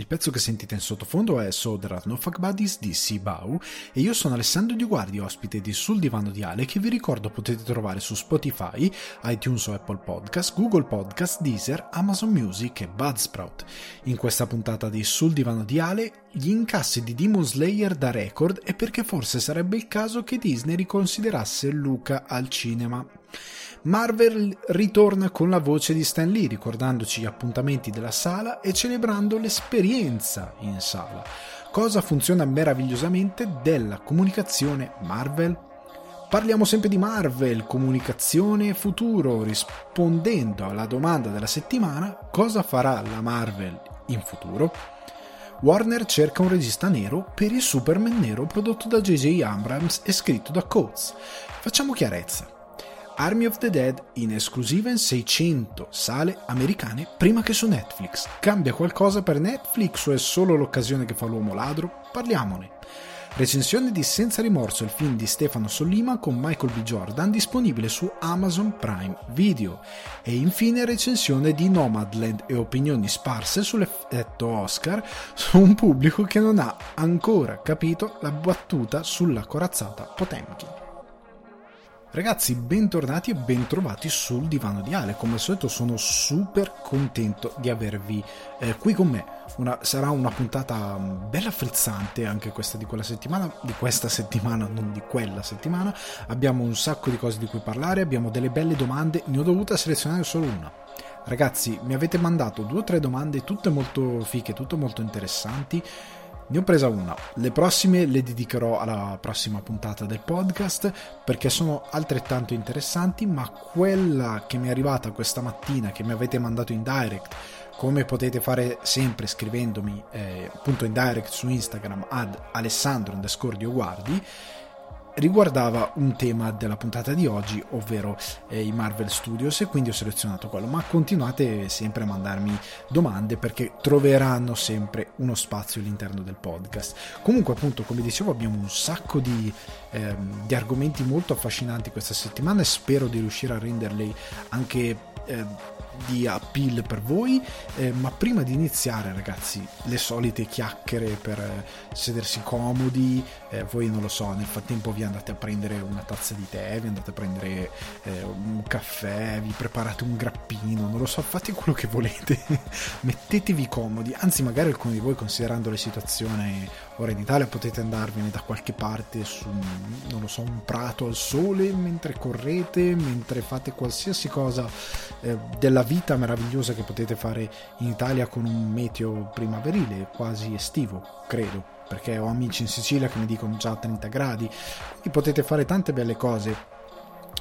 Il pezzo che sentite in sottofondo è So There Are No Fuck Buddies di Sibau e io sono Alessandro Di Guardi, ospite di Sul Divano di Ale, che vi ricordo potete trovare su Spotify, iTunes o Apple Podcast, Google Podcast, Deezer, Amazon Music e Buzzsprout. In questa puntata di Sul Divano di Ale, gli incassi di Demon Slayer da record e perché forse sarebbe il caso che Disney riconsiderasse Luca al cinema. Marvel ritorna con la voce di Stan Lee, ricordandoci gli appuntamenti della sala e celebrando l'esperienza in sala. Cosa funziona meravigliosamente della comunicazione Marvel? Parliamo sempre di Marvel, comunicazione e futuro, rispondendo alla domanda della settimana: cosa farà la Marvel in futuro? Warner cerca un regista nero per il Superman nero prodotto da J.J. Abrams e scritto da Coates. Facciamo chiarezza. Army of the Dead in esclusiva in 600 sale americane prima che su Netflix. Cambia qualcosa per Netflix o è solo l'occasione che fa l'uomo ladro? Parliamone. Recensione di Senza Rimorso, il film di Stefano Sollima con Michael B. Jordan, disponibile su Amazon Prime Video. E infine recensione di Nomadland e opinioni sparse sull'effetto Oscar su un pubblico che non ha ancora capito la battuta sulla corazzata Potemkin. Ragazzi, bentornati e bentrovati sul Divano di Ale. Come al solito sono super contento di avervi qui con me. Sarà una puntata bella frizzante anche questa di questa settimana. Abbiamo un sacco di cose di cui parlare, abbiamo delle belle domande, ne ho dovuta selezionare solo una. Ragazzi, mi avete mandato 2 o 3 domande, tutte molto fiche, tutte molto interessanti. Ne ho presa una, le prossime le dedicherò alla prossima puntata del podcast perché sono altrettanto interessanti, ma quella che mi è arrivata questa mattina, che mi avete mandato in direct, come potete fare sempre scrivendomi appunto in direct su Instagram ad alessandro_dioguardi, riguardava un tema della puntata di oggi, ovvero i Marvel Studios, e quindi ho selezionato quello, ma continuate sempre a mandarmi domande perché troveranno sempre uno spazio all'interno del podcast. Comunque, appunto, come dicevo, abbiamo un sacco di argomenti molto affascinanti questa settimana e spero di riuscire a renderli anche di appeal per voi, ma prima di iniziare, ragazzi, le solite chiacchiere per sedersi comodi, voi non lo so, nel frattempo vi andate a prendere una tazza di tè, vi andate a prendere un caffè, vi preparate un grappino, non lo so, fate quello che volete, mettetevi comodi, anzi magari alcuni di voi, considerando la situazione ora in Italia, potete andarvene da qualche parte su, non lo so, un prato al sole, mentre correte, mentre fate qualsiasi cosa della vita meravigliosa che potete fare in Italia con un meteo primaverile, quasi estivo, credo, perché ho amici in Sicilia che mi dicono già 30 gradi, quindi potete fare tante belle cose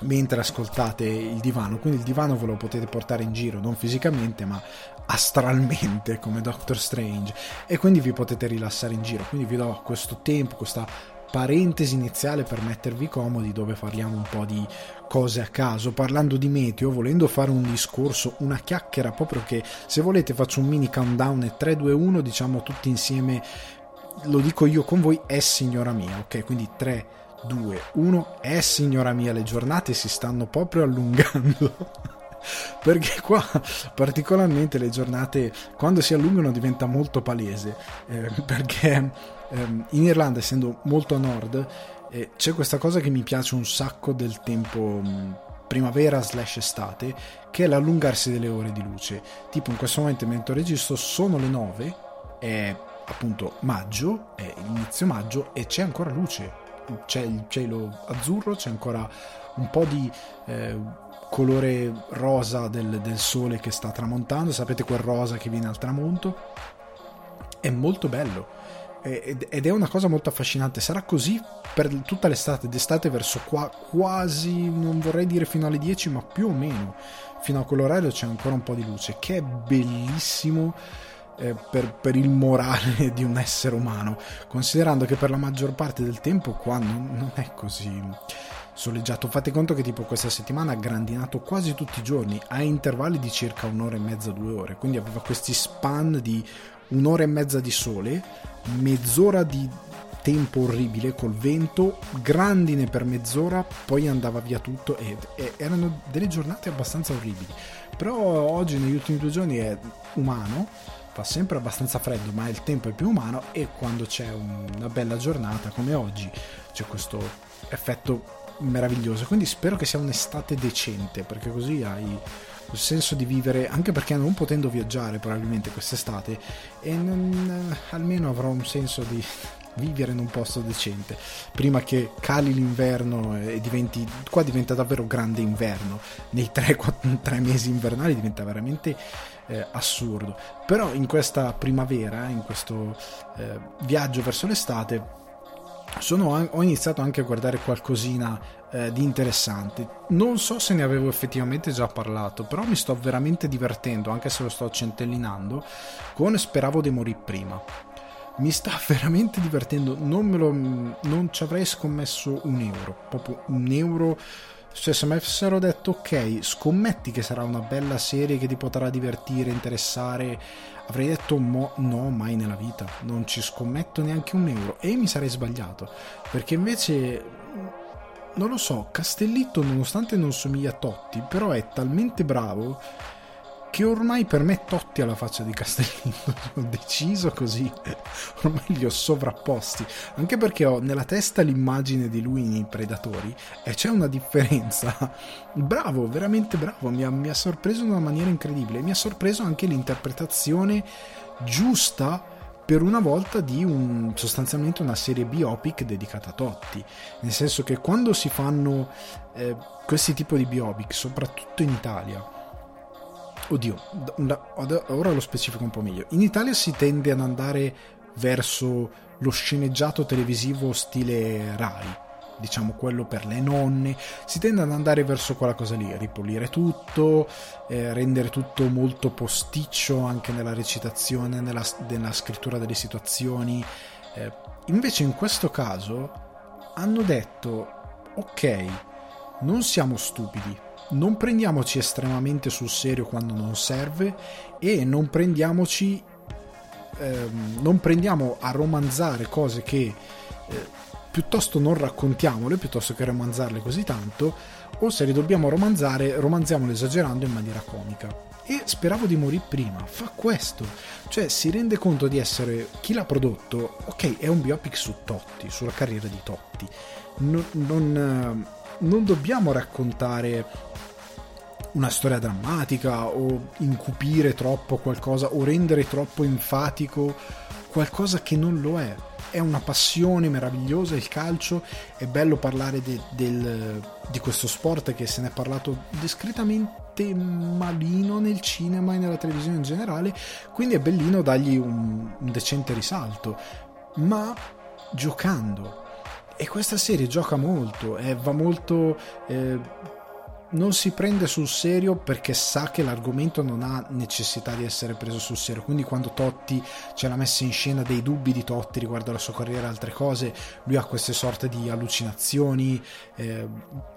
mentre ascoltate il divano, quindi il divano ve lo potete portare in giro, non fisicamente ma astralmente come Doctor Strange, e quindi vi potete rilassare in giro, quindi vi do questo tempo, questa parentesi iniziale per mettervi comodi, dove parliamo un po' di cose a caso. Parlando di meteo, volendo fare un discorso, una chiacchiera, proprio, che se volete faccio un mini countdown e 3, 2, 1, diciamo tutti insieme, lo dico io con voi, è signora mia, ok? Quindi 3, 2, 1, è signora mia, le giornate si stanno proprio allungando. Perché qua particolarmente le giornate quando si allungano diventa molto palese, perché in Irlanda, essendo molto a nord, c'è questa cosa che mi piace un sacco del tempo primavera/estate, che è l'allungarsi delle ore di luce. Tipo in questo momento, mentre registro, sono le 9, è appunto maggio, è inizio maggio e c'è ancora luce, c'è il cielo azzurro, c'è ancora un po' di colore rosa del sole che sta tramontando, sapete quel rosa che viene al tramonto, è molto bello ed è una cosa molto affascinante. Sarà così per tutta l'estate, d'estate verso qua quasi, non vorrei dire fino alle 10, ma più o meno fino a quell'orario c'è ancora un po' di luce, che è bellissimo per il morale di un essere umano, considerando che per la maggior parte del tempo qua non è così soleggiato. Fate conto che tipo questa settimana ha grandinato quasi tutti i giorni a intervalli di circa 1 ora e mezza, 2 ore, quindi aveva questi span di 1 ora e mezza di sole, mezz'ora di tempo orribile col vento, grandine per mezz'ora, poi andava via tutto e erano delle giornate abbastanza orribili. Però oggi negli ultimi 2 giorni è umano, fa sempre abbastanza freddo, ma il tempo è più umano, e quando c'è una bella giornata come oggi c'è questo effetto meraviglioso. Quindi spero che sia un'estate decente, perché così hai il senso di vivere, anche perché non potendo viaggiare probabilmente quest'estate, e almeno avrò un senso di vivere in un posto decente prima che cali l'inverno e diventi, qua diventa davvero grande inverno, nei 3 mesi invernali diventa veramente assurdo. Però in questa primavera, in questo viaggio verso l'estate, ho iniziato anche a guardare qualcosina di interessante. Non so se ne avevo effettivamente già parlato, però mi sto veramente divertendo, anche se lo sto centellinando, con Speravo di morire prima. Mi sta veramente divertendo, non ci avrei scommesso €1, proprio €1. Cioè, se mi avessero detto ok, scommetti che sarà una bella serie che ti potrà divertire, interessare, avrei detto no, mai nella vita, non ci scommetto neanche €1, e mi sarei sbagliato, perché invece non lo so, Castellitto, nonostante non somiglia a Totti, però è talmente bravo che ormai per me Totti alla faccia di Castellitto, ho deciso così, ormai li ho sovrapposti, anche perché ho nella testa l'immagine di lui nei Predatori e c'è una differenza. Bravo, veramente bravo, mi ha sorpreso in una maniera incredibile, mi ha sorpreso anche l'interpretazione giusta per una volta di sostanzialmente una serie biopic dedicata a Totti, nel senso che quando si fanno questi tipi di biopic, soprattutto in Italia, oddio, ora lo specifico un po' meglio. In Italia si tende ad andare verso lo sceneggiato televisivo stile Rai, diciamo quello per le nonne, si tende ad andare verso quella cosa lì, ripulire tutto, rendere tutto molto posticcio anche nella recitazione, nella scrittura delle situazioni. Invece in questo caso hanno detto ok, non siamo stupidi, non prendiamoci estremamente sul serio quando non serve, e non prendiamo a romanzare cose che piuttosto non raccontiamole, piuttosto che romanzarle così tanto, o se le dobbiamo romanzare, romanziamole esagerando in maniera comica. E Speravo di morire prima fa questo, cioè si rende conto di essere, chi l'ha prodotto, ok, è un biopic su Totti, sulla carriera di Totti, non dobbiamo raccontare una storia drammatica o incupire troppo qualcosa o rendere troppo enfatico qualcosa che non lo è. È una passione meravigliosa il calcio, è bello parlare di questo sport che se ne è parlato discretamente malino nel cinema e nella televisione in generale, quindi è bellino dargli un decente risalto, ma giocando. E questa serie gioca molto, va molto, non si prende sul serio perché sa che l'argomento non ha necessità di essere preso sul serio. Quindi quando Totti, c'è la messa in scena dei dubbi di Totti riguardo alla sua carriera e altre cose, lui ha queste sorte di allucinazioni,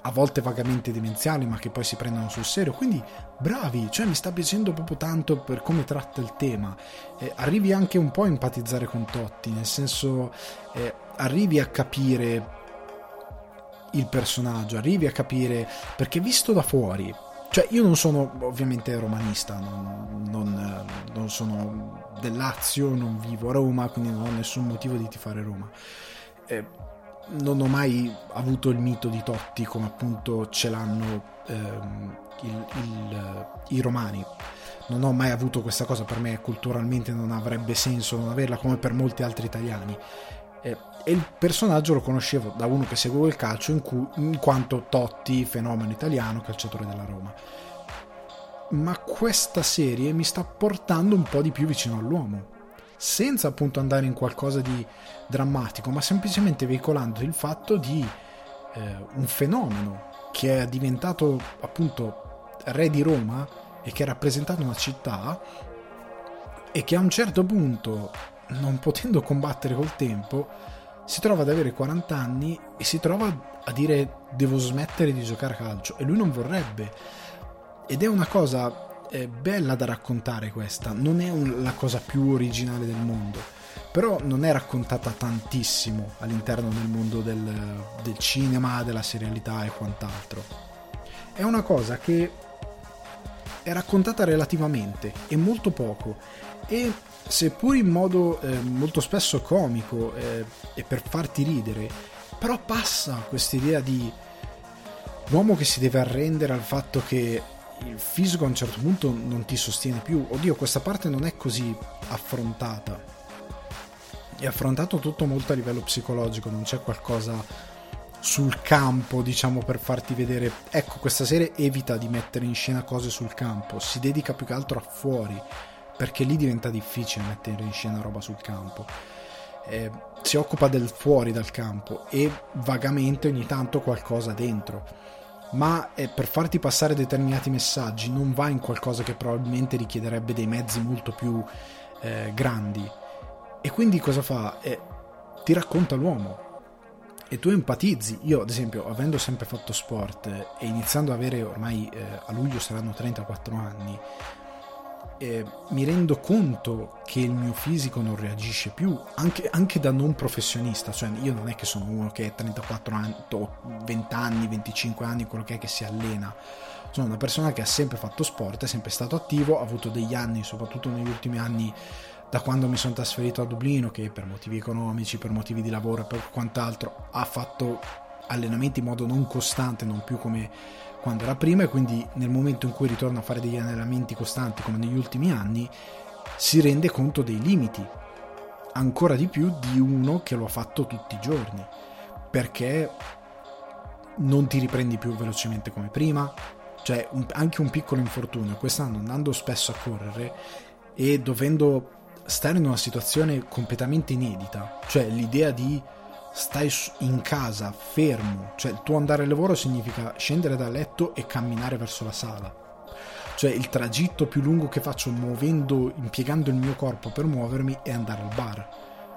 a volte vagamente demenziali, ma che poi si prendono sul serio. Quindi bravi, cioè mi sta piacendo proprio tanto per come tratta il tema. Arrivi anche un po' a empatizzare con Totti, nel senso... arrivi a capire il personaggio, arrivi a capire, perché visto da fuori, cioè io non sono ovviamente romanista, non sono del Lazio, non vivo a Roma, quindi non ho nessun motivo di tifare Roma, non ho mai avuto il mito di Totti come appunto ce l'hanno i romani, non ho mai avuto questa cosa, per me culturalmente non avrebbe senso non averla, come per molti altri italiani. E il personaggio lo conoscevo da uno che seguivo il calcio, in quanto Totti, fenomeno italiano, calciatore della Roma. Ma questa serie mi sta portando un po' di più vicino all'uomo, senza appunto andare in qualcosa di drammatico, ma semplicemente veicolando il fatto di un fenomeno che è diventato appunto re di Roma e che ha rappresentato una città e che a un certo punto, non potendo combattere col tempo, si trova ad avere 40 anni e si trova a dire devo smettere di giocare a calcio, e lui non vorrebbe, ed è una cosa bella da raccontare questa, non è la cosa più originale del mondo, però non è raccontata tantissimo all'interno del mondo del cinema, della serialità e quant'altro. È una cosa che è raccontata relativamente e molto poco, e seppur in modo molto spesso comico e per farti ridere, però passa quest'idea di l'uomo che si deve arrendere al fatto che il fisico a un certo punto non ti sostiene più. Oddio, questa parte non è così affrontata, è affrontato tutto molto a livello psicologico, non c'è qualcosa sul campo, diciamo, per farti vedere. Ecco, questa serie evita di mettere in scena cose sul campo, si dedica più che altro a fuori, perché lì diventa difficile mettere in scena roba sul campo. Si occupa del fuori dal campo e vagamente ogni tanto qualcosa dentro, ma è per farti passare determinati messaggi, non va in qualcosa che probabilmente richiederebbe dei mezzi molto più grandi. E quindi cosa fa? Ti racconta l'uomo e tu empatizzi. Io ad esempio, avendo sempre fatto sport e iniziando ad avere ormai a luglio saranno 34 anni, mi rendo conto che il mio fisico non reagisce più, anche da non professionista. Cioè, io non è che sono uno che è 34 anni, 20 anni, 25 anni, quello che è, che si allena. Sono una persona che ha sempre fatto sport, è sempre stato attivo, ha avuto degli anni, soprattutto negli ultimi anni, da quando mi sono trasferito a Dublino, che per motivi economici, per motivi di lavoro e per quant'altro ha fatto allenamenti in modo non costante, non più come quando era prima, e quindi nel momento in cui ritorna a fare degli allenamenti costanti come negli ultimi anni si rende conto dei limiti, ancora di più di uno che lo ha fatto tutti i giorni, perché non ti riprendi più velocemente come prima. Cioè anche un piccolo infortunio quest'anno, andando spesso a correre e dovendo stare in una situazione completamente inedita, cioè l'idea di stai in casa fermo, cioè il tuo andare al lavoro significa scendere dal letto e camminare verso la sala, cioè il tragitto più lungo che faccio impiegando il mio corpo per muovermi è andare al bar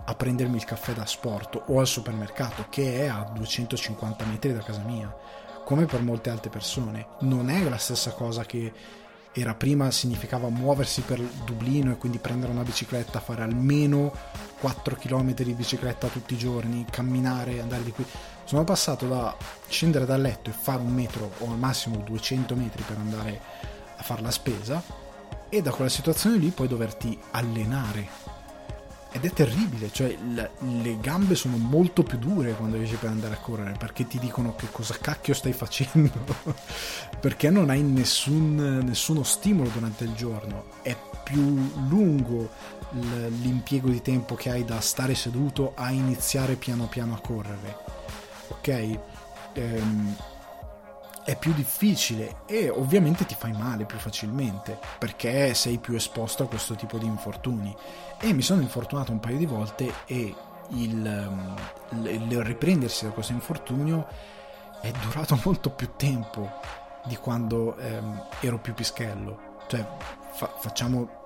a prendermi il caffè da sport o al supermercato, che è a 250 metri da casa mia, come per molte altre persone. Non è la stessa cosa che era prima, significava muoversi per Dublino e quindi prendere una bicicletta, fare almeno 4 km di bicicletta tutti i giorni, camminare, andare di qui. Sono passato da scendere dal letto e fare 1 metro o al massimo 200 metri per andare a fare la spesa, e da quella situazione lì puoi doverti allenare, ed è terribile. Cioè le gambe sono molto più dure quando riesci per andare a correre, perché ti dicono che cosa cacchio stai facendo perché non hai nessuno stimolo durante il giorno, è più lungo l'impiego di tempo che hai da stare seduto a iniziare piano piano a correre, ok? È più difficile e ovviamente ti fai male più facilmente perché sei più esposto a questo tipo di infortuni. E mi sono infortunato un paio di volte, e il riprendersi da questo infortunio è durato molto più tempo di quando ero più pischello. Cioè facciamo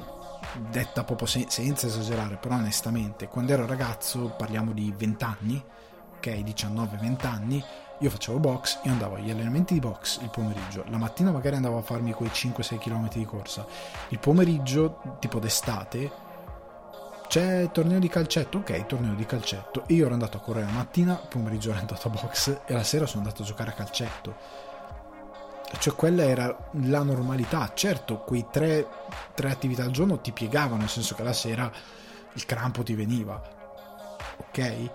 detta proprio senza esagerare, però onestamente, quando ero ragazzo, parliamo di 20 anni, ok, 19-20 anni, io facevo box, io andavo agli allenamenti di box il pomeriggio, la mattina magari andavo a farmi quei 5-6 km di corsa, il pomeriggio, tipo d'estate, c'è il torneo di calcetto, ok, torneo di calcetto, io ero andato a correre la mattina, il pomeriggio ero andato a box e la sera sono andato a giocare a calcetto. Cioè quella era la normalità. Certo, quei tre attività al giorno ti piegavano, nel senso che la sera il crampo ti veniva, ok?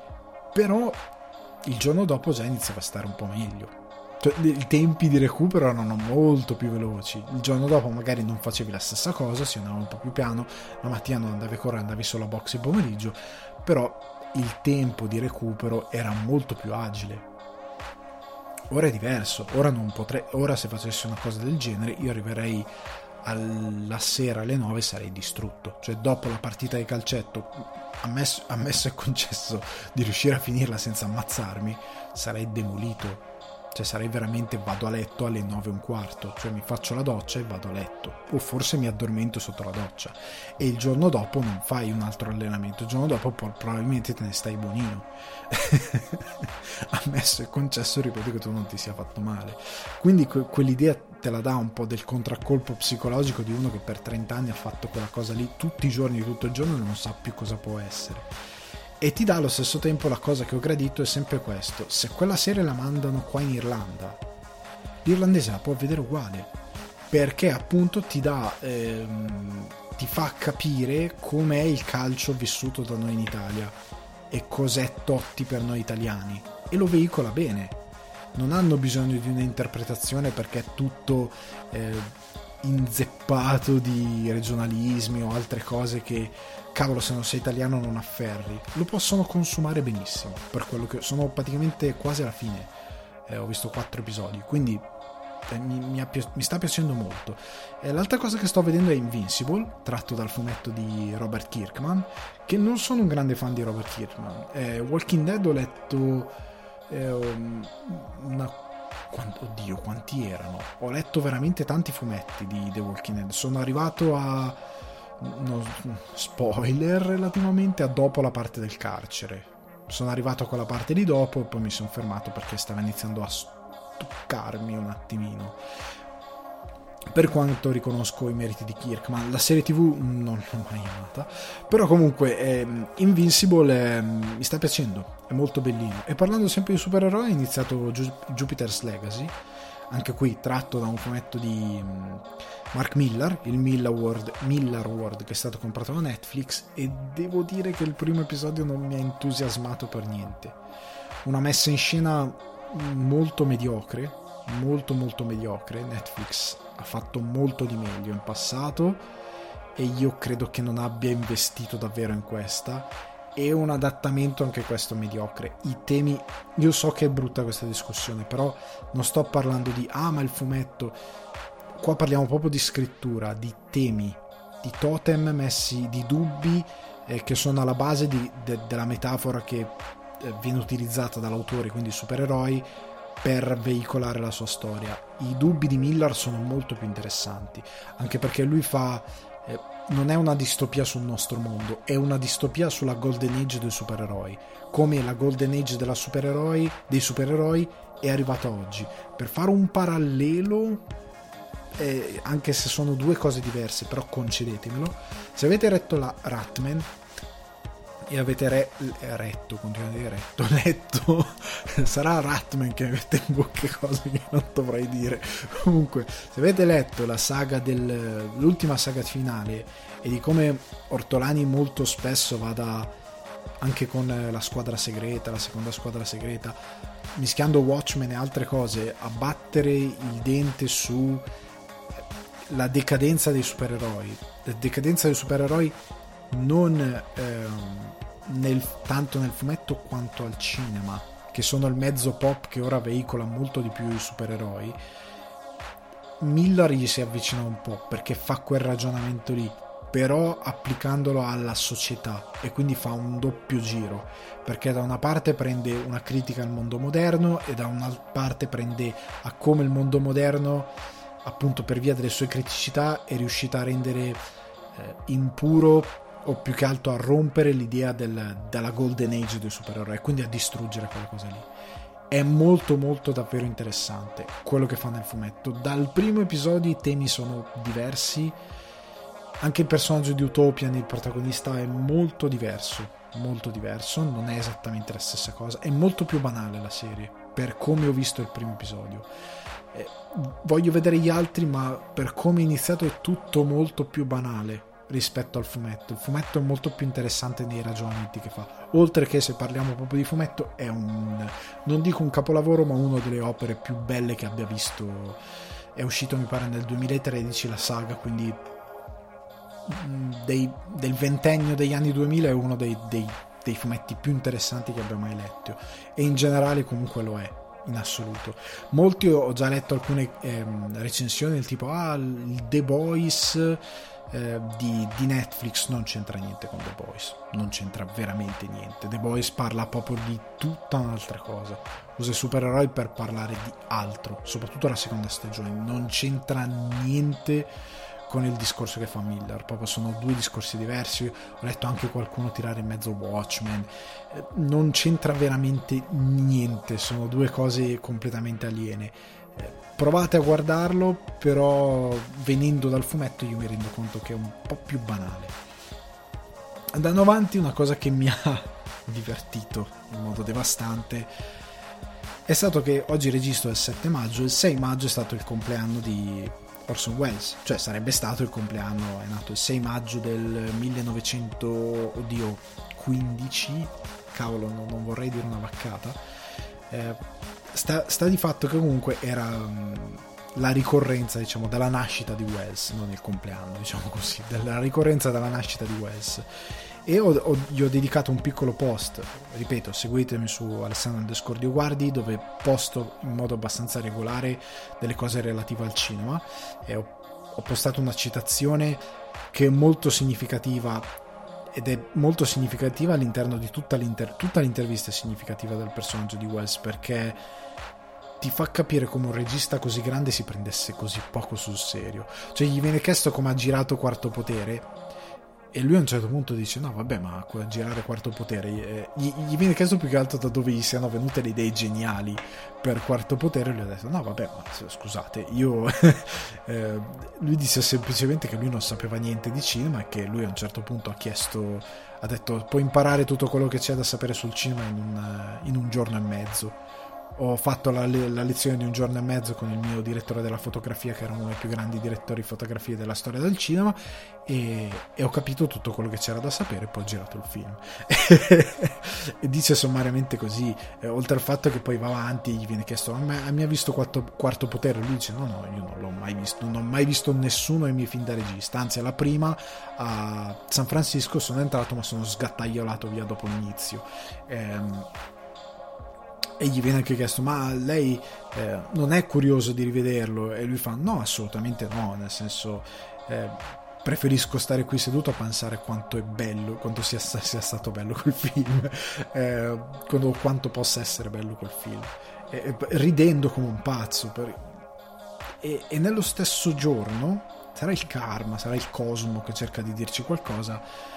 Però il giorno dopo già iniziava a stare un po' meglio, cioè i tempi di recupero erano molto più veloci. Il giorno dopo magari non facevi la stessa cosa, si andava un po' più piano, la mattina non andavi a correre, andavi solo a boxe il pomeriggio, però il tempo di recupero era molto più agile. Ora è diverso, ora se facessi una cosa del genere io arriverei alla sera alle 9 sarei distrutto. Cioè dopo la partita di calcetto, ammesso e concesso di riuscire a finirla senza ammazzarmi, sarei demolito. Cioè sarei veramente, vado a letto alle 9:15, cioè mi faccio la doccia e vado a letto, o forse mi addormento sotto la doccia, e il giorno dopo non fai un altro allenamento, il giorno dopo probabilmente te ne stai buonino ammesso e concesso, ripeto, che tu non ti sia fatto male. Quindi quell'idea te la dà un po' del contraccolpo psicologico di uno che per 30 anni ha fatto quella cosa lì tutti i giorni di tutto il giorno e non sa più cosa può essere, e ti dà allo stesso tempo la cosa che ho gradito è sempre questo: se quella serie la mandano qua in Irlanda, l'irlandese la può vedere uguale, perché appunto ti dà ti fa capire com'è il calcio vissuto da noi in Italia e cos'è Totti per noi italiani, e lo veicola bene. Non hanno bisogno di un'interpretazione perché è tutto inzeppato di regionalismi o altre cose che, cavolo, se non sei italiano non afferri. Lo possono consumare benissimo, per quello che sono praticamente quasi alla fine, ho visto 4 episodi, quindi mi sta piacendo molto. L'altra cosa che sto vedendo è Invincible, tratto dal fumetto di Robert Kirkman, che non sono un grande fan di Robert Kirkman. Walking Dead ho letto quanti erano? Ho letto veramente tanti fumetti di The Walking Dead. Sono arrivato a spoiler relativamente a dopo la parte del carcere. Sono arrivato a quella parte di dopo e poi mi sono fermato perché stava iniziando a stuccarmi un attimino. Per quanto riconosco i meriti di Kirkman, la serie TV non l'ho mai amata, però comunque Invincible mi sta piacendo, è molto bellino. E parlando sempre di supereroi, ho iniziato Jupiter's Legacy, anche qui tratto da un fumetto di Mark Millar, il Millar World, che è stato comprato da Netflix, e devo dire che il primo episodio non mi ha entusiasmato per niente. Una messa in scena molto mediocre. Netflix ha fatto molto di meglio in passato e io credo che non abbia investito davvero in questa, e un adattamento anche questo mediocre. I temi, io so che è brutta questa discussione, però non sto parlando di ma il fumetto, qua parliamo proprio di scrittura, di temi, di totem messi, di dubbi che sono alla base della metafora che viene utilizzata dall'autore, quindi supereroi, per veicolare la sua storia. I dubbi di Millar sono molto più interessanti, anche perché lui fa non è una distopia sul nostro mondo, è una distopia sulla Golden Age dei supereroi, come la Golden Age dei supereroi è arrivata oggi, per fare un parallelo, anche se sono due cose diverse, però concedetemelo. Se avete letto la Ratman e avete letto, sarà Ratman che mi mette in bocca cose che non dovrei dire. Comunque, se avete letto la saga l'ultima saga finale, e di come Ortolani molto spesso vada anche con la squadra segreta, la seconda squadra segreta, mischiando Watchmen e altre cose, a battere il dente su la decadenza dei supereroi, non tanto nel fumetto quanto al cinema, che sono il mezzo pop che ora veicola molto di più i supereroi. Millar gli si avvicina un po' perché fa quel ragionamento lì, però applicandolo alla società, e quindi fa un doppio giro, perché da una parte prende una critica al mondo moderno e da una parte prende a come il mondo moderno, appunto per via delle sue criticità, è riuscito a rendere impuro, o più che altro a rompere l'idea della Golden Age dei supereroi, quindi a distruggere quella cosa lì. È molto molto davvero interessante quello che fa nel fumetto. Dal primo episodio i temi sono diversi, anche il personaggio di Utopian, il protagonista, è molto diverso, non è esattamente la stessa cosa, è molto più banale la serie per come ho visto il primo episodio. Voglio vedere gli altri, ma per come è iniziato è tutto molto più banale rispetto al fumetto. Il fumetto è molto più interessante nei ragionamenti che fa, oltre che, se parliamo proprio di fumetto, è non dico un capolavoro, ma una delle opere più belle che abbia visto. È uscito, mi pare, nel 2013 la saga, quindi del ventennio degli anni 2000 è uno dei fumetti più interessanti che abbia mai letto, e in generale comunque lo è in assoluto. Molti, ho già letto alcune recensioni del tipo The Boys di Netflix non c'entra niente con The Boys, non c'entra veramente niente. The Boys parla proprio di tutta un'altra cosa, usa i supereroi per parlare di altro, soprattutto la seconda stagione non c'entra niente con il discorso che fa Miller, proprio sono due discorsi diversi. Ho letto anche qualcuno tirare in mezzo Watchmen, non c'entra veramente niente, sono due cose completamente aliene. Provate a guardarlo, però venendo dal fumetto io mi rendo conto che è un po' più banale. Andando avanti, una cosa che mi ha divertito in modo devastante è stato che oggi registro il 7 maggio, il 6 maggio è stato il compleanno di Orson Welles, cioè sarebbe stato il compleanno, è nato il 6 maggio del 1915, cavolo, non vorrei dire una vaccata, sta di fatto che comunque era la ricorrenza, diciamo, della nascita di Welles, non il compleanno, diciamo così, della ricorrenza della nascita di Welles. E gli ho dedicato un piccolo post, ripeto, seguitemi su Alessandro_Dioguardi, dove posto in modo abbastanza regolare delle cose relative al cinema, e ho postato una citazione che è molto significativa, ed è molto significativa all'interno di tutta l'intervista è significativa del personaggio di Welles, perché ti fa capire come un regista così grande si prendesse così poco sul serio. Cioè, gli viene chiesto come ha girato Quarto Potere, e lui a un certo punto dice no vabbè, ma girare Quarto Potere, gli viene chiesto più che altro da dove gli siano venute le idee geniali per Quarto Potere, lui ha detto no vabbè, ma scusate, io lui disse semplicemente che lui non sapeva niente di cinema, e che lui a un certo punto ha detto puoi imparare tutto quello che c'è da sapere sul cinema in un giorno e mezzo. Ho fatto la lezione di un giorno e mezzo con il mio direttore della fotografia, che era uno dei più grandi direttori di fotografia della storia del cinema, e ho capito tutto quello che c'era da sapere, poi ho girato il film. E dice sommariamente così, oltre al fatto che poi va avanti, gli viene chiesto ma mi ha visto Quarto Potere? Lui dice no, io non l'ho mai visto, non ho mai visto nessuno dei miei film da regista, anzi alla prima a San Francisco sono entrato ma sono sgattaiolato via dopo l'inizio. E gli viene anche chiesto ma lei non è curioso di rivederlo? E lui fa no, assolutamente no, nel senso preferisco stare qui seduto a pensare quanto è bello, quanto sia stato bello quel film, quanto possa essere bello quel film, ridendo come un pazzo e nello stesso giorno, sarà il karma, sarà il cosmo che cerca di dirci qualcosa,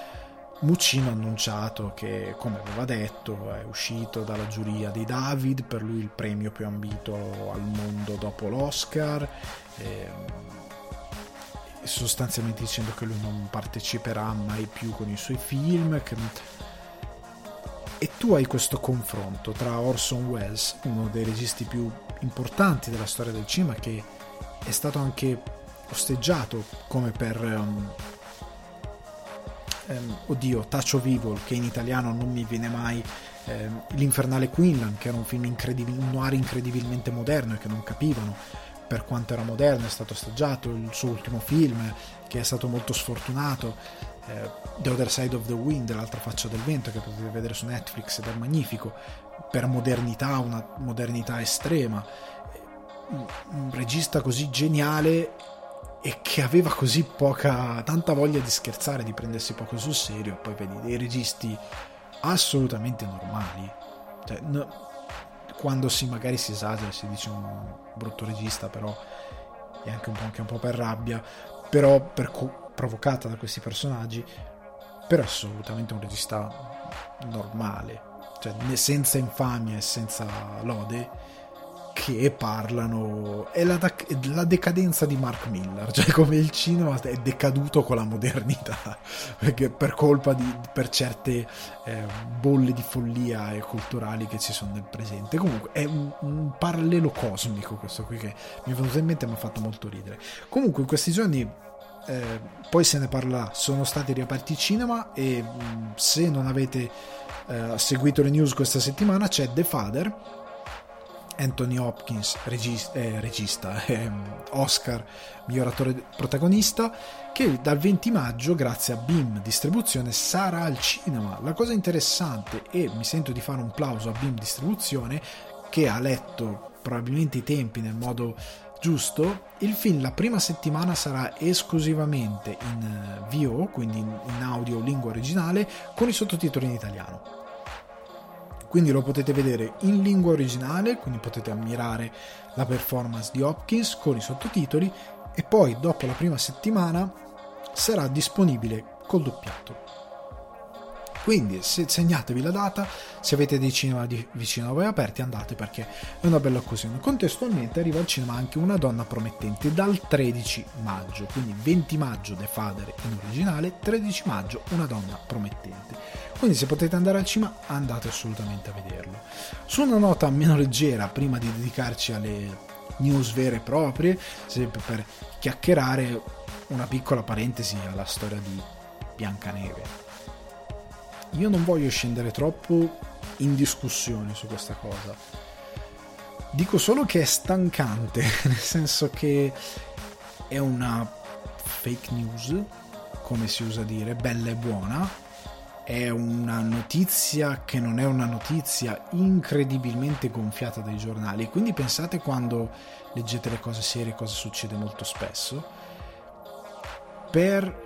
Muccino ha annunciato che, come aveva detto, è uscito dalla giuria dei David, per lui il premio più ambito al mondo dopo l'Oscar, sostanzialmente dicendo che lui non parteciperà mai più con i suoi film. E tu hai questo confronto tra Orson Welles, uno dei registi più importanti della storia del cinema, che è stato anche osteggiato come per... Touch of Evil, che in italiano non mi viene mai, L'Infernale Quinlan, che era un film un noir incredibilmente moderno e che non capivano per quanto era moderno, è stato osteggiato il suo ultimo film che è stato molto sfortunato, The Other Side of the Wind, l'altra faccia del vento, che potete vedere su Netflix ed è magnifico per modernità, una modernità estrema, un regista così geniale e che aveva così tanta voglia di scherzare, di prendersi poco sul serio, e poi vedi dei registi assolutamente normali, cioè, quando magari si esagera, si dice un brutto regista, però è anche un po' per rabbia, però provocata da questi personaggi, però assolutamente un regista normale, cioè senza infamia e senza lode, che parlano è la decadenza di Mark Millar, cioè come il cinema è decaduto con la modernità, perché per colpa per certe bolle di follia e culturali che ci sono nel presente. Comunque è un parallelo cosmico questo qui, che mi è venuto in mente e mi ha fatto molto ridere. Comunque in questi giorni poi se ne parlerà, sono stati riaperti i cinema, e se non avete seguito le news questa settimana c'è The Father, Anthony Hopkins, regista, Oscar miglior attore protagonista, che dal 20 maggio grazie a Beam Distribuzione sarà al cinema. La cosa interessante, e mi sento di fare un plauso a Beam Distribuzione, che ha letto probabilmente i tempi nel modo giusto, il film la prima settimana sarà esclusivamente in VO, quindi in audio lingua originale, con i sottotitoli in italiano. Quindi lo potete vedere in lingua originale, quindi potete ammirare la performance di Hopkins con i sottotitoli, e poi dopo la prima settimana sarà disponibile col doppiato. Quindi segnatevi la data, se avete dei cinema vicino a voi aperti andate, perché è una bella occasione. Contestualmente arriva al cinema anche Una Donna Promettente dal 13 maggio, quindi 20 maggio The Father in originale, 13 maggio Una Donna Promettente. Quindi se potete andare al cinema andate assolutamente a vederlo. Su una nota meno leggera, prima di dedicarci alle news vere e proprie, sempre per chiacchierare, una piccola parentesi alla storia di Biancaneve. Io non voglio scendere troppo in discussione su questa cosa, dico solo che è stancante, nel senso che è una fake news, come si usa dire, bella e buona, è una notizia che non è una notizia, incredibilmente gonfiata dai giornali, quindi pensate quando leggete le cose serie cosa succede molto spesso, per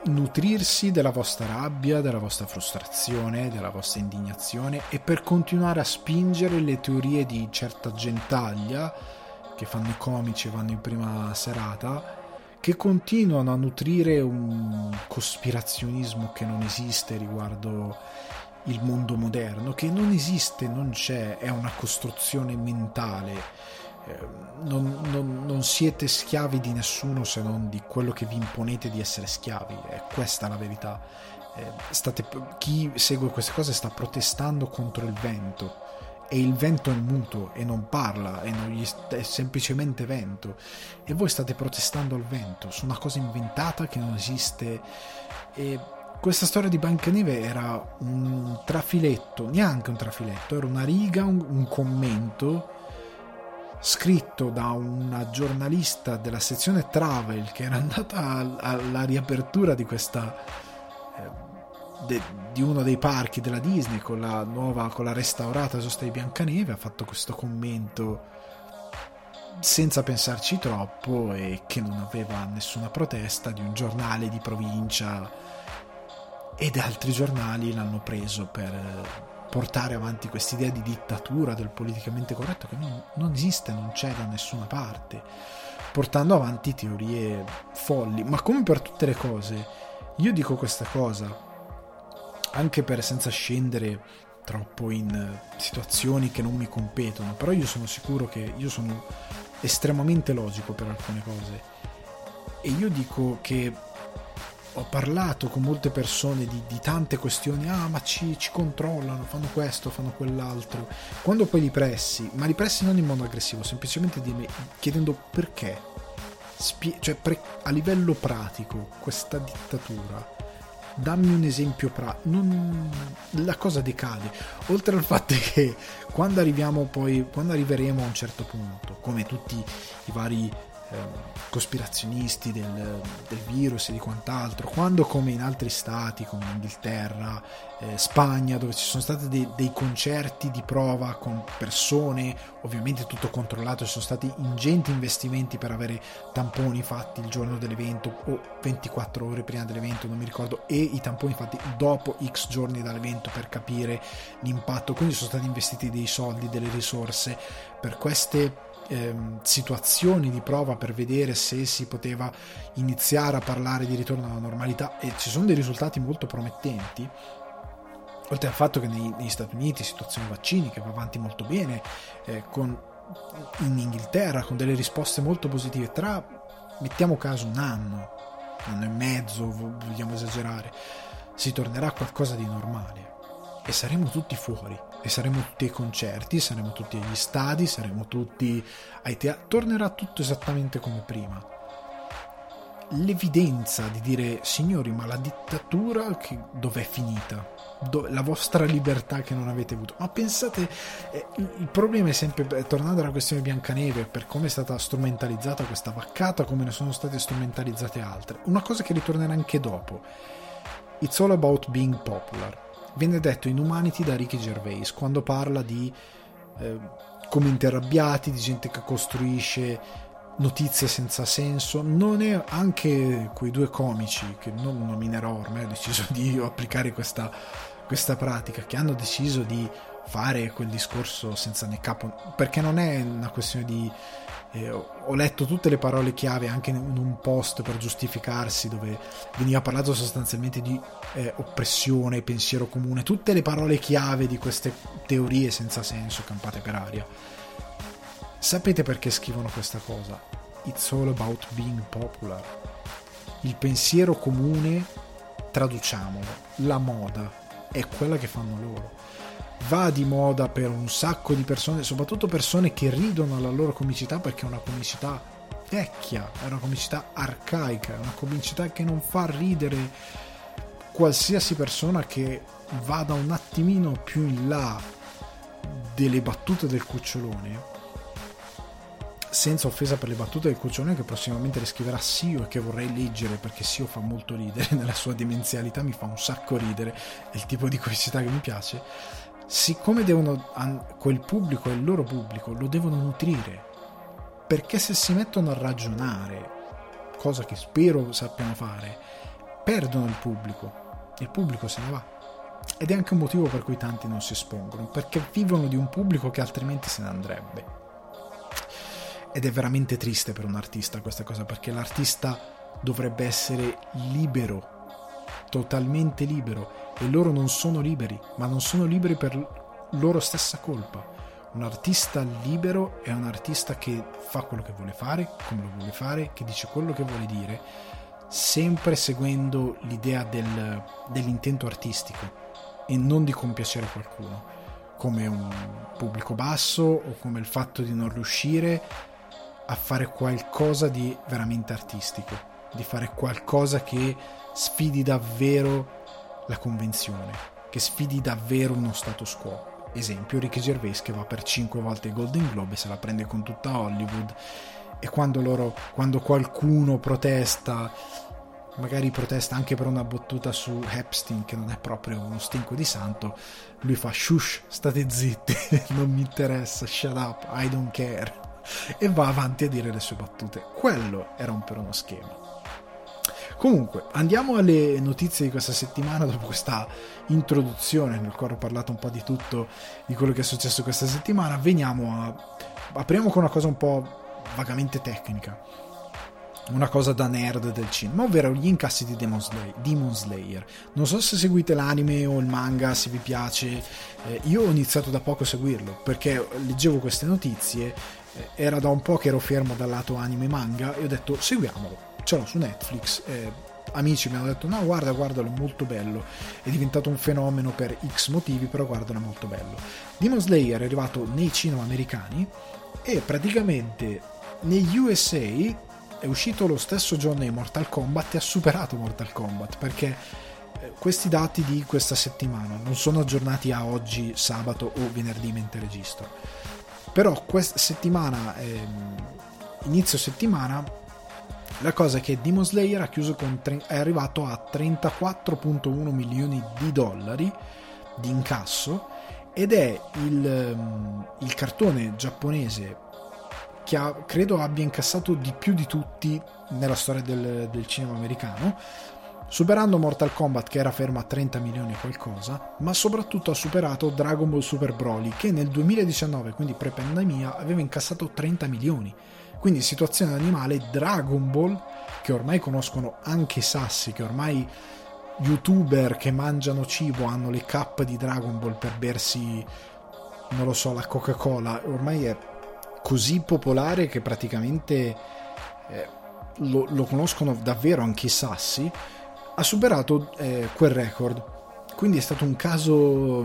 nutrirsi della vostra rabbia, della vostra frustrazione, della vostra indignazione e per continuare a spingere le teorie di certa gentaglia che fanno i comici e vanno in prima serata, che continuano a nutrire un cospirazionismo che non esiste riguardo il mondo moderno, che non esiste, non c'è, è una costruzione mentale. Non siete schiavi di nessuno se non di quello che vi imponete di essere schiavi, è questa la verità. Chi segue queste cose sta protestando contro il vento, e il vento è muto e non parla, è semplicemente vento, e voi state protestando al vento su una cosa inventata che non esiste. E questa storia di Biancaneve era un trafiletto, neanche un trafiletto, era una riga, un commento scritto da una giornalista della sezione Travel che era andata alla riapertura di questa di uno dei parchi della Disney con la restaurata sosta di Biancaneve, ha fatto questo commento senza pensarci troppo e che non aveva nessuna protesta, di un giornale di provincia, ed altri giornali l'hanno preso per portare avanti quest'idea di dittatura del politicamente corretto che non esiste, non c'è da nessuna parte, portando avanti teorie folli. Ma come per tutte le cose, io dico questa cosa anche per senza scendere troppo in situazioni che non mi competono, però io sono sicuro che io sono estremamente logico per alcune cose, e io dico che ho parlato con molte persone di tante questioni, ma ci controllano, fanno questo, fanno quell'altro, quando poi li pressi non in modo aggressivo, semplicemente chiedendo perché, a livello pratico questa dittatura, dammi un esempio la cosa decade, oltre al fatto che quando arriveremo a un certo punto, come tutti i vari cospirazionisti del virus e di quant'altro, quando come in altri stati come Inghilterra, Spagna, dove ci sono stati dei concerti di prova con persone, ovviamente tutto controllato, ci sono stati ingenti investimenti per avere tamponi fatti il giorno dell'evento o 24 ore prima dell'evento, non mi ricordo, e i tamponi fatti dopo X giorni dall'evento per capire l'impatto, quindi sono stati investiti dei soldi, delle risorse per queste situazioni di prova per vedere se si poteva iniziare a parlare di ritorno alla normalità, e ci sono dei risultati molto promettenti, oltre al fatto che negli Stati Uniti situazione vaccini che va avanti molto bene, in Inghilterra con delle risposte molto positive tra, mettiamo caso, un anno e mezzo, vogliamo esagerare, si tornerà a qualcosa di normale e saremo tutti fuori, e saremo tutti ai concerti, saremo tutti agli stadi, saremo tutti ai teatri, tornerà tutto esattamente come prima. L'evidenza di dire, signori, ma la dittatura che dov'è finita? La vostra libertà che non avete avuto? Ma pensate, il problema è sempre, tornando alla questione di Biancaneve, per come è stata strumentalizzata questa vaccata, come ne sono state strumentalizzate altre, una cosa che ritornerà anche dopo: it's all about being popular. Viene detto in Humanity da Ricky Gervais quando parla di commenti arrabbiati, di gente che costruisce notizie senza senso. Non è anche quei due comici che non nominerò, ormai ho deciso di applicare questa pratica, che hanno deciso di fare quel discorso senza né capo, perché non è una questione di Ho letto tutte le parole chiave anche in un post per giustificarsi, dove veniva parlato sostanzialmente di oppressione, pensiero comune, tutte le parole chiave di queste teorie senza senso campate per aria. Sapete perché scrivono questa cosa? It's all about being popular. Il pensiero comune, traduciamolo, la moda è quella che fanno loro. Va di moda per un sacco di persone, soprattutto persone che ridono alla loro comicità, perché è una comicità vecchia, è una comicità arcaica, è una comicità che non fa ridere qualsiasi persona che vada un attimino più in là delle battute del cucciolone. Senza offesa per le battute del cucciolone, che prossimamente le scriverà Sio e che vorrei leggere, perché Sio fa molto ridere nella sua demenzialità, mi fa un sacco ridere, è il tipo di comicità che mi piace. Siccome devono, quel pubblico è il loro pubblico, lo devono nutrire, perché se si mettono a ragionare, cosa che spero sappiano fare, perdono il pubblico, e il pubblico se ne va. Ed è anche un motivo per cui tanti non si espongono, perché vivono di un pubblico che altrimenti se ne andrebbe. Ed è veramente triste per un artista questa cosa, perché l'artista dovrebbe essere libero, totalmente libero, e loro non sono liberi, ma non sono liberi per loro stessa colpa. Un artista libero è un artista che fa quello che vuole fare, come lo vuole fare, che dice quello che vuole dire, sempre seguendo l'idea dell'intento artistico e non di compiacere qualcuno, come un pubblico basso o come il fatto di non riuscire a fare qualcosa di veramente artistico, di fare qualcosa che sfidi davvero la convenzione, che sfidi davvero uno status quo. Esempio, Ricky Gervais, che va per 5 volte ai Golden Globe e se la prende con tutta Hollywood, e quando qualcuno protesta, magari protesta anche per una battuta su Epstein, che non è proprio uno stinco di santo, lui fa shush, state zitti, non mi interessa, shut up, I don't care, e va avanti a dire le sue battute. Quello era un per uno schema. Comunque, andiamo alle notizie di questa settimana. Dopo questa introduzione nel quale ho parlato un po' di tutto, di quello che è successo questa settimana, apriamo con una cosa un po' vagamente tecnica, una cosa da nerd del cinema, ovvero gli incassi di Demon Slayer. Non so se seguite l'anime o il manga, se vi piace. Io ho iniziato da poco a seguirlo, perché leggevo queste notizie, era da un po' che ero fermo dal lato anime manga, e ho detto seguiamolo, ce l'ho su Netflix. Amici mi hanno detto no, guardalo, molto bello, è diventato un fenomeno per X motivi, però guardalo, molto bello. Demon Slayer è arrivato nei cinema americani, e praticamente negli USA è uscito lo stesso giorno di Mortal Kombat, e ha superato Mortal Kombat, perché questi dati di questa settimana non sono aggiornati a oggi sabato o venerdì mentre registro, però questa settimana, inizio settimana, la cosa è che Demon Slayer ha chiuso è arrivato a 34.1 milioni di dollari di incasso, ed è il cartone giapponese che credo abbia incassato di più di tutti nella storia del cinema americano, superando Mortal Kombat, che era fermo a 30 milioni e qualcosa, ma soprattutto ha superato Dragon Ball Super Broly, che nel 2019, quindi pre-pandemia, aveva incassato 30 milioni. Quindi, in situazione animale, Dragon Ball, che ormai conoscono anche i sassi, che ormai youtuber che mangiano cibo hanno le cup di Dragon Ball per bersi, non lo so, la Coca-Cola, ormai è così popolare che praticamente lo conoscono davvero anche i sassi, ha superato quel record. Quindi è stato un caso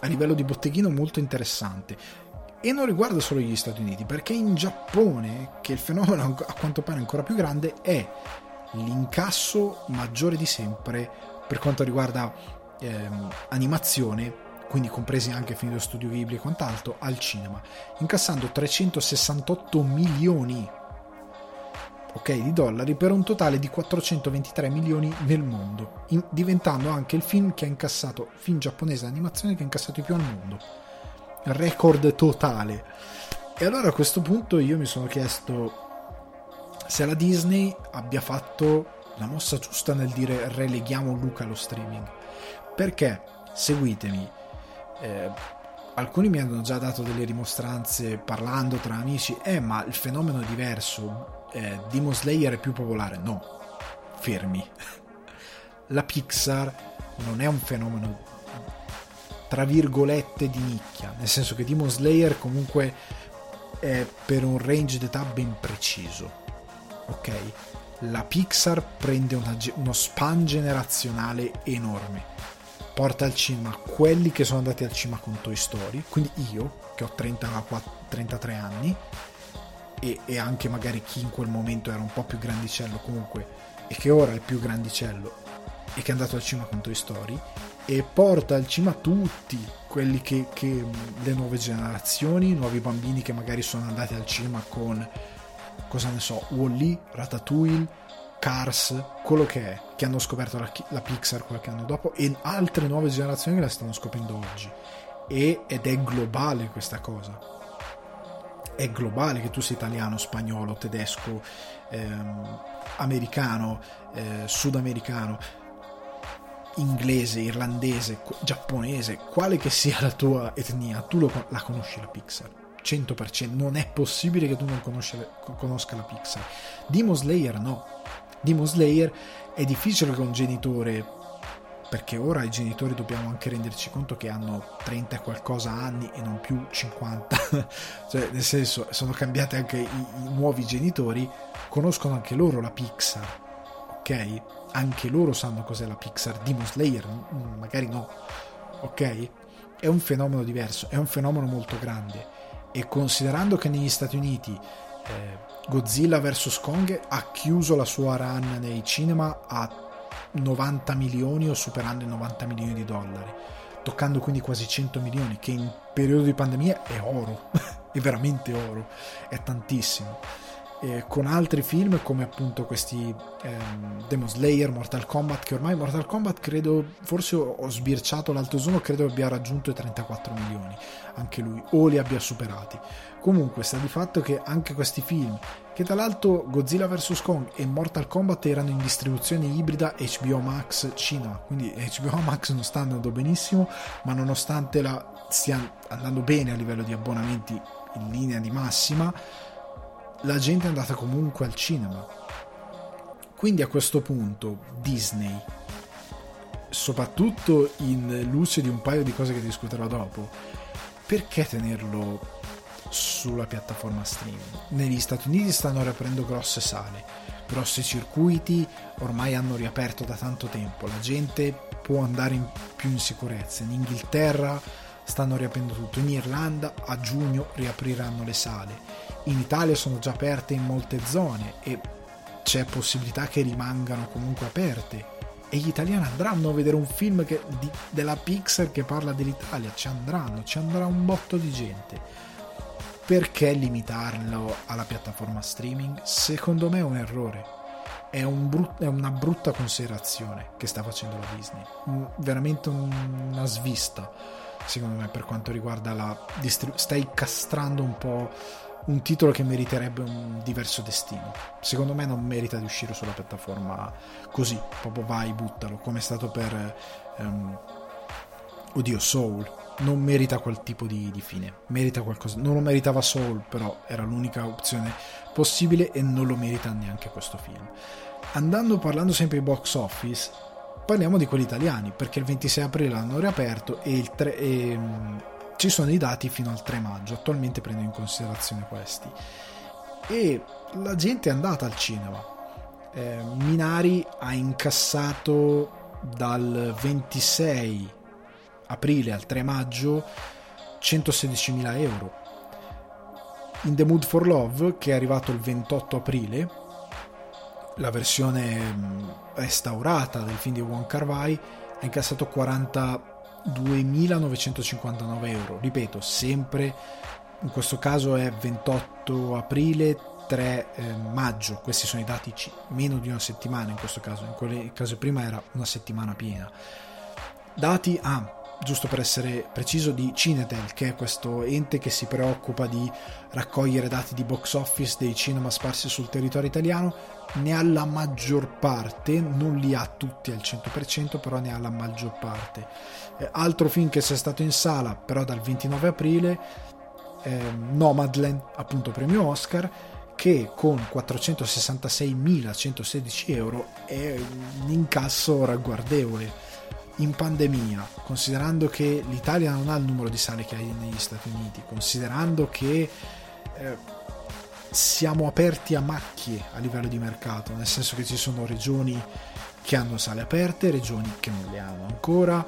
a livello di botteghino molto interessante, e non riguarda solo gli Stati Uniti, perché in Giappone, che il fenomeno a quanto pare è ancora più grande, è l'incasso maggiore di sempre per quanto riguarda animazione, quindi compresi anche film dello studio Ghibli e quant'altro, al cinema, incassando 368 milioni di dollari, per un totale di 423 milioni nel mondo, diventando anche il film giapponese d'animazione che ha incassato di più al mondo, record totale. E allora, a questo punto, io mi sono chiesto se la Disney abbia fatto la mossa giusta nel dire releghiamo Luca allo streaming, perché, seguitemi, alcuni mi hanno già dato delle rimostranze parlando tra amici, ma il fenomeno è diverso, Demon Slayer è più popolare. No, fermi, la Pixar non è un fenomeno tra virgolette di nicchia, nel senso che Demon Slayer comunque è per un range d'età ben preciso, ok? La Pixar prende uno span generazionale enorme, porta al cinema quelli che sono andati al cinema con Toy Story, quindi io che ho 33 anni e anche magari chi in quel momento era un po' più grandicello comunque e che ora è più grandicello e che è andato al cinema con Toy Story, e porta al cinema tutti quelli che le nuove generazioni, nuovi bambini che magari sono andati al cinema con, cosa ne so, Wall-E, Ratatouille, Cars, quello che è, che hanno scoperto la Pixar qualche anno dopo, e altre nuove generazioni che la stanno scoprendo oggi, ed è globale questa cosa, è globale, che tu sia italiano, spagnolo, tedesco, americano, sudamericano, inglese, irlandese, giapponese, quale che sia la tua etnia, tu la conosci la Pixar 100%, non è possibile che tu non conosca la Pixar. Demon Slayer no, Demon Slayer è difficile che un genitore, perché ora i genitori dobbiamo anche renderci conto che hanno 30 e qualcosa anni e non più 50 cioè nel senso sono cambiati anche i nuovi genitori, conoscono anche loro la Pixar, ok? Anche loro sanno cos'è la Pixar. Demon Slayer magari no, ok? È un fenomeno diverso, è un fenomeno molto grande, e considerando che negli Stati Uniti Godzilla vs Kong ha chiuso la sua run nei cinema a 90 milioni o superando i $90 milioni, toccando quindi quasi 100 milioni, che in periodo di pandemia è oro è veramente oro, è tantissimo. Con altri film come appunto questi Demon Slayer, Mortal Kombat, che ormai Mortal Kombat credo, forse ho sbirciato l'altro giorno, credo abbia raggiunto i 34 milioni anche lui, o li abbia superati. Comunque sta di fatto che anche questi film, che tra l'altro Godzilla vs Kong e Mortal Kombat erano in distribuzione ibrida HBO Max Cina, quindi HBO Max non sta andando benissimo, ma nonostante stia andando bene a livello di abbonamenti in linea di massima, la gente è andata comunque al cinema. Quindi a questo punto Disney, soprattutto in luce di un paio di cose che discuterò dopo, perché tenerlo sulla piattaforma streaming? Negli Stati Uniti stanno riaprendo grosse sale, grossi circuiti, ormai hanno riaperto da tanto tempo, la gente può andare più in sicurezza. In Inghilterra stanno riaprendo tutto, in Irlanda a giugno riapriranno le sale, in Italia sono già aperte in molte zone e c'è possibilità che rimangano comunque aperte, e gli italiani andranno a vedere un film della Pixar che parla dell'Italia, ci andrà un botto di gente. Perché limitarlo alla piattaforma streaming? Secondo me è un errore, è una brutta considerazione che sta facendo la Disney, veramente una svista secondo me per quanto riguarda stai castrando un po' un titolo che meriterebbe un diverso destino. Secondo me non merita di uscire sulla piattaforma così, proprio vai, buttalo, come è stato per Soul. Non merita quel tipo di fine, merita qualcosa. Non lo meritava Soul, però era l'unica opzione possibile, e non lo merita neanche questo film. Parlando sempre di box office, parliamo di quelli italiani, perché il 26 aprile l'hanno riaperto e ci sono i dati fino al 3 maggio, attualmente prendo in considerazione questi, e la gente è andata al cinema. Minari ha incassato dal 26 aprile al 3 maggio 116.000 euro. In The Mood for Love, che è arrivato il 28 aprile, la versione restaurata del film di Wong Kar-wai, ha incassato 42.959 euro, ripeto, sempre in questo caso è 28 aprile 3 maggio, questi sono i dati, meno di una settimana in questo caso, in quel caso prima era una settimana piena. Dati giusto per essere preciso, di Cinetel, che è questo ente che si preoccupa di raccogliere dati di box office dei cinema sparsi sul territorio italiano. Ne ha la maggior parte, non li ha tutti al 100%, però ne ha la maggior parte. Altro film che sia stato in sala però dal 29 aprile, Nomadland, appunto premio Oscar, che con 466.116 euro è un incasso ragguardevole. In pandemia, considerando che l'Italia non ha il numero di sale che ha negli Stati Uniti, considerando che siamo aperti a macchie a livello di mercato, nel senso che ci sono regioni che hanno sale aperte, regioni che non le hanno ancora,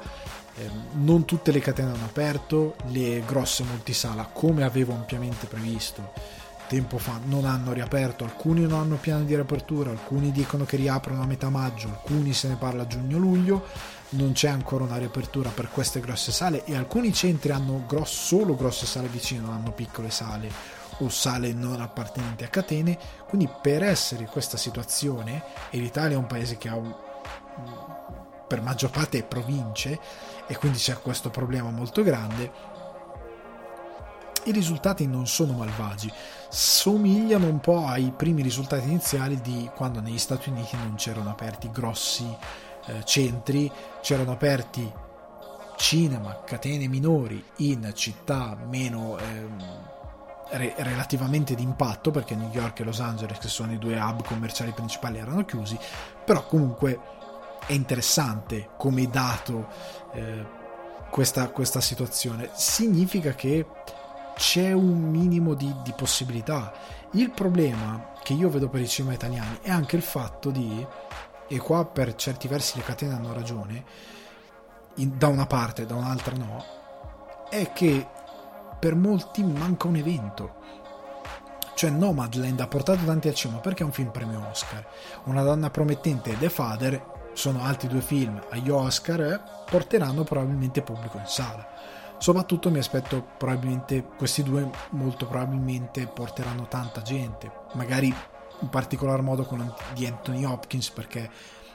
non tutte le catene hanno aperto, le grosse multisala, come avevo ampiamente previsto tempo fa, non hanno riaperto, alcuni non hanno piano di riapertura, alcuni dicono che riaprono a metà maggio, alcuni se ne parla giugno-luglio. Non c'è ancora una riapertura per queste grosse sale, e alcuni centri hanno solo grosse sale vicine, non hanno piccole sale o sale non appartenenti a catene. Quindi, per essere in questa situazione, e l'Italia è un paese che ha per maggior parte province, e quindi c'è questo problema molto grande, i risultati non sono malvagi, somigliano un po' ai primi risultati iniziali di quando negli Stati Uniti non c'erano aperti grossi centri, c'erano aperti cinema, catene minori in città meno relativamente d'impatto, perché New York e Los Angeles, che sono i due hub commerciali principali, erano chiusi. Però comunque è interessante come dato questa situazione, significa che c'è un minimo di possibilità. Il problema che io vedo per i cinema italiani è anche il fatto di, e qua per certi versi le catene hanno ragione, da una parte, da un'altra no, è che per molti manca un evento. Cioè Nomadland ha portato tanti al cinema perché è un film premio Oscar, Una Donna Promettente e The Father sono altri due film agli Oscar, porteranno probabilmente pubblico in sala. Soprattutto mi aspetto probabilmente questi due, molto probabilmente porteranno tanta gente, magari in particolar modo con di Anthony Hopkins, perché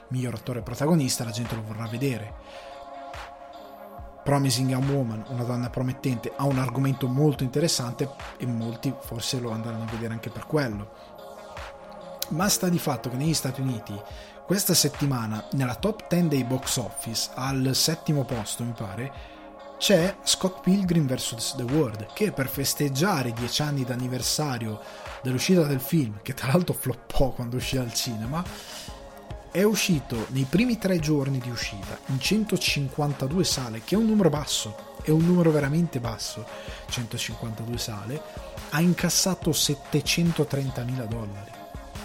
miglior attore protagonista, la gente lo vorrà vedere. Promising Young Woman, Una Donna Promettente, ha un argomento molto interessante e molti forse lo andranno a vedere anche per quello. Ma sta di fatto che negli Stati Uniti questa settimana, nella top 10 dei box office, al 7° posto mi pare, c'è Scott Pilgrim vs. The World, che per festeggiare 10 anni d'anniversario dell'uscita del film, che tra l'altro floppò quando uscì al cinema, è uscito nei primi 3 giorni di uscita in 152 sale, che è un numero basso, è un numero veramente basso, 152 sale, ha incassato $730,000,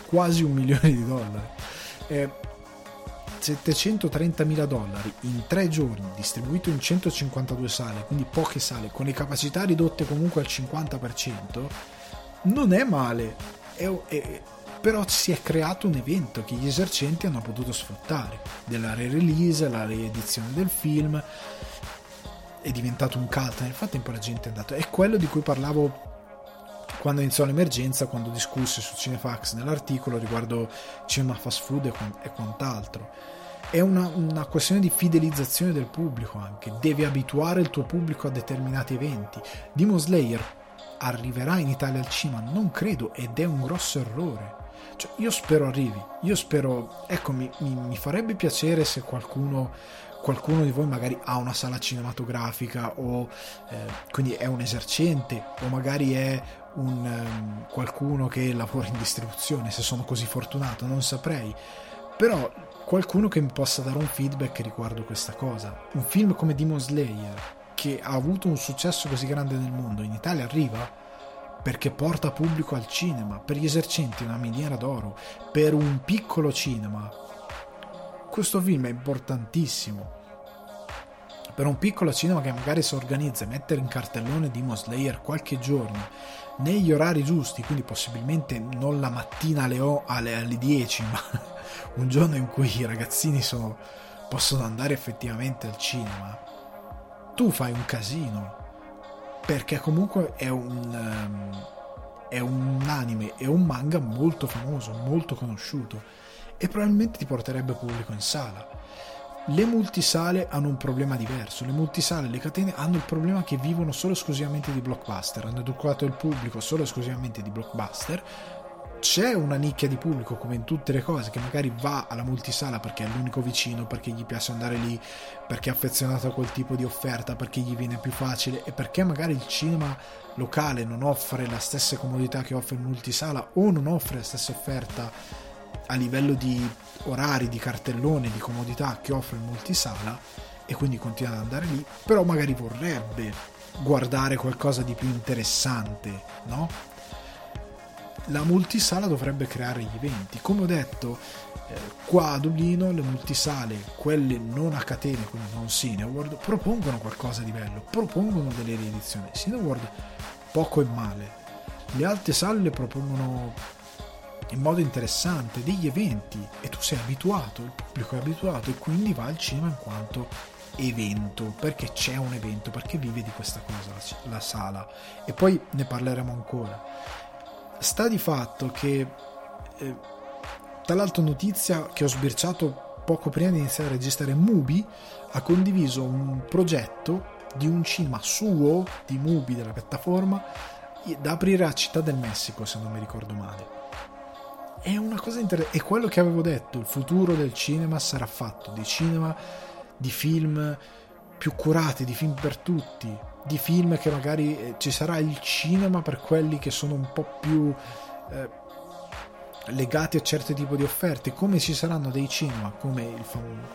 quasi $1 milione. $730,000 in 3 giorni, distribuito in 152 sale, quindi poche sale, con le capacità ridotte comunque al 50%, non è male, però si è creato un evento che gli esercenti hanno potuto sfruttare, della re-release, la riedizione del film, è diventato un cult, nel frattempo la gente è andata, è quello di cui parlavo quando iniziò l'emergenza, quando discusse su Cinefax nell'articolo riguardo cinema fast food e quant'altro. È una questione di fidelizzazione del pubblico anche, devi abituare il tuo pubblico a determinati eventi. Demon Slayer arriverà in Italia al cinema? Non credo, ed è un grosso errore. Cioè, io spero arrivi, io spero, ecco, mi farebbe piacere se qualcuno di voi magari ha una sala cinematografica o quindi è un esercente, o magari è qualcuno che lavora in distribuzione, se sono così fortunato, non saprei, però qualcuno che mi possa dare un feedback riguardo questa cosa. Un film come Demon Slayer, che ha avuto un successo così grande nel mondo, in Italia arriva perché porta pubblico al cinema, per gli esercenti una miniera d'oro, per un piccolo cinema questo film è importantissimo. Per un piccolo cinema che magari si organizza e mettere in cartellone Demon Slayer qualche giorno negli orari giusti, quindi possibilmente non la mattina alle 10, ma un giorno in cui i ragazzini possono andare effettivamente al cinema, tu fai un casino, perché comunque è un anime, è un manga molto famoso, molto conosciuto, e probabilmente ti porterebbe pubblico in sala. Le multisale hanno un problema diverso. Le multisale, le catene hanno il problema che vivono solo esclusivamente di blockbuster, hanno educato il pubblico solo esclusivamente di blockbuster. C'è una nicchia di pubblico, come in tutte le cose, che magari va alla multisala perché è l'unico vicino, perché gli piace andare lì, perché è affezionato a quel tipo di offerta, perché gli viene più facile, e perché magari il cinema locale non offre la stessa comodità che offre in multisala, o non offre la stessa offerta a livello di orari, di cartellone, di comodità che offre il multisala, e quindi continua ad andare lì, però magari vorrebbe guardare qualcosa di più interessante, no? La multisala dovrebbe creare gli eventi, come ho detto, qua a Dublino le multisale, quelle non a catene, quindi non Cineworld, propongono qualcosa di bello, propongono delle riedizioni. Cineworld poco e male, le altre sale le propongono in modo interessante, degli eventi, e tu sei abituato, il pubblico è abituato, e quindi va al cinema in quanto evento, perché c'è un evento, perché vive di questa cosa la sala, e poi ne parleremo ancora. Sta di fatto che tra l'altro, notizia che ho sbirciato poco prima di iniziare a registrare, Mubi ha condiviso un progetto di un cinema suo, di Mubi, della piattaforma, da aprire a Città del Messico, se non mi ricordo male. È una cosa interessante, è quello che avevo detto, il futuro del cinema sarà fatto di cinema, di film più curati, di film per tutti, di film che magari ci sarà il cinema per quelli che sono un po' più legati a certi tipo di offerte, come ci saranno dei cinema come,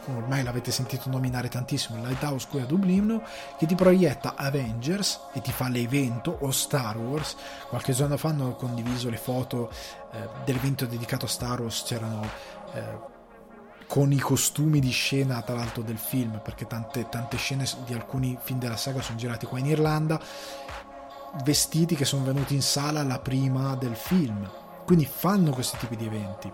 come ormai l'avete sentito nominare tantissimo, il Lighthouse qui a Dublino, che ti proietta Avengers e ti fa l'evento, o Star Wars. Qualche giorno fa hanno condiviso le foto dell'evento dedicato a Star Wars, c'erano con i costumi di scena, tra l'altro, del film, perché tante scene di alcuni film della saga sono girati qua in Irlanda, vestiti che sono venuti in sala la prima del film. Quindi fanno questi tipi di eventi,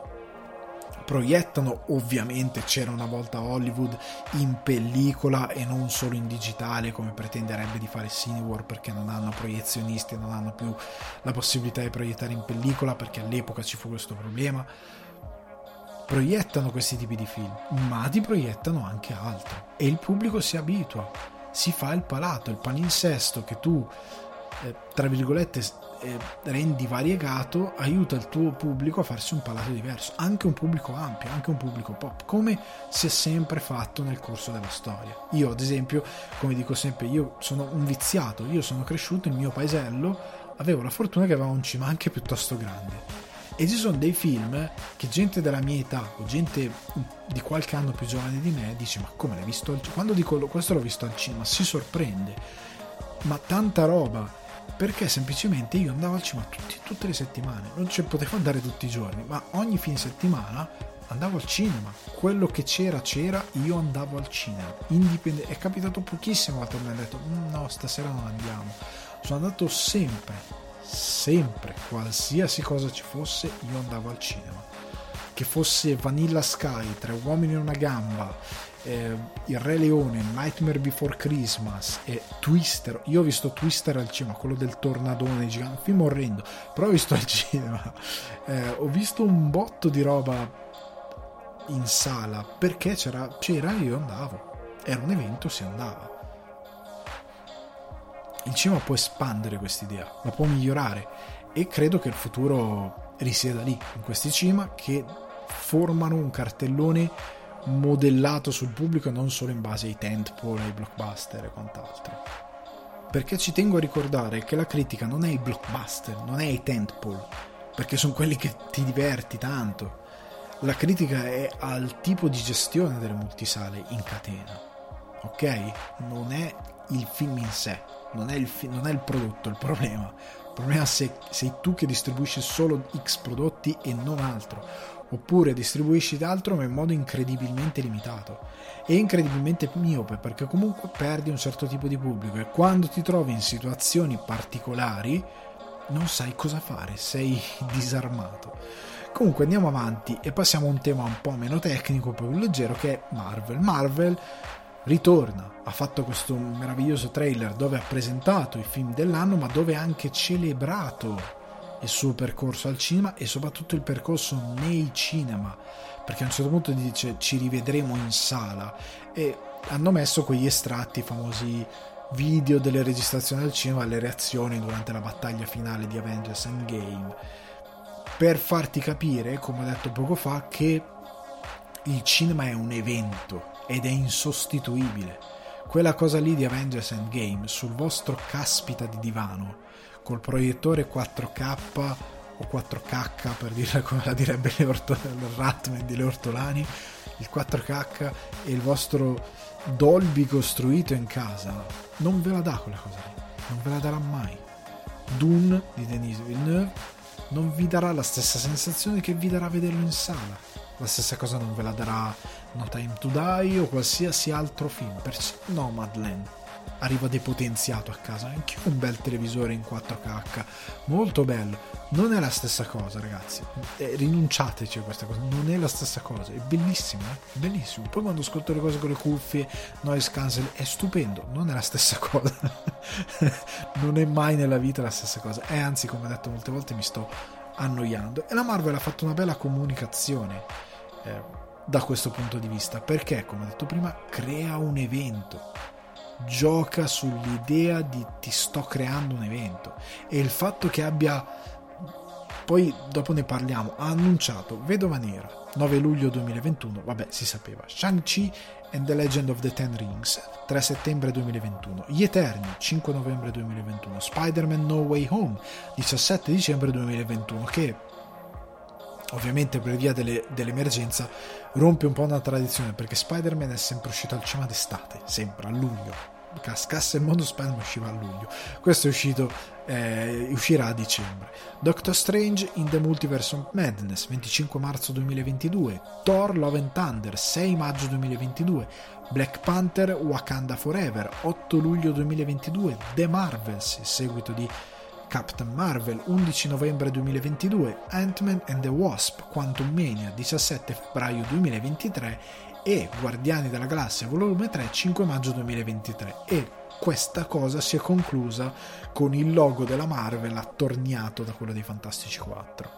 proiettano, ovviamente c'era una volta Hollywood, in pellicola e non solo in digitale, come pretenderebbe di fare Cineworld, perché non hanno proiezionisti, non hanno più la possibilità di proiettare in pellicola, perché all'epoca ci fu questo problema. Proiettano questi tipi di film, ma ti proiettano anche altro, e il pubblico si abitua, si fa il palato, il palinsesto che tu tra virgolette rendi variegato, aiuta il tuo pubblico a farsi un palato diverso, anche un pubblico ampio, anche un pubblico pop, come si è sempre fatto nel corso della storia. Io, ad esempio, come dico sempre, io sono un viziato, io sono cresciuto nel mio paesello, avevo la fortuna che aveva un cinema anche piuttosto grande, e ci sono dei film che gente della mia età o gente di qualche anno più giovane di me dice: ma come, l'hai visto quando dico questo l'ho visto al cinema, si sorprende, ma tanta roba, perché semplicemente io andavo al cinema tutte le settimane, non ci potevo andare tutti i giorni, ma ogni fine settimana andavo al cinema, quello che c'era, io andavo al cinema indipendente. È capitato pochissime volte mi hanno detto no, stasera non andiamo. Sono andato sempre, qualsiasi cosa ci fosse, io andavo al cinema, che fosse Vanilla Sky, Tre uomini e una gamba, Il Re Leone, Nightmare Before Christmas e Twister. Io ho visto Twister al cinema, quello del tornadone gigante, film orrendo, però ho visto al cinema, ho visto un botto di roba in sala, perché c'era, io andavo, era un evento, si andava. Il cinema può espandere quest'idea, la può migliorare, e credo che il futuro risieda lì, in questi cinema che formano un cartellone modellato sul pubblico e non solo in base ai tentpole, ai blockbuster e quant'altro. Perché ci tengo a ricordare che la critica non è i blockbuster, non è i tentpole, perché sono quelli che ti diverti tanto. La critica è al tipo di gestione delle multisale in catena, ok? Non è il film in sé. Non è il prodotto il problema. Il problema è se sei tu che distribuisci solo X prodotti e non altro, oppure distribuisci d'altro ma in modo incredibilmente limitato e incredibilmente miope, perché comunque perdi un certo tipo di pubblico, e quando ti trovi in situazioni particolari non sai cosa fare, sei disarmato. Comunque andiamo avanti e passiamo a un tema un po' meno tecnico, più leggero, che è Marvel. Ritorna, ha fatto questo meraviglioso trailer dove ha presentato i film dell'anno, ma dove ha anche celebrato il suo percorso al cinema e soprattutto il percorso nei cinema, perché a un certo punto dice ci rivedremo in sala, e hanno messo quegli estratti, famosi video delle registrazioni al cinema, le reazioni durante la battaglia finale di Avengers Endgame, per farti capire, come ho detto poco fa, che il cinema è un evento ed è insostituibile. Quella cosa lì di Avengers Endgame sul vostro caspita di divano col proiettore 4K o 4K, per dirla come la direbbe il Ratman di Le Ortolani, il 4K e il vostro Dolby costruito in casa, non ve la dà quella cosa lì, non ve la darà mai. Dune di Denis Villeneuve non vi darà la stessa sensazione che vi darà vederlo in sala, la stessa cosa non ve la darà No Time to Die o qualsiasi altro film, persino Nomadland arriva depotenziato a casa, anche un bel televisore in 4K molto bello, non è la stessa cosa, ragazzi, rinunciateci a questa cosa, non è la stessa cosa, è bellissimo, bellissimo. Poi quando ascolto le cose con le cuffie, noise cancel, è stupendo, non è la stessa cosa non è mai nella vita la stessa cosa, e anzi, come ho detto molte volte, mi sto annoiando. E la Marvel ha fatto una bella comunicazione da questo punto di vista, perché, come ho detto prima, crea un evento, gioca sull'idea di ti sto creando un evento. E il fatto che abbia, poi dopo ne parliamo, ha annunciato Vedova Nera 9 luglio 2021, vabbè, si sapeva, Shang-Chi and the Legend of the Ten Rings 3 settembre 2021, Gli Eterni 5 novembre 2021, Spider-Man No Way Home 17 dicembre 2021, che ovviamente per via dell'emergenza rompe un po' una tradizione, perché Spider-Man è sempre uscito al cinema d'estate, sempre a luglio, cascasse il mondo Spider-Man usciva a luglio, questo è uscito, uscirà a dicembre. Doctor Strange in the Multiverse of Madness 25 marzo 2022, Thor Love and Thunder 6 maggio 2022, Black Panther Wakanda Forever 8 luglio 2022, The Marvels, il seguito di Captain Marvel 11 novembre 2022, Ant-Man and the Wasp Quantumania 17 febbraio 2023 e Guardiani della Galassia volume 3 5 maggio 2023. E questa cosa si è conclusa con il logo della Marvel attorniato da quello dei Fantastici 4,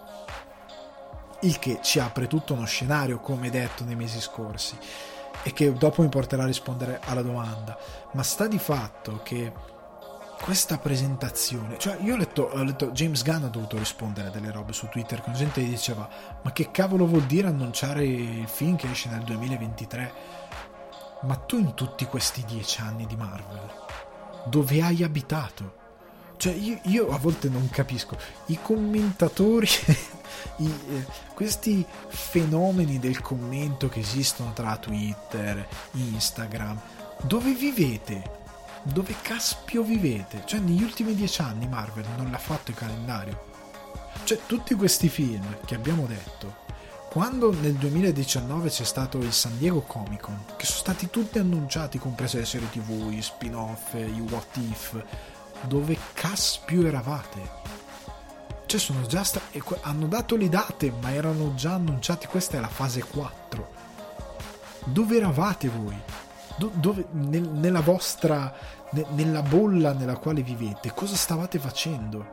il che ci apre tutto uno scenario, come detto nei mesi scorsi, e che dopo mi porterà a rispondere alla domanda, ma sta di fatto che questa presentazione, cioè io ho letto James Gunn ha dovuto rispondere a delle robe su Twitter con gente che diceva ma che cavolo vuol dire annunciare il film che esce nel 2023, ma tu in tutti questi 10 anni di Marvel dove hai abitato? Cioè io a volte non capisco i commentatori questi fenomeni del commento che esistono tra Twitter, Instagram, dove vivete? Dove caspio vivete? Cioè negli ultimi 10 anni Marvel non l'ha fatto il calendario, cioè tutti questi film che abbiamo detto, quando nel 2019 c'è stato il San Diego Comic Con, che sono stati tutti annunciati, comprese le serie tv, i spin-off, i what if, dove caspio eravate? Cioè sono già hanno dato le date, ma erano già annunciati, questa è la fase 4, dove eravate voi? Dove, nella vostra, nella bolla nella quale vivete, cosa stavate facendo?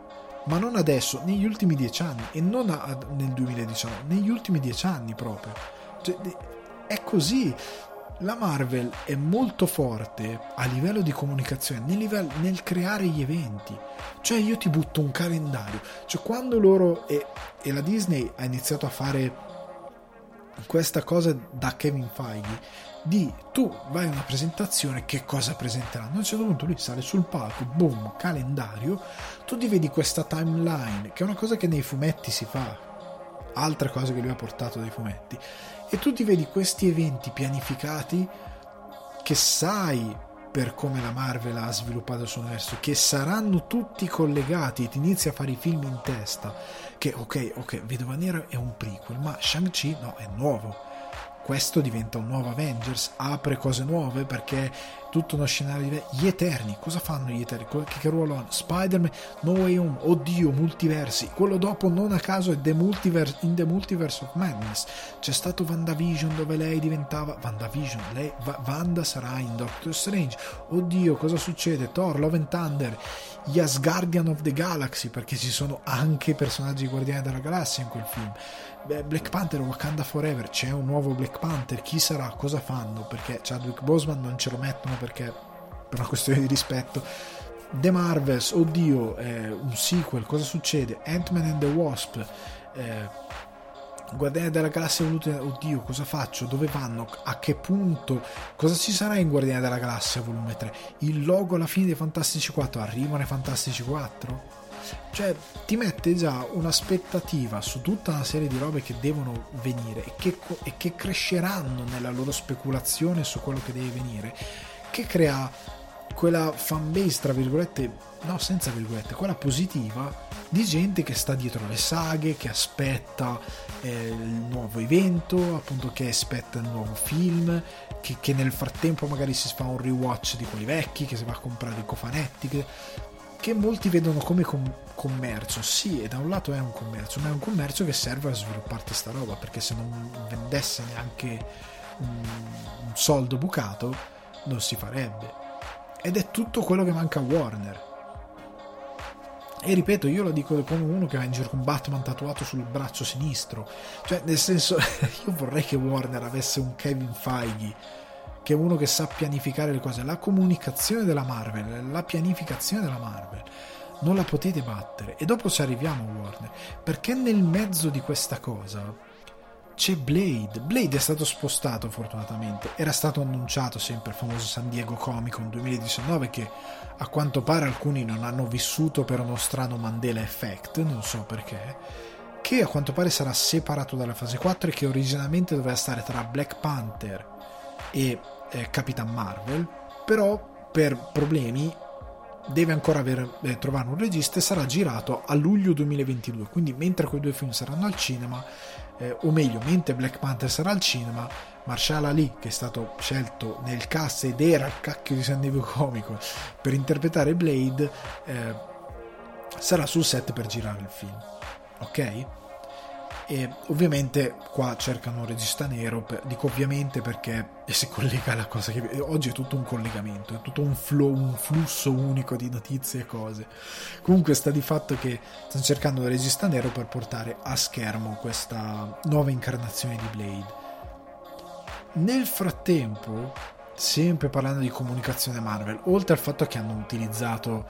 Ma non adesso, negli ultimi 10 anni, e non nel 2019, negli ultimi 10 anni proprio, cioè, è così. La Marvel è molto forte a livello di comunicazione, nel creare gli eventi, cioè io ti butto un calendario, cioè quando loro e la Disney ha iniziato a fare questa cosa da Kevin Feige, di tu vai a una presentazione, che cosa presenteranno? A un certo punto lui sale sul palco, boom, calendario, tu ti vedi questa timeline, che è una cosa che nei fumetti si fa, altra cosa che lui ha portato dai fumetti, e tu ti vedi questi eventi pianificati, che sai, per come la Marvel ha sviluppato il suo universo, che saranno tutti collegati, e ti inizi a fare i film in testa, che ok, Vedova Nera è un prequel, ma Shang-Chi no, è nuovo, questo diventa un nuovo Avengers, apre cose nuove perché tutto uno scenario di Gli Eterni, cosa fanno gli Eterni, che ruolo hanno? Spider-Man No Way Home, oddio, multiversi, quello dopo non a caso è in The Multiverse of Madness, c'è stato WandaVision dove lei diventava WandaVision, lei Wanda sarà in Doctor Strange, oddio cosa succede, Thor Love and Thunder, gli Asgardian of the Galaxy, perché ci sono anche personaggi Guardiani della Galassia in quel film, Black Panther Wakanda Forever, c'è un nuovo Black Panther, chi sarà, cosa fanno, perché Chadwick Boseman non ce lo mettono perché per una questione di rispetto. The Marvels, oddio, un sequel, cosa succede, Ant-Man and the Wasp, Guardiani della Galassia Evoluta, oddio cosa faccio, dove vanno, a che punto, cosa ci sarà in Guardiani della Galassia volume 3, il logo alla fine dei Fantastici 4, arrivano i Fantastici 4? Cioè ti mette già un'aspettativa su tutta una serie di robe che devono venire e che cresceranno nella loro speculazione su quello che deve venire, che crea quella fanbase tra virgolette, no senza virgolette, quella positiva di gente che sta dietro le saghe, che aspetta il nuovo evento, appunto, che aspetta il nuovo film, che nel frattempo magari si fa un rewatch di quelli vecchi, che si va a comprare i cofanetti, che molti vedono come commercio, sì, e da un lato è un commercio, ma è un commercio che serve a sviluppare questa roba, perché se non vendesse neanche un soldo bucato non si farebbe, ed è tutto quello che manca a Warner. E ripeto, io lo dico come uno che va in giro con Batman tatuato sul braccio sinistro, cioè nel senso io vorrei che Warner avesse un Kevin Feige, che è uno che sa pianificare le cose. La comunicazione della Marvel, la pianificazione della Marvel non la potete battere. E dopo ci arriviamo a Warner, perché nel mezzo di questa cosa c'è Blade. Blade è stato spostato, fortunatamente era stato annunciato sempre il famoso San Diego Comic Con 2019, che a quanto pare alcuni non hanno vissuto per uno strano Mandela Effect, non so perché, che a quanto pare sarà separato dalla fase 4 e che originalmente doveva stare tra Black Panther e Capitan Marvel, però per problemi deve ancora trovare un regista, e sarà girato a luglio 2022, quindi mentre quei due film saranno al cinema, o meglio mentre Black Panther sarà al cinema, Marshall Ali, che è stato scelto nel cast ed era il cacchio di San Diego Comico per interpretare Blade, sarà sul set per girare il film, ok? E ovviamente qua cercano un regista nero, dico ovviamente perché si collega alla cosa che oggi è tutto un collegamento, è tutto un flow, un flusso unico di notizie e cose. Comunque sta di fatto che stanno cercando un regista nero per portare a schermo questa nuova incarnazione di Blade. Nel frattempo, sempre parlando di comunicazione Marvel, oltre al fatto che hanno utilizzato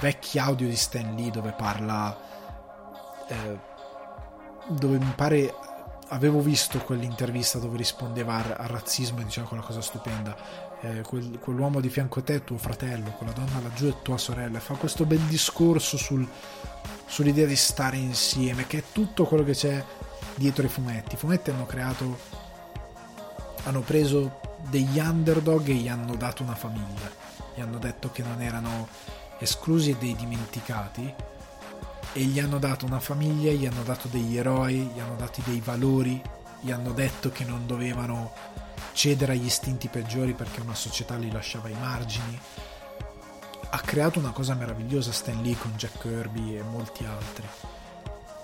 vecchi audio di Stan Lee dove parla, dove mi pare avevo visto quell'intervista dove rispondeva al razzismo e diceva quella cosa stupenda, quell'uomo di fianco a te è tuo fratello, quella donna laggiù è tua sorella, fa questo bel discorso sull'idea di stare insieme, che è tutto quello che c'è dietro i fumetti. Hanno preso degli underdog e gli hanno dato una famiglia, gli hanno detto che non erano esclusi e dei dimenticati, e gli hanno dato una famiglia, gli hanno dato degli eroi, gli hanno dato dei valori, gli hanno detto che non dovevano cedere agli istinti peggiori perché una società li lasciava ai margini. Ha creato una cosa meravigliosa Stan Lee con Jack Kirby e molti altri,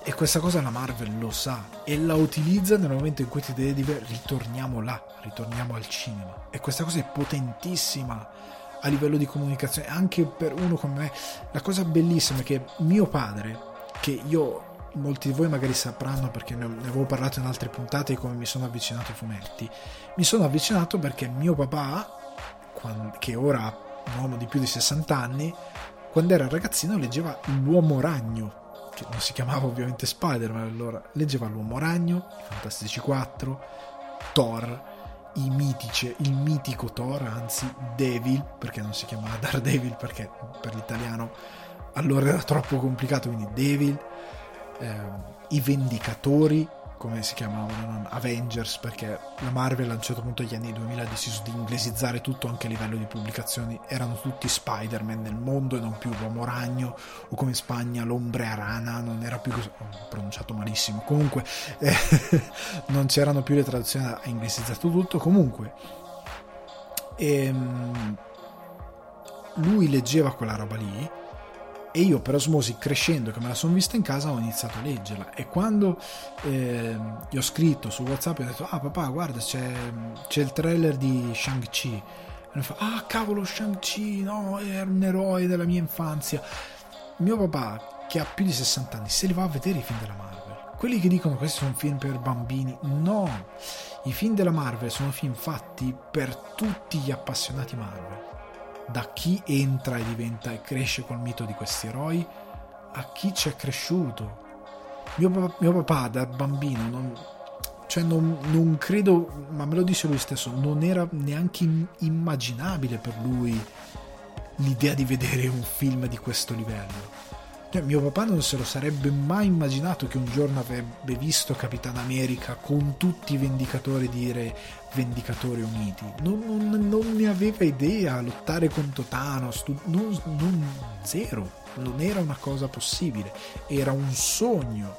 e questa cosa la Marvel lo sa e la utilizza nel momento in cui ti deve dire ritorniamo al cinema, e questa cosa è potentissima a livello di comunicazione, anche per uno come me. La cosa bellissima è che mio padre, che io, molti di voi magari sapranno perché ne avevo parlato in altre puntate di come mi sono avvicinato ai fumetti, mi sono avvicinato perché mio papà, che ora è un uomo di più di 60 anni, quando era ragazzino leggeva l'Uomo Ragno, che non si chiamava ovviamente Spider-Man allora, leggeva l'Uomo Ragno, i Fantastici 4, Thor, il mitico Thor, anzi Devil, perché non si chiamava Daredevil perché per l'italiano allora era troppo complicato, quindi Devil, i Vendicatori, come si chiamavano, Avengers, perché la Marvel a un certo punto negli anni 2000 ha deciso di inglesizzare tutto, anche a livello di pubblicazioni erano tutti Spider-Man nel mondo e non più l'Uomo Ragno, o come in Spagna l'Ombra Rana, non era più, ho pronunciato malissimo, comunque non c'erano più le traduzioni, ha inglesizzato tutto. Comunque lui leggeva quella roba lì e io per osmosi, crescendo, che me la sono vista in casa, ho iniziato a leggerla. E quando gli ho scritto su WhatsApp e ho detto: ah papà, guarda, c'è il trailer di Shang-Chi, e mi fa: ah cavolo, Shang-Chi, no, era un eroe della mia infanzia. Mio papà, che ha più di 60 anni, se li va a vedere i film della Marvel. Quelli che dicono questi sono film per bambini, no, i film della Marvel sono film fatti per tutti gli appassionati Marvel, da chi entra e diventa e cresce col mito di questi eroi a chi c'è cresciuto. Mio papà da bambino non credo, ma me lo dice lui stesso, non era neanche immaginabile per lui l'idea di vedere un film di questo livello. Mio papà non se lo sarebbe mai immaginato che un giorno avrebbe visto Capitan America con tutti i Vendicatori, dire Vendicatori Uniti, non ne aveva idea, lottare contro Thanos, zero, non era una cosa possibile, era un sogno,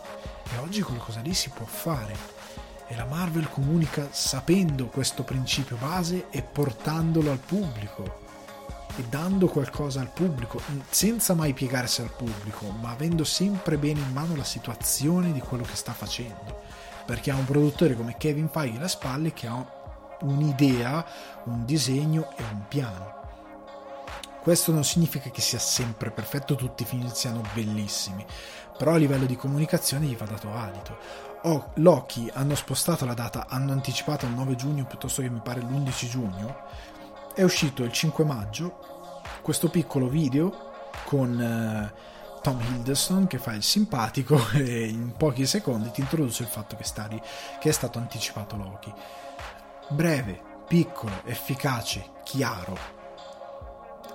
e oggi qualcosa lì si può fare, e la Marvel comunica sapendo questo principio base e portandolo al pubblico e dando qualcosa al pubblico, senza mai piegarsi al pubblico, ma avendo sempre bene in mano la situazione di quello che sta facendo, perché ha un produttore come Kevin Feige alle spalle che ha un'idea, un disegno e un piano. Questo non significa che sia sempre perfetto, tutti i film siano bellissimi, però a livello di comunicazione gli va dato adito. Loki hanno spostato la data, hanno anticipato il 9 giugno piuttosto che mi pare l'11 giugno, è uscito il 5 maggio questo piccolo video con Tom Hiddleston che fa il simpatico e in pochi secondi ti introduce il fatto che è stato anticipato Loki. Breve, piccolo, efficace, chiaro,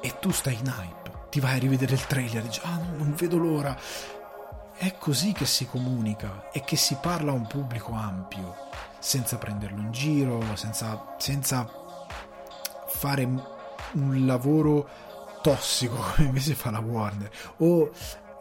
e tu stai in hype, ti vai a rivedere il trailer e dici: ah non vedo l'ora. È così che si comunica e che si parla a un pubblico ampio, senza prenderlo in giro, senza fare un lavoro tossico come invece fa la Warner, o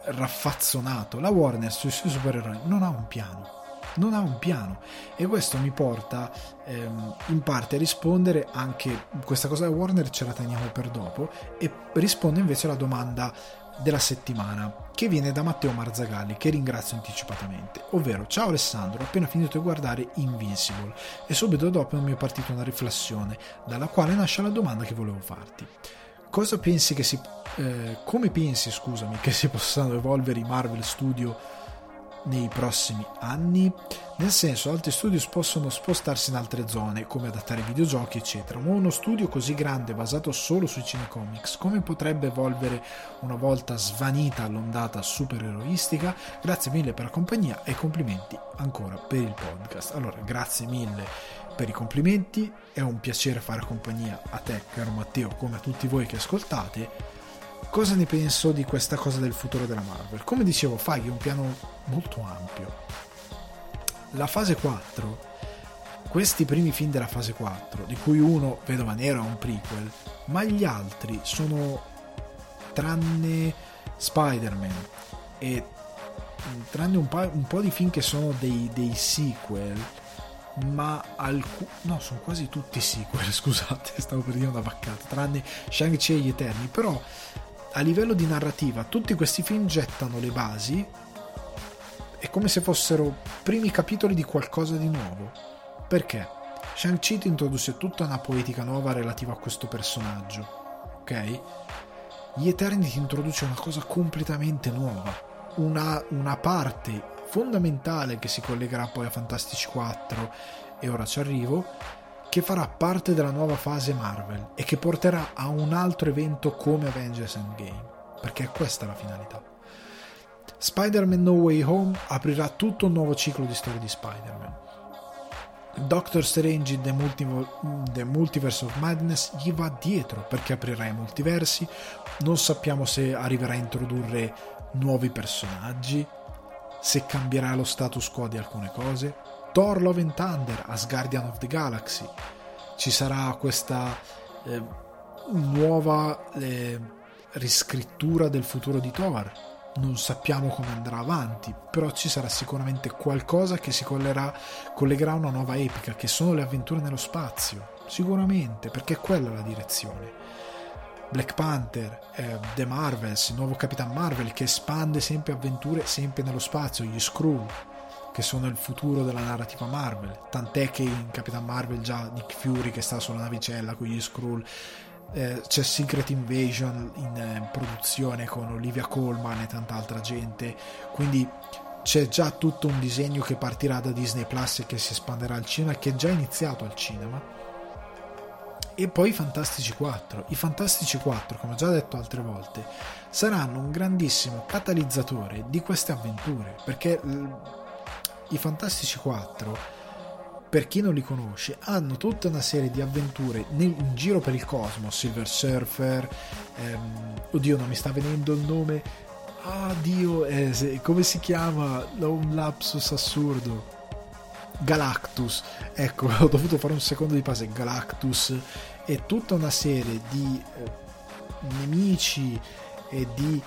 raffazzonato. La Warner sui suoi supereroi non ha un piano, e questo mi porta in parte a rispondere anche questa cosa. Warner ce la teniamo per dopo, e risponde invece alla domanda della settimana che viene da Matteo Marzagalli, che ringrazio anticipatamente, ovvero: ciao Alessandro, ho appena finito di guardare Invincible e subito dopo mi è partita una riflessione dalla quale nasce la domanda che volevo farti. Come pensi che si possano evolvere i Marvel Studio nei prossimi anni? Nel senso, altri studios possono spostarsi in altre zone, come adattare videogiochi eccetera, ma uno studio così grande basato solo sui cinecomics come potrebbe evolvere una volta svanita l'ondata supereroistica? Grazie mille per la compagnia e complimenti ancora per il podcast. Allora, grazie mille per i complimenti, è un piacere fare compagnia a te caro Matteo, come a tutti voi che ascoltate. Cosa ne penso di questa cosa del futuro della Marvel? Come dicevo, Feige un piano molto ampio. La fase 4, questi primi film della fase 4, di cui uno, Vedova Nera, è un prequel, ma gli altri sono, tranne Spider-Man e tranne un po' di film che sono dei sequel, ma sono quasi tutti sequel, scusate, stavo per dire una baccata, tranne Shang-Chi e Gli Eterni. Però a livello di narrativa tutti questi film gettano le basi, è come se fossero primi capitoli di qualcosa di nuovo, perché Shang-Chi ti introduce tutta una poetica nuova relativa a questo personaggio, ok? Gli Eterni ti introduce una cosa completamente nuova, una parte fondamentale che si collegherà poi a Fantastici 4, e ora ci arrivo, che farà parte della nuova fase Marvel e che porterà a un altro evento come Avengers Endgame, perché è questa la finalità. Spider-Man No Way Home aprirà tutto un nuovo ciclo di storia di Spider-Man. Doctor Strange in The Multiverse of Madness gli va dietro perché aprirà i multiversi, non sappiamo se arriverà a introdurre nuovi personaggi, se cambierà lo status quo di alcune cose. Thor Love and Thunder, as Guardian of the Galaxy, ci sarà questa nuova riscrittura del futuro di Thor, non sappiamo come andrà avanti, però ci sarà sicuramente qualcosa che si collegherà a una nuova epica, che sono le avventure nello spazio, sicuramente, perché è quella la direzione. Black Panther, The Marvels, il nuovo Capitan Marvel che espande sempre avventure sempre nello spazio, gli Skrull che sono il futuro della narrativa Marvel, tant'è che in Capitan Marvel già Nick Fury che sta sulla navicella con gli Skrull, c'è Secret Invasion in produzione con Olivia Colman e tanta altra gente, quindi c'è già tutto un disegno che partirà da Disney Plus e che si espanderà al cinema, che è già iniziato al cinema. E poi i Fantastici 4, come ho già detto altre volte, saranno un grandissimo catalizzatore di queste avventure, perché i Fantastici 4, per chi non li conosce, hanno tutta una serie di avventure in giro per il cosmo. Silver Surfer, oddio non mi sta venendo il nome, come si chiama, un lapsus assurdo, Galactus, ecco, ho dovuto fare un secondo di pause. Galactus e tutta una serie di nemici e di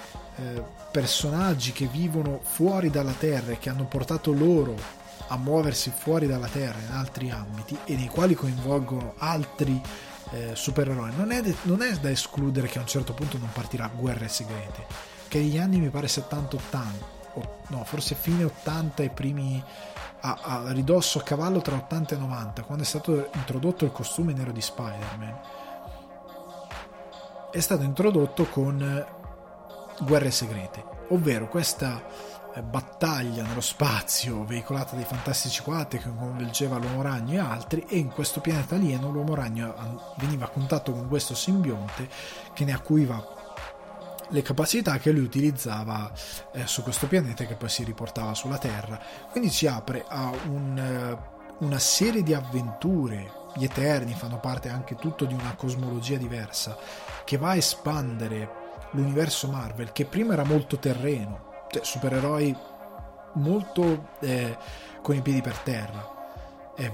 personaggi che vivono fuori dalla Terra e che hanno portato loro a muoversi fuori dalla Terra in altri ambiti e nei quali coinvolgono altri supereroi. Non è da escludere che a un certo punto non partirà Guerre Segrete, che negli anni mi pare 70-80, no, forse fine 80 e primi a ridosso, a cavallo tra 80 e 90, quando è stato introdotto il costume nero di Spider-Man, è stato introdotto con Guerre Segrete, ovvero questa battaglia nello spazio veicolata dai Fantastici 4 che coinvolgeva l'Uomo Ragno e altri, e in questo pianeta alieno l'Uomo Ragno veniva a contatto con questo simbionte che ne acuiva le capacità, che lui utilizzava su questo pianeta, che poi si riportava sulla Terra. Quindi ci apre a una serie di avventure. Gli Eterni fanno parte anche tutto di una cosmologia diversa che va a espandere l'universo Marvel, che prima era molto terreno, cioè supereroi molto con i piedi per terra,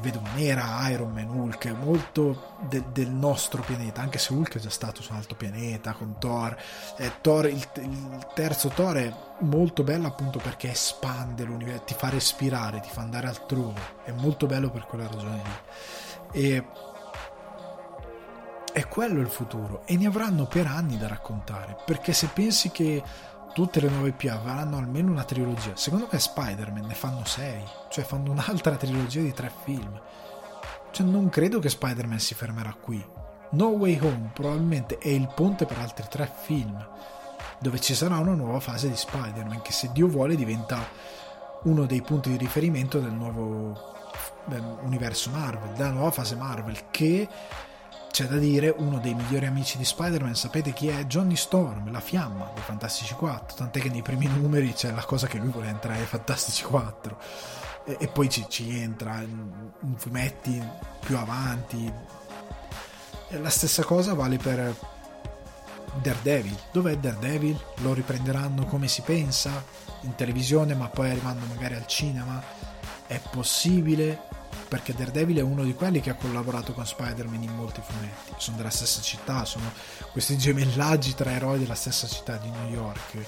Vedova Nera, Iron Man, Hulk, molto del nostro pianeta, anche se Hulk è già stato su un altro pianeta con Thor. Thor, il terzo Thor è molto bello appunto perché espande l'universo, ti fa respirare, ti fa andare altrove, è molto bello per quella ragione lì, e è quello il futuro, e ne avranno per anni da raccontare, perché se pensi che tutte le nuove PA avranno almeno una trilogia, secondo me Spider-Man ne fanno 6, cioè fanno un'altra trilogia di 3 film, cioè non credo che Spider-Man si fermerà qui. No Way Home probabilmente è il ponte per altri 3 film, dove ci sarà una nuova fase di Spider-Man che, se Dio vuole, diventa uno dei punti di riferimento del nuovo universo Marvel, della nuova fase Marvel, che c'è da dire, uno dei migliori amici di Spider-Man, sapete chi è? Johnny Storm, la fiamma dei Fantastici 4, tant'è che nei primi numeri c'è la cosa che lui vuole entrare ai Fantastici 4 e poi ci entra in fumetti più avanti. E la stessa cosa vale per Daredevil. Dov'è Daredevil? Lo riprenderanno, come si pensa, in televisione, ma poi arrivando magari al cinema? È possibile, perché Daredevil è uno di quelli che ha collaborato con Spider-Man in molti fumetti, sono della stessa città, sono questi gemellaggi tra eroi della stessa città di New York.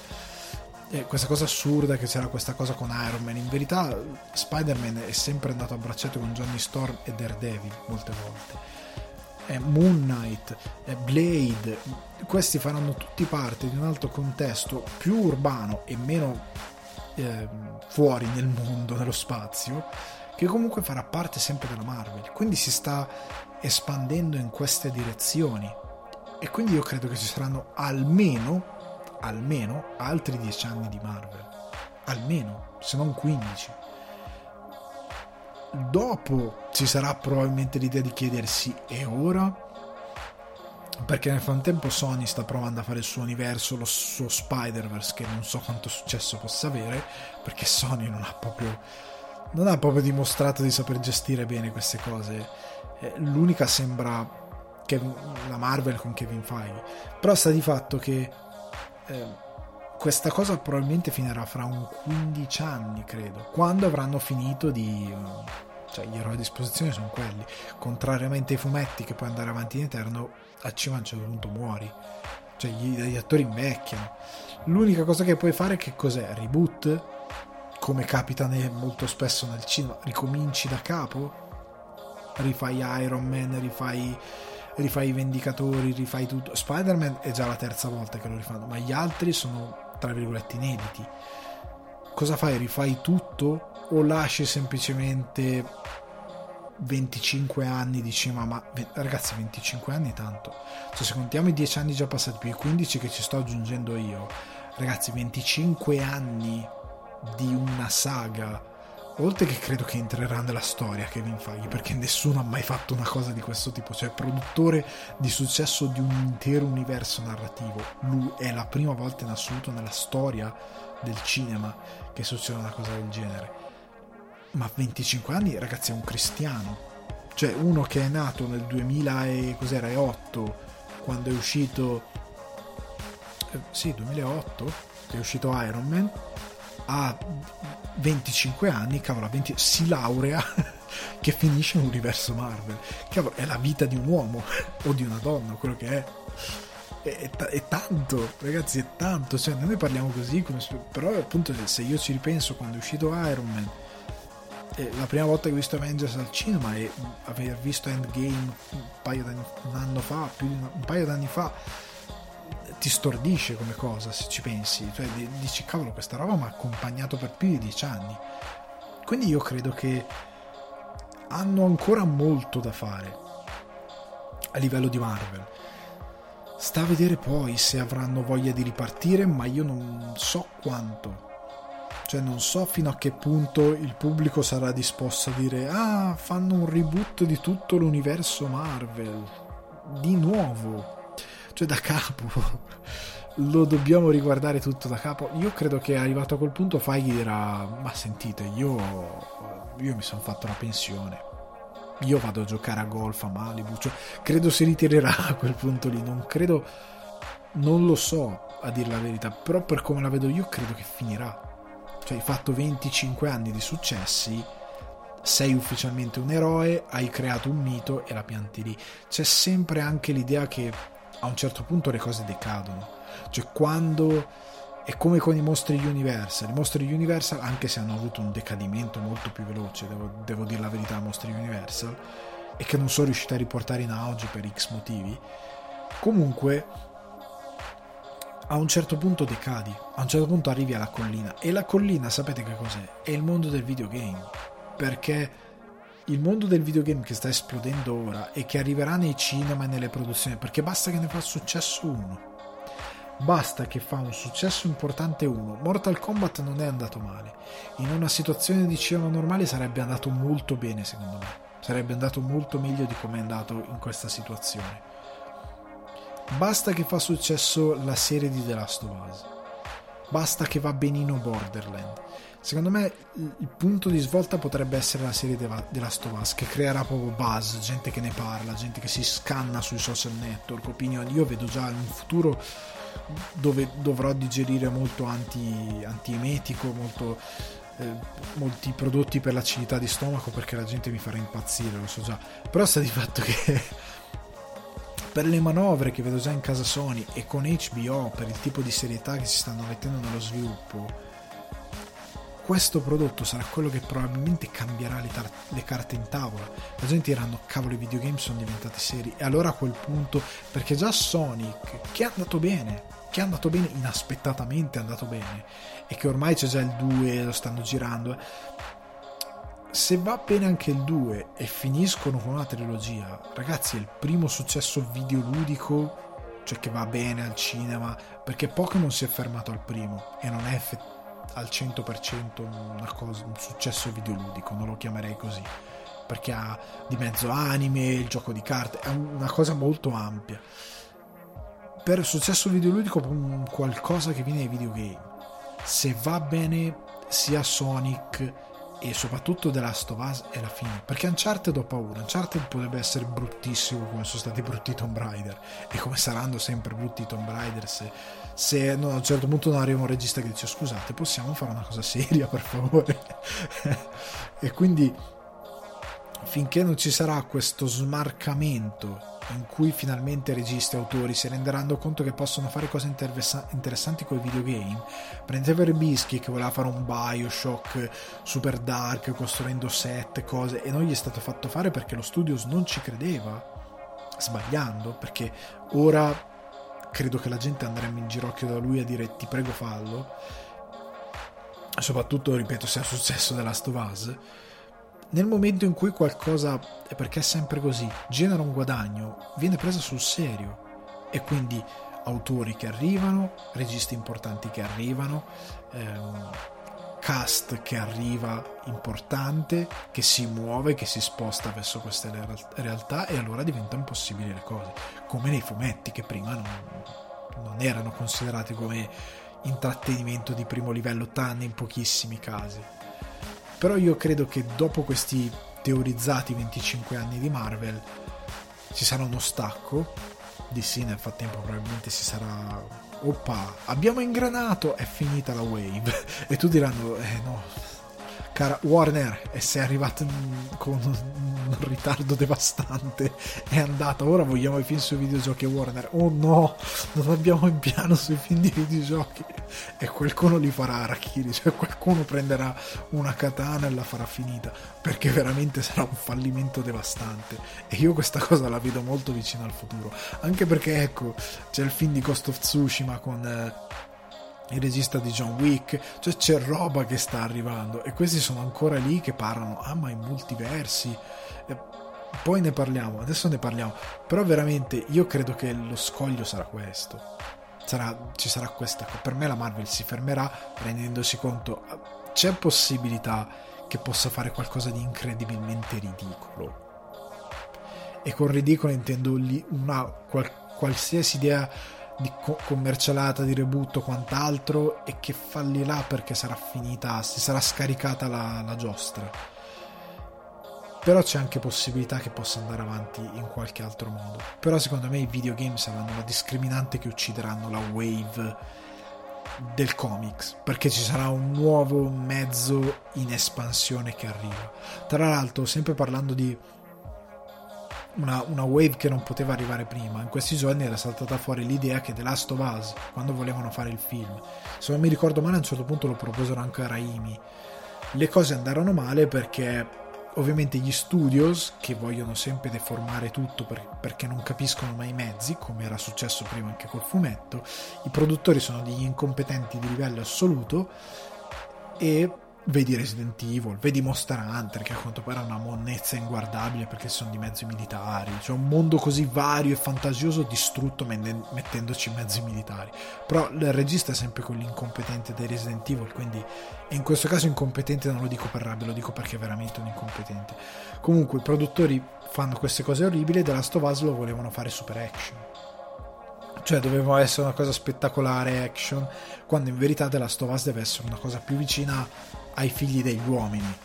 E questa cosa assurda che c'era questa cosa con Iron Man, in verità Spider-Man è sempre andato a braccetto con Johnny Storm e Daredevil molte volte, Moon Knight, Blade, questi faranno tutti parte di un altro contesto più urbano e meno fuori nel mondo, nello spazio, che comunque farà parte sempre della Marvel, quindi si sta espandendo in queste direzioni, e quindi io credo che ci saranno almeno altri 10 anni di Marvel, almeno, se non 15. Dopo ci sarà probabilmente l'idea di chiedersi: e ora? Perché nel frattempo Sony sta provando a fare il suo universo, lo suo Spider-Verse, che non so quanto successo possa avere, perché Sony non ha proprio dimostrato di saper gestire bene queste cose. L'unica sembra che la Marvel con Kevin Feige, però sta di fatto che Questa cosa probabilmente finirà fra un 15 anni, credo, quando avranno finito di... cioè gli eroi a disposizione sono quelli, contrariamente ai fumetti che puoi andare avanti in eterno, a cima a un certo punto muori, cioè gli attori invecchiano. L'unica cosa che puoi fare è che cos'è? Reboot? Come capita molto spesso nel cinema, ricominci da capo? Rifai Iron Man, rifai i Vendicatori, rifai tutto. Spider-Man è già la terza volta che lo rifanno, ma gli altri sono tra virgolette inediti. Cosa fai? Rifai tutto o lasci semplicemente 25 anni di cinema? Ma ragazzi, 25 anni è tanto, cioè, se contiamo i 10 anni già passati più i 15 che ci sto aggiungendo io, ragazzi, 25 anni di una saga, oltre che credo che entrerà nella storia Kevin Feige, perché nessuno ha mai fatto una cosa di questo tipo, cioè produttore di successo di un intero universo narrativo, lui è la prima volta in assoluto nella storia del cinema che succede una cosa del genere. Ma 25 anni, ragazzi, è un cristiano, cioè uno che è nato nel 2008 quando è uscito 2008 che è uscito Iron Man, ha 25 anni, cavolo, si laurea che finisce in un universo Marvel, cavolo, è la vita di un uomo o di una donna, quello che è tanto, ragazzi, è tanto, cioè noi parliamo così come, però appunto se io ci ripenso, quando è uscito Iron Man, la prima volta che ho visto Avengers al cinema e aver visto Endgame un paio d'anni fa ti stordisce come cosa, se ci pensi, cioè dici cavolo, questa roba mi ha accompagnato per più di 10 anni. Quindi io credo che hanno ancora molto da fare a livello di Marvel, sta a vedere poi se avranno voglia di ripartire, ma io non so quanto, cioè non so fino a che punto il pubblico sarà disposto a dire fanno un reboot di tutto l'universo Marvel di nuovo, cioè da capo lo dobbiamo riguardare tutto da capo. Io credo che arrivato a quel punto Feige dirà: ma sentite, io mi sono fatto la pensione, io vado a giocare a golf a Malibu, cioè, credo si ritirerà a quel punto lì, non credo, non lo so a dire la verità, però per come la vedo io credo che finirà, cioè hai fatto 25 anni di successi, sei ufficialmente un eroe, hai creato un mito e la pianti lì. C'è sempre anche l'idea che a un certo punto le cose decadono, cioè quando è come con i mostri Universal, anche se hanno avuto un decadimento molto più veloce, devo dire la verità, mostri Universal, e che non sono riusciti a riportare in auge per X motivi, comunque a un certo punto decadi, a un certo punto arrivi alla collina, e la collina sapete che cos'è? È il mondo del videogame, perché il mondo del videogame che sta esplodendo ora e che arriverà nei cinema e nelle produzioni, perché basta che ne fa successo uno, basta che fa un successo importante uno. Mortal Kombat non è andato male, in una situazione di cinema normale sarebbe andato molto bene, secondo me sarebbe andato molto meglio di come è andato in questa situazione. Basta che fa successo la serie di The Last of Us, basta che va benino Borderland. Secondo me il punto di svolta potrebbe essere la serie The Last of Us, che creerà proprio buzz, gente che ne parla, gente che si scanna sui social network, opinioni. Io vedo già un futuro dove dovrò digerire molto antiemetico, molti prodotti per l'acidità di stomaco, perché la gente mi farà impazzire, lo so già, però sta di fatto che per le manovre che vedo già in casa Sony e con HBO, per il tipo di serietà che si stanno mettendo nello sviluppo, questo prodotto sarà quello che probabilmente cambierà le carte in tavola. La gente dirà: no, cavolo, i videogame sono diventati seri. E allora a quel punto, perché già Sonic, che è andato bene inaspettatamente, è andato bene, e che ormai c'è già il 2, lo stanno girando, se va bene anche il 2 e finiscono con una trilogia, ragazzi, è il primo successo videoludico, cioè che va bene al cinema, perché Pokémon si è fermato al primo e non è effettivamente al 100% un successo videoludico, non lo chiamerei così, perché ha di mezzo anime, il gioco di carte, è una cosa molto ampia. Per successo videoludico qualcosa che viene dai videogame, se va bene sia Sonic e soprattutto The Last of Us è la fine, perché Uncharted ho paura, Uncharted potrebbe essere bruttissimo come sono stati brutti Tomb Raider e come saranno sempre brutti Tomb Raider se se a un certo punto non arriva un regista che dice scusate, possiamo fare una cosa seria per favore. E quindi finché non ci sarà questo smarcamento in cui finalmente registi e autori si renderanno conto che possono fare cose interessanti con i videogame. Prendete Verbischi che voleva fare un Bioshock super dark costruendo set, cose, e non gli è stato fatto fare perché lo studios non ci credeva, sbagliando, perché ora credo che la gente andrebbe in ginocchio da lui a dire ti prego fallo, soprattutto, ripeto, se è successo The Last of Us. Nel momento in cui qualcosa, perché è sempre così, genera un guadagno, viene presa sul serio, e quindi autori che arrivano, registi importanti che arrivano, cast che arriva importante, che si muove, che si sposta verso queste realtà, e allora diventano possibili le cose, come nei fumetti che prima non erano considerati come intrattenimento di primo livello, tranne in pochissimi casi. Però io credo che dopo questi teorizzati 25 anni di Marvel ci sarà uno stacco. DC nel frattempo probabilmente si sarà, oppa, abbiamo ingranato, è finita la wave, e tu diranno no, cara Warner, e sei arrivato con un ritardo devastante, è andata, ora vogliamo i film sui videogiochi. Warner, oh no, non abbiamo in piano sui film di videogiochi, e qualcuno li farà arachiri, cioè qualcuno prenderà una katana e la farà finita, perché veramente sarà un fallimento devastante. E io questa cosa la vedo molto vicina al futuro, anche perché ecco, c'è il film di Ghost of Tsushima con il regista di John Wick, cioè c'è roba che sta arrivando, e questi sono ancora lì che parlano, ah ma in multiversi, poi ne parliamo, adesso ne parliamo. Però veramente io credo che lo scoglio sarà questo, ci sarà questa, per me la Marvel si fermerà rendendosi conto c'è possibilità che possa fare qualcosa di incredibilmente ridicolo, e con ridicolo intendo lì una qualsiasi idea di commercialata, di rebutto, quant'altro, e che fallirà perché sarà finita, si sarà scaricata la giostra. Però c'è anche possibilità che possa andare avanti in qualche altro modo. Però secondo me i videogame saranno la discriminante che uccideranno la wave del comics, perché ci sarà un nuovo mezzo in espansione che arriva. Tra l'altro, sempre parlando di una wave che non poteva arrivare prima, in questi giorni era saltata fuori l'idea che The Last of Us, quando volevano fare il film, se non mi ricordo male a un certo punto lo proposero anche a Raimi, le cose andarono male perché ovviamente gli studios, che vogliono sempre deformare tutto perché non capiscono mai i mezzi, come era successo prima anche col fumetto, i produttori sono degli incompetenti di livello assoluto, e vedi Resident Evil, vedi Monster Hunter, che a quanto pare è una monnezza inguardabile perché sono di mezzi militari, cioè un mondo così vario e fantasioso distrutto mettendoci mezzi militari. Però il regista è sempre con l'incompetente dei Resident Evil, quindi in questo caso incompetente non lo dico per rabbia, lo dico perché è veramente un incompetente. Comunque i produttori fanno queste cose orribili, e The Last of Us lo volevano fare super action, cioè doveva essere una cosa spettacolare action, quando in verità The Last of Us deve essere una cosa più vicina ai figli degli uomini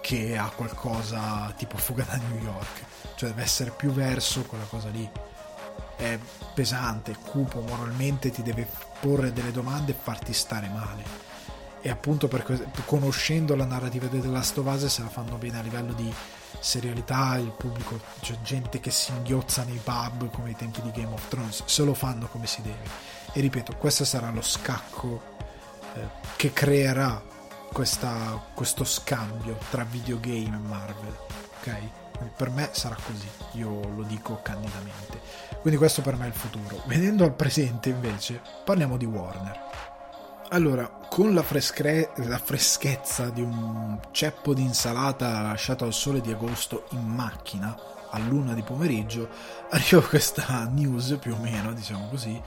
che ha qualcosa tipo Fuga da New York, cioè deve essere più verso quella cosa lì, è pesante, cupo, moralmente ti deve porre delle domande e farti stare male, e appunto per conoscendo la narrativa di The Last of Us se la fanno bene a livello di serialità, il pubblico, cioè gente che singhiozza nei pub come ai tempi di Game of Thrones, se lo fanno come si deve. E ripeto, questo sarà lo scacco che creerà questo scambio tra videogame e Marvel, ok? Quindi per me sarà così, io lo dico candidamente. Quindi questo per me è il futuro. Venendo al presente invece, parliamo di Warner. Allora, con la freschezza di un ceppo di insalata lasciato al sole di agosto in macchina all'1 di pomeriggio, arriva questa news più o meno, diciamo così,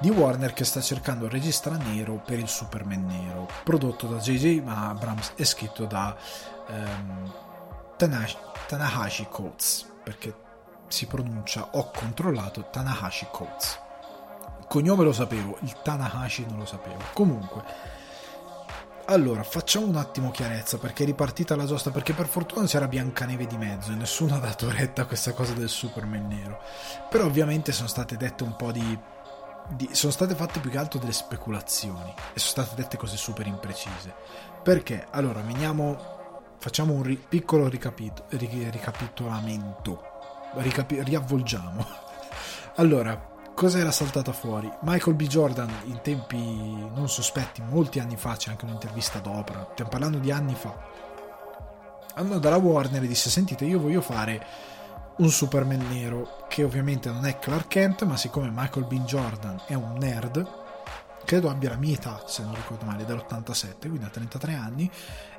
di Warner che sta cercando il regista nero per il Superman nero, prodotto da J.J. Abrams e scritto da Tanahashi Coates, perché si pronuncia, ho controllato, Tanahashi Coates. Il cognome lo sapevo, il Tanahashi non lo sapevo. Comunque, allora facciamo un attimo chiarezza, perché è ripartita la giostra, perché per fortuna c'era Biancaneve di mezzo e nessuno ha dato retta a questa cosa del Superman nero. Però ovviamente sono state dette un po' di sono state fatte più che altro delle speculazioni e sono state dette cose super imprecise. Perché? Allora, facciamo un piccolo ricapitolamento. Riavvolgiamo. Allora, cosa era saltata fuori? Michael B. Jordan, in tempi non sospetti, molti anni fa, c'è anche un'intervista d'opera, stiamo parlando di anni fa, andò dalla Warner e disse: sentite, io voglio fare un Superman nero, che ovviamente non è Clark Kent, ma siccome Michael B. Jordan è un nerd, credo abbia la mia età, se non ricordo male, dall'87, quindi a 33 anni,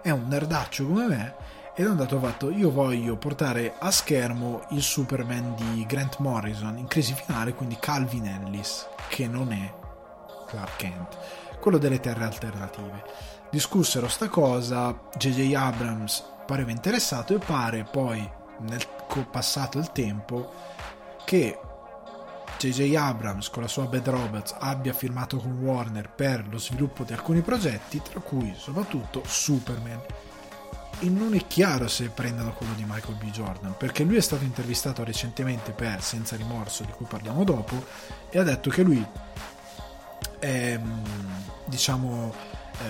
è un nerdaccio come me, ed è andato fatto: io voglio portare a schermo il Superman di Grant Morrison in Crisi Finale, quindi Calvin Ellis, che non è Clark Kent, quello delle terre alternative. Discussero sta cosa, J.J. Abrams pareva interessato, e pare poi, nel passato il tempo, che J.J. Abrams con la sua Bad Robots abbia firmato con Warner per lo sviluppo di alcuni progetti, tra cui soprattutto Superman. E non è chiaro se prendano quello di Michael B. Jordan, perché lui è stato intervistato recentemente per Senza Rimorso, di cui parliamo dopo, e ha detto che lui è, diciamo,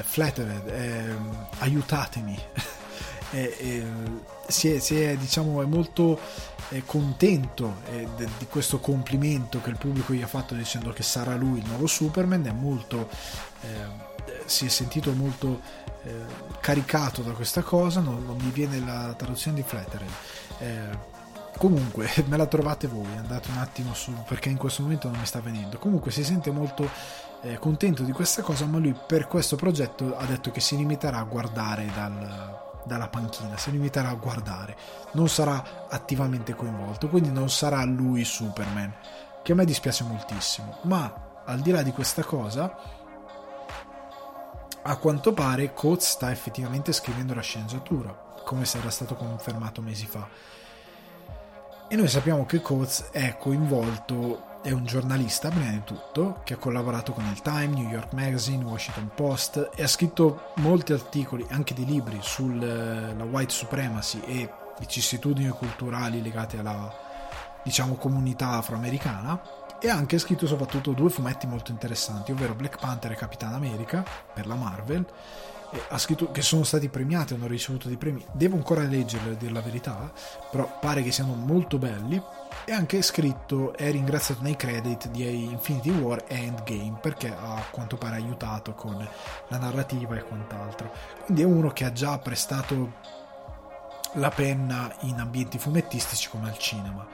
flattered, aiutatemi, si è diciamo, è molto contento di questo complimento che il pubblico gli ha fatto, dicendo che sarà lui il nuovo Superman. È molto si è sentito molto caricato da questa cosa, non mi viene la traduzione di flattered, comunque me la trovate voi, andate un attimo su, perché in questo momento non mi sta venendo. Comunque si sente molto contento di questa cosa, ma lui per questo progetto ha detto che si limiterà a guardare dalla panchina, si limiterà a guardare, non sarà attivamente coinvolto, quindi non sarà lui Superman, che a me dispiace moltissimo. Ma al di là di questa cosa, a quanto pare Coates sta effettivamente scrivendo la sceneggiatura, come se era stato confermato mesi fa, e noi sappiamo che Coates è coinvolto, è un giornalista prima di tutto, che ha collaborato con il Time, New York Magazine, Washington Post, e ha scritto molti articoli, anche dei libri, sulla white supremacy e vicissitudini culturali legate alla, diciamo, comunità afroamericana, e ha anche scritto soprattutto due fumetti molto interessanti, ovvero Black Panther e Capitan America per la Marvel, e ha scritto, che sono stati premiati, hanno ricevuto dei premi, devo ancora leggerli a dire la verità, però pare che siano molto belli. E anche scritto, è ringraziato nei credit di Infinity War e Endgame, perché ha, a quanto pare, aiutato con la narrativa e quant'altro. Quindi è uno che ha già prestato la penna in ambienti fumettistici come al cinema.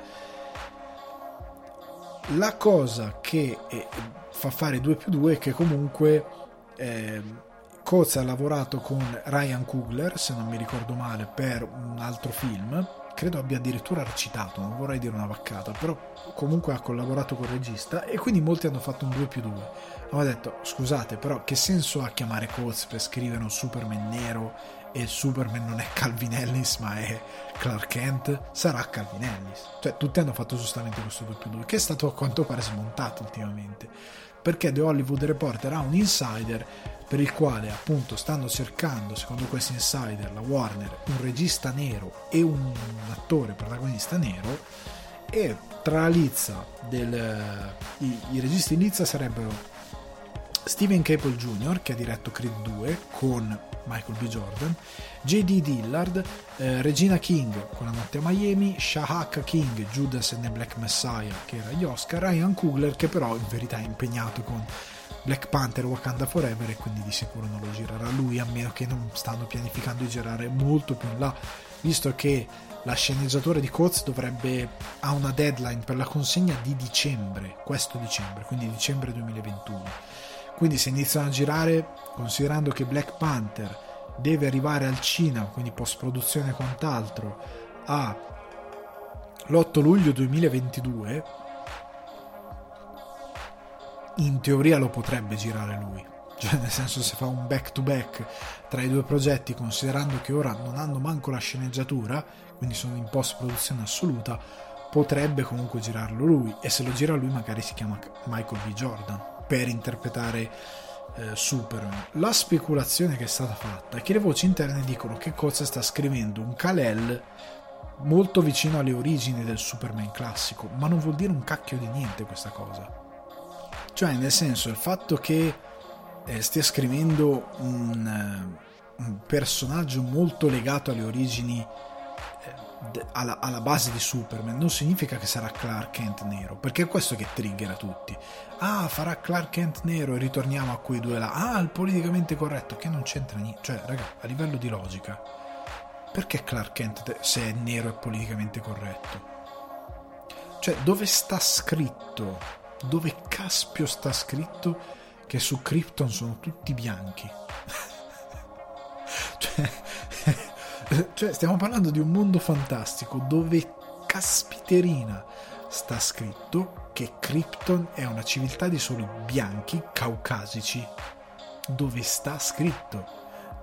La cosa che fa fare 2+2 è che comunque Coates ha lavorato con Ryan Coogler, se non mi ricordo male, per un altro film, credo abbia addirittura recitato, non vorrei dire una vaccata, però comunque ha collaborato col regista, e quindi molti hanno fatto un 2+2. Hanno detto: scusate, però che senso ha chiamare Coates per scrivere un Superman nero, e Superman non è Calvin Ellis ma è Clark Kent? Sarà Calvin Ellis. Cioè, tutti hanno fatto giustamente questo 2+2, che è stato a quanto pare smontato ultimamente, perché The Hollywood Reporter ha un insider per il quale, appunto, stanno cercando, secondo questo insider, la Warner, un regista nero e un attore protagonista nero, e tra i registi in lizza sarebbero Steven Caple Jr., che ha diretto Creed 2 con Michael B. Jordan, J.D. Dillard, Regina King con La notte a Miami, Shahaka King, Judas and the Black Messiah, che era gli Oscar, Ryan Coogler, che però in verità è impegnato con Black Panther Wakanda Forever, e quindi di sicuro non lo girerà lui, a meno che non stanno pianificando di girare molto più in là, visto che la sceneggiatura di Coates ha una deadline per la consegna di dicembre, questo dicembre, quindi dicembre 2021. Quindi se iniziano a girare, considerando che Black Panther deve arrivare al cinema, quindi post produzione e quant'altro, all'8 luglio 2022, in teoria lo potrebbe girare lui, cioè, nel senso, se fa un back to back tra i due progetti, considerando che ora non hanno manco la sceneggiatura, quindi sono in post produzione assoluta, potrebbe comunque girarlo lui, e se lo gira lui magari si chiama Michael B. Jordan per interpretare Superman. La speculazione che è stata fatta è che le voci interne dicono che Coates sta scrivendo un Kal-El molto vicino alle origini del Superman classico, ma non vuol dire un cacchio di niente questa cosa. Cioè, nel senso, il fatto che stia scrivendo un personaggio molto legato alle origini, alla base di Superman, non significa che sarà Clark Kent nero, perché è questo che triggera tutti. Ah, farà Clark Kent nero e ritorniamo a quei due là. Ah, il politicamente corretto, che non c'entra niente. Cioè, raga, a livello di logica, perché Clark Kent se è nero è politicamente corretto? Cioè, dove sta scritto, dove caspio sta scritto che su Krypton sono tutti bianchi? Cioè, stiamo parlando di un mondo fantastico dove caspiterina sta scritto che Krypton è una civiltà di soli bianchi caucasici. Dove sta scritto?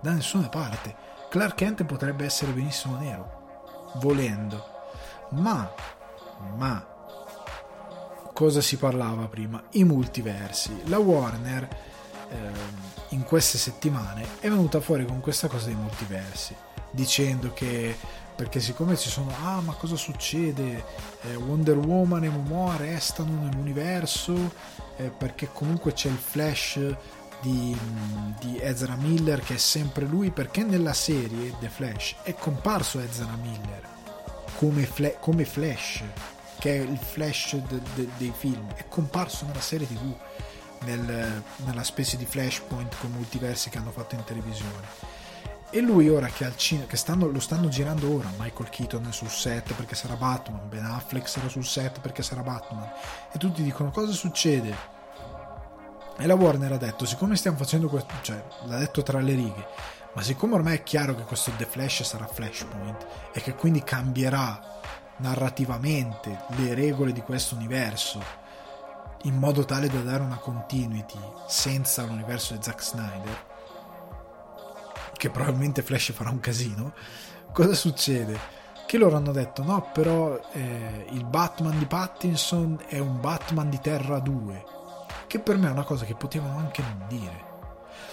Da nessuna parte. Clark Kent potrebbe essere benissimo nero, volendo, ma cosa si parlava prima? I multiversi. La Warner in queste settimane è venuta fuori con questa cosa dei multiversi, dicendo che, perché siccome ci sono, ah, ma cosa succede, Wonder Woman e Momoa restano nell'universo, perché comunque c'è il Flash di Ezra Miller che è sempre lui, perché nella serie The Flash è comparso Ezra Miller come Flash, che è il Flash dei film, è comparso nella serie TV, nella specie di Flashpoint con multiversi che hanno fatto in televisione. E lui ora che al cinema, lo stanno girando ora, Michael Keaton è sul set perché sarà Batman, Ben Affleck sarà sul set perché sarà Batman, e tutti dicono cosa succede? E la Warner ha detto, siccome stiamo facendo questo, cioè l'ha detto tra le righe, ma siccome ormai è chiaro che questo The Flash sarà Flashpoint e che quindi cambierà narrativamente le regole di questo universo in modo tale da dare una continuity senza l'universo di Zack Snyder, che probabilmente Flash farà un casino, cosa succede? Che loro hanno detto no, però il Batman di Pattinson è un Batman di Terra 2, che per me è una cosa che potevano anche non dire.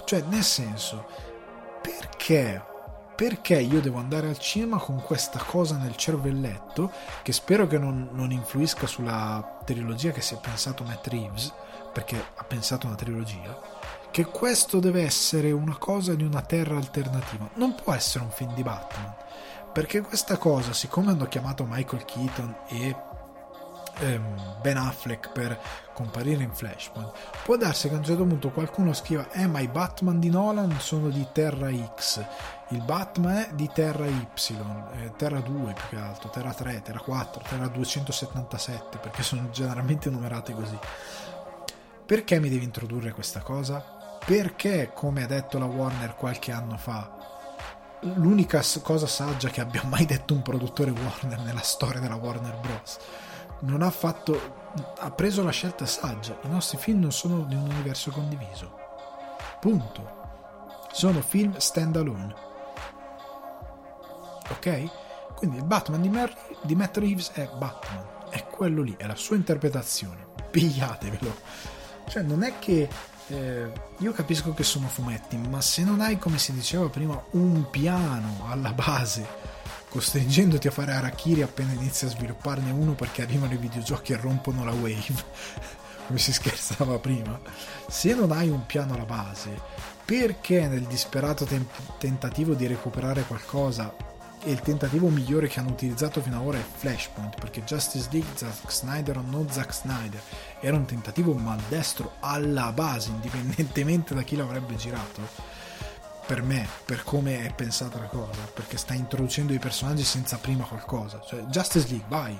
Cioè, nel senso, perché io devo andare al cinema con questa cosa nel cervelletto, che spero che non influisca sulla trilogia che si è pensato Matt Reeves, perché ha pensato una trilogia, che questo deve essere una cosa di una terra alternativa. Non può essere un film di Batman, perché questa cosa, siccome hanno chiamato Michael Keaton e Ben Affleck per comparire in Flashpoint, può darsi che a un certo punto qualcuno scriva ma i Batman di Nolan sono di Terra X, il Batman è di Terra Y, Terra 2 più che altro, Terra 3, Terra 4, Terra 277, perché sono generalmente numerate così. Perché mi devi introdurre questa cosa? Perché, come ha detto la Warner qualche anno fa, l'unica cosa saggia che abbia mai detto un produttore Warner nella storia della Warner Bros. Non ha fatto, ha preso la scelta saggia. I nostri film non sono di un universo condiviso, punto. Sono film stand alone, ok? Quindi il Batman di Matt Reeves è Batman, è quello lì, è la sua interpretazione, pigliatevelo. Cioè, non è che io capisco che sono fumetti, ma se non hai, come si diceva prima, un piano alla base, costringendoti a fare Harakiri appena inizi a svilupparne uno perché arrivano i videogiochi e rompono la wave, come si scherzava prima, se non hai un piano alla base, perché nel disperato tentativo di recuperare qualcosa, e il tentativo migliore che hanno utilizzato fino ad ora è Flashpoint, perché Justice League, Zack Snyder o no Zack Snyder, era un tentativo maldestro alla base, indipendentemente da chi l'avrebbe girato, per me, per come è pensata la cosa, perché sta introducendo i personaggi senza prima qualcosa. Cioè, Justice League, vai,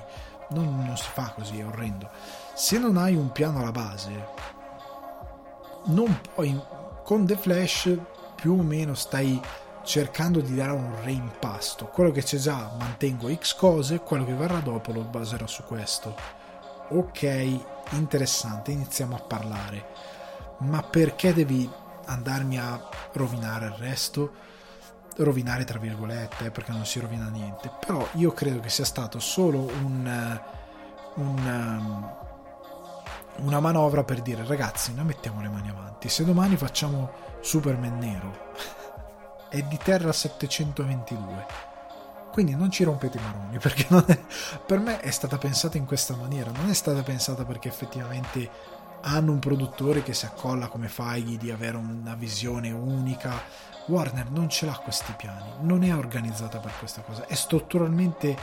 non si fa così, è orrendo. Se non hai un piano alla base, non puoi. Con The Flash più o meno stai cercando di dare un reimpasto, quello che c'è già mantengo X cose, quello che verrà dopo lo baserò su questo, ok, interessante, iniziamo a parlare, ma perché devi andarmi a rovinare il resto? Rovinare tra virgolette, perché non si rovina niente, però io credo che sia stato solo una manovra per dire ragazzi, noi mettiamo le mani avanti, se domani facciamo Superman nero è di Terra 722, quindi non ci rompete i maroni, perché non è, per me è stata pensata in questa maniera, non è stata pensata perché effettivamente hanno un produttore che si accolla come Feige di avere una visione unica. Warner non ce l'ha questi piani, non è organizzata per questa cosa, è strutturalmente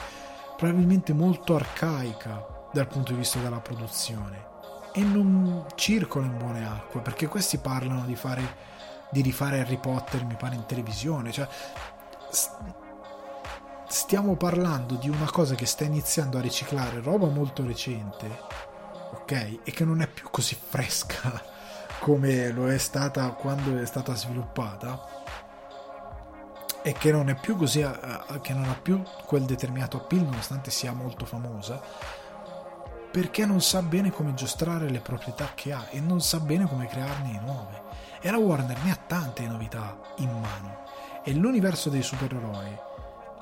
probabilmente molto arcaica dal punto di vista della produzione e non circola in buone acque, perché questi parlano di rifare Harry Potter, mi pare, in televisione, cioè stiamo parlando di una cosa che sta iniziando a riciclare roba molto recente, ok, e che non è più così fresca come lo è stata quando è stata sviluppata, e che non è più così, che non ha più quel determinato appeal nonostante sia molto famosa, perché non sa bene come giostrare le proprietà che ha e non sa bene come crearne nuove. E la Warner ne ha tante novità in mano, e l'universo dei supereroi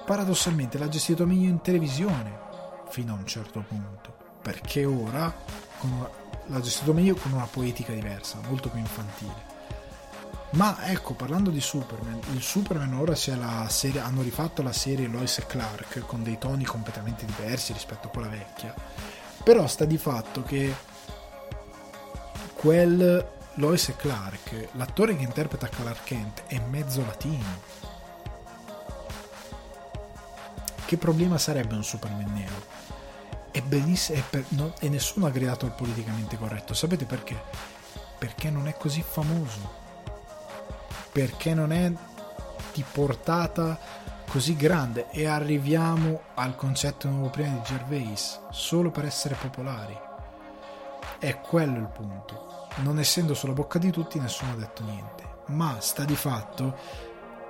paradossalmente l'ha gestito meglio in televisione fino a un certo punto, perché ora l'ha gestito meglio con una poetica diversa, molto più infantile. Ma ecco, parlando di Superman, il Superman ora c'è la serie, hanno rifatto la serie Lois e Clark con dei toni completamente diversi rispetto a quella vecchia, però sta di fatto che quel Lois e Clark, l'attore che interpreta Clark Kent è mezzo latino. Che problema sarebbe un Superman nero? È benissimo, e nessuno ha gridato al politicamente corretto. Sapete perché? Perché non è così famoso, perché non è di portata così grande, e arriviamo al concetto nuovo prima di Gervais, solo per essere popolari. È quello il punto. Non essendo sulla bocca di tutti, nessuno ha detto niente, ma sta di fatto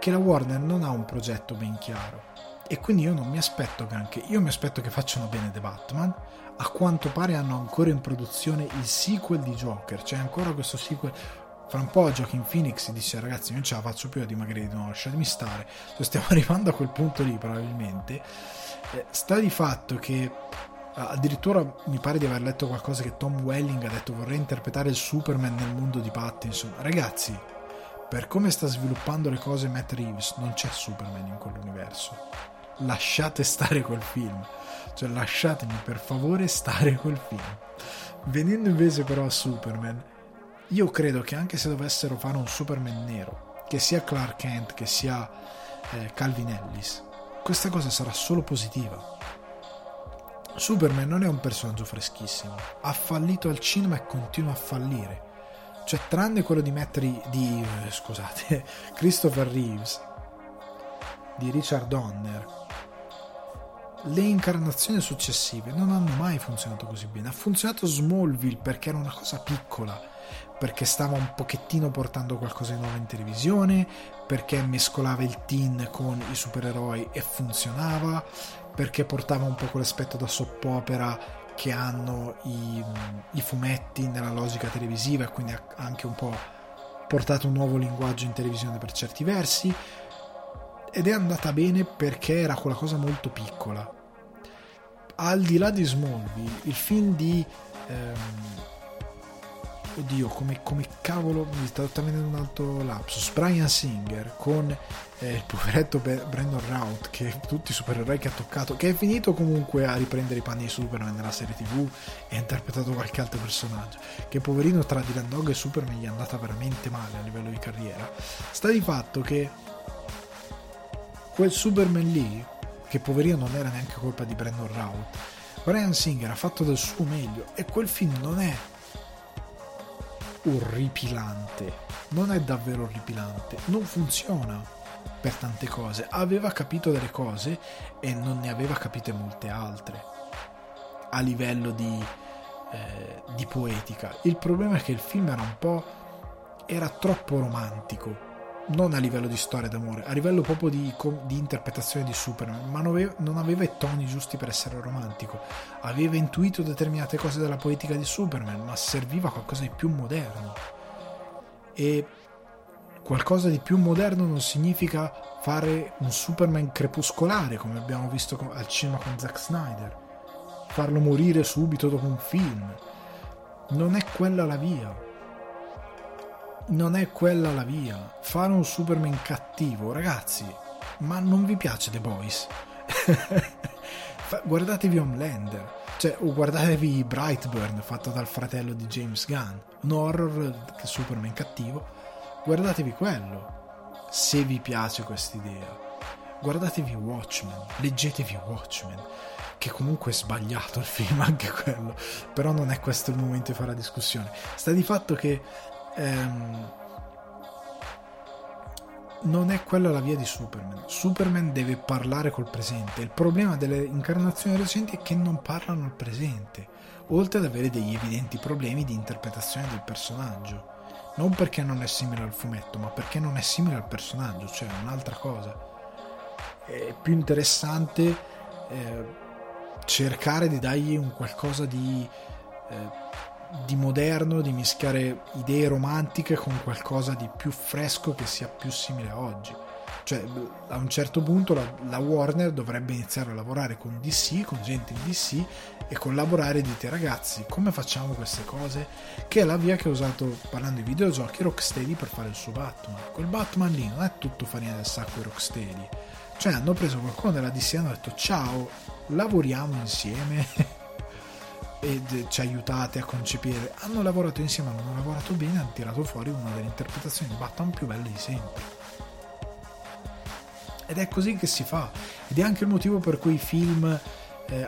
che la Warner non ha un progetto ben chiaro, e quindi io non mi aspetto che facciano bene The Batman. A quanto pare hanno ancora in produzione il sequel di Joker, c'è ancora questo sequel. Fra un po' Joaquin Phoenix dice: ragazzi, non ce la faccio più a dimagrire di nuovo, lasciatemi stare. Stiamo arrivando a quel punto lì, probabilmente. Sta di fatto che addirittura mi pare di aver letto qualcosa che Tom Welling ha detto: vorrei interpretare il Superman nel mondo di Pattinson. Ragazzi, per come sta sviluppando le cose Matt Reeves, non c'è Superman in quell'universo. Lasciate stare quel film, cioè lasciatemi per favore stare quel film. Venendo invece però a Superman, io credo che anche se dovessero fare un Superman nero, che sia Clark Kent, che sia Calvin Ellis, questa cosa sarà solo positiva. Superman non è un personaggio freschissimo, ha fallito al cinema e continua a fallire, cioè tranne quello di Christopher Reeves, di Richard Donner, le incarnazioni successive non hanno mai funzionato così bene. Ha funzionato Smallville perché era una cosa piccola, perché stava un pochettino portando qualcosa di nuovo in televisione, perché mescolava il teen con i supereroi e funzionava, perché portava un po' quell'aspetto da soppopera che hanno i fumetti nella logica televisiva, e quindi ha anche un po' portato un nuovo linguaggio in televisione per certi versi, ed è andata bene perché era quella cosa molto piccola. Al di là di Smallville, il film di oddio, come cavolo, mi sta venendo un altro lapsus, Bryan Singer con il poveretto Brandon Routh, che tutti i supereroi che ha toccato, che è finito comunque a riprendere i panni di Superman nella serie TV e ha interpretato qualche altro personaggio, che poverino tra Dylan Dog e Superman gli è andata veramente male a livello di carriera. Sta di fatto che quel Superman lì, che poverino non era neanche colpa di Brandon Routh, Bryan Singer ha fatto del suo meglio, e quel film non è orripilante, non è davvero orripilante, non funziona per tante cose. Aveva capito delle cose e non ne aveva capite molte altre a livello di poetica. Il problema è che il film era troppo romantico, non a livello di storia d'amore, a livello proprio di interpretazione di Superman, ma non aveva i toni giusti per essere romantico. Aveva intuito determinate cose della poetica di Superman, ma serviva qualcosa di più moderno, e qualcosa di più moderno non significa fare un Superman crepuscolare come abbiamo visto al cinema con Zack Snyder, farlo morire subito dopo un film. Non è quella la via. Fare un Superman cattivo, ragazzi, ma non vi piace The Boys? Guardatevi Homelander, Cioè, o guardatevi Brightburn, fatto dal fratello di James Gunn, un horror che Superman cattivo, guardatevi quello, se vi piace quest'idea. Guardatevi Watchmen, leggetevi Watchmen, che comunque è sbagliato il film anche quello, però non è questo il momento di fare la discussione. Sta di fatto che non è quella la via di Superman. Superman deve parlare col presente. Il problema delle incarnazioni recenti è che non parlano al presente, oltre ad avere degli evidenti problemi di interpretazione del personaggio, non perché non è simile al fumetto, ma perché non è simile al personaggio, cioè un'altra cosa. È più interessante cercare di dargli un qualcosa di moderno, di mischiare idee romantiche con qualcosa di più fresco che sia più simile a oggi. Cioè, a un certo punto la Warner dovrebbe iniziare a lavorare con DC, con gente in DC, e collaborare e dite: ragazzi, come facciamo queste cose? Che è la via che ha usato, parlando di videogiochi, Rocksteady per fare il suo Batman. Quel Batman lì non è tutto farina del sacco di Rocksteady, cioè hanno preso qualcuno della DC e hanno detto: ciao, lavoriamo insieme e ci aiutate a concepire. Hanno lavorato insieme, hanno lavorato bene, hanno tirato fuori una delle interpretazioni di Batman più belle di sempre, ed è così che si fa. Ed è anche il motivo per cui i film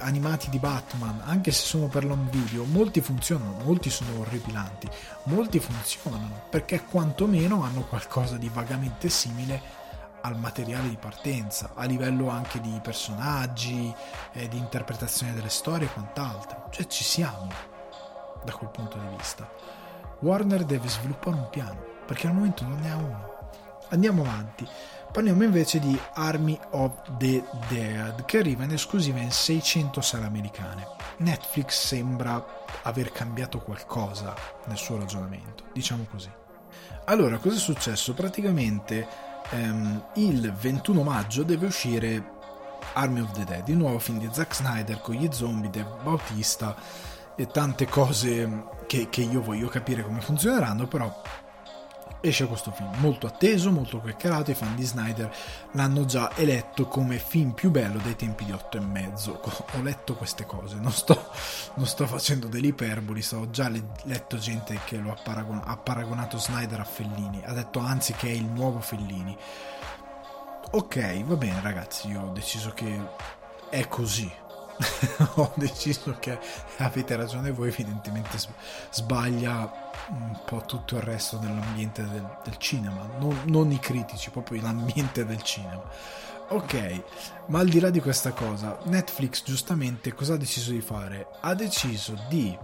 animati di Batman, anche se sono per long video, molti funzionano, molti sono orripilanti, molti funzionano perché quantomeno hanno qualcosa di vagamente simile al materiale di partenza, a livello anche di personaggi, di interpretazione delle storie e quant'altro. Cioè, ci siamo da quel punto di vista. Warner deve sviluppare un piano, perché al momento non ne ha uno. Andiamo avanti, parliamo invece di Army of the Dead, che arriva in esclusiva in 600 sale americane. Netflix sembra aver cambiato qualcosa nel suo ragionamento, diciamo così. Allora, cosa è successo? Praticamente il 21 maggio deve uscire Army of the Dead, il nuovo film di Zack Snyder con gli zombie, Dave Bautista e tante cose che io voglio capire come funzioneranno, però esce questo film molto atteso, molto chiacchierato. I fan di Snyder l'hanno già eletto come film più bello dai tempi di 8 e mezzo. Ho letto queste cose, non sto facendo delle iperboli, ho già letto gente che lo ha paragonato Snyder a Fellini, ha detto anzi che è il nuovo Fellini. Ok, va bene ragazzi, io ho deciso che è così ho deciso che avete ragione voi, evidentemente sbaglia un po' tutto il resto dell'ambiente del cinema, non i critici, proprio l'ambiente del cinema. Ok, ma al di là di questa cosa, Netflix giustamente cosa ha deciso di fare? Ha deciso di,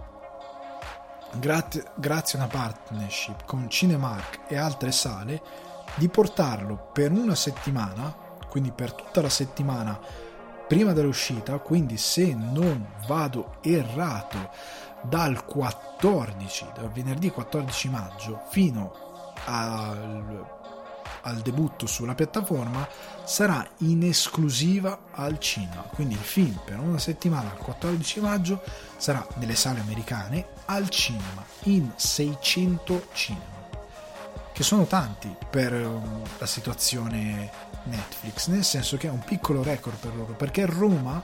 grazie a una partnership con Cinemark e altre sale, di portarlo per una settimana, quindi per tutta la settimana prima dell'uscita, quindi se non vado errato dal 14, dal venerdì 14 maggio fino al debutto sulla piattaforma, sarà in esclusiva al cinema. Quindi il film per una settimana, al 14 maggio, sarà nelle sale americane al cinema, in 600 cinema, che sono tanti per la situazione Netflix, nel senso che è un piccolo record per loro, perché Roma,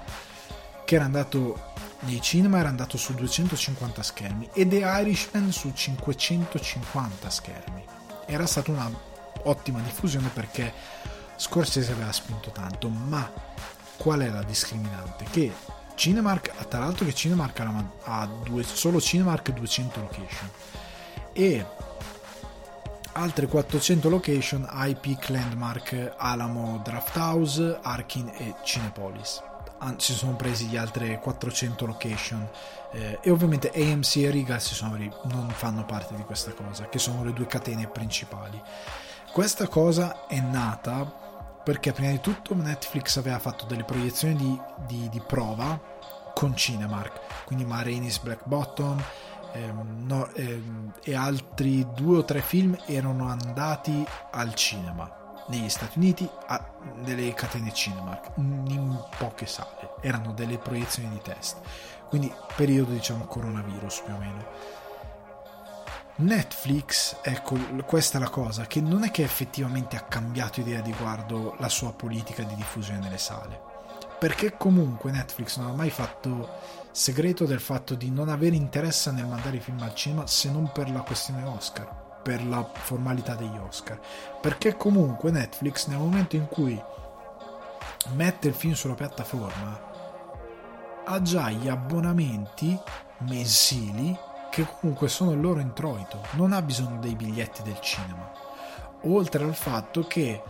che era andato nei cinema, era andato su 250 schermi e The Irishman su 550 schermi. Era stata una ottima diffusione perché Scorsese aveva spinto tanto, ma qual è la discriminante? Che Cinemark, tra l'altro, che Cinemark ha solo Cinemark 200 location e altre 400 location IPIC, Landmark, Alamo Drafthouse, Arkin e Cinepolis. Si sono presi gli altre 400 location e ovviamente AMC e Regal non fanno parte di questa cosa, che sono le due catene principali. Questa cosa è nata perché prima di tutto Netflix aveva fatto delle proiezioni di prova con Cinemark, quindi Marini's Black Bottom e altri 2 o 3 film erano andati al cinema negli Stati Uniti nelle catene Cinemark in poche sale, erano delle proiezioni di test, quindi periodo diciamo coronavirus più o meno. Netflix, ecco, questa è la cosa, che non è che effettivamente ha cambiato idea riguardo la sua politica di diffusione nelle sale, perché comunque Netflix non ha mai fatto segreto del fatto di non avere interesse nel mandare i film al cinema, se non per la questione Oscar, per la formalità degli Oscar, perché comunque Netflix nel momento in cui mette il film sulla piattaforma ha già gli abbonamenti mensili che comunque sono il loro introito, non ha bisogno dei biglietti del cinema, oltre al fatto che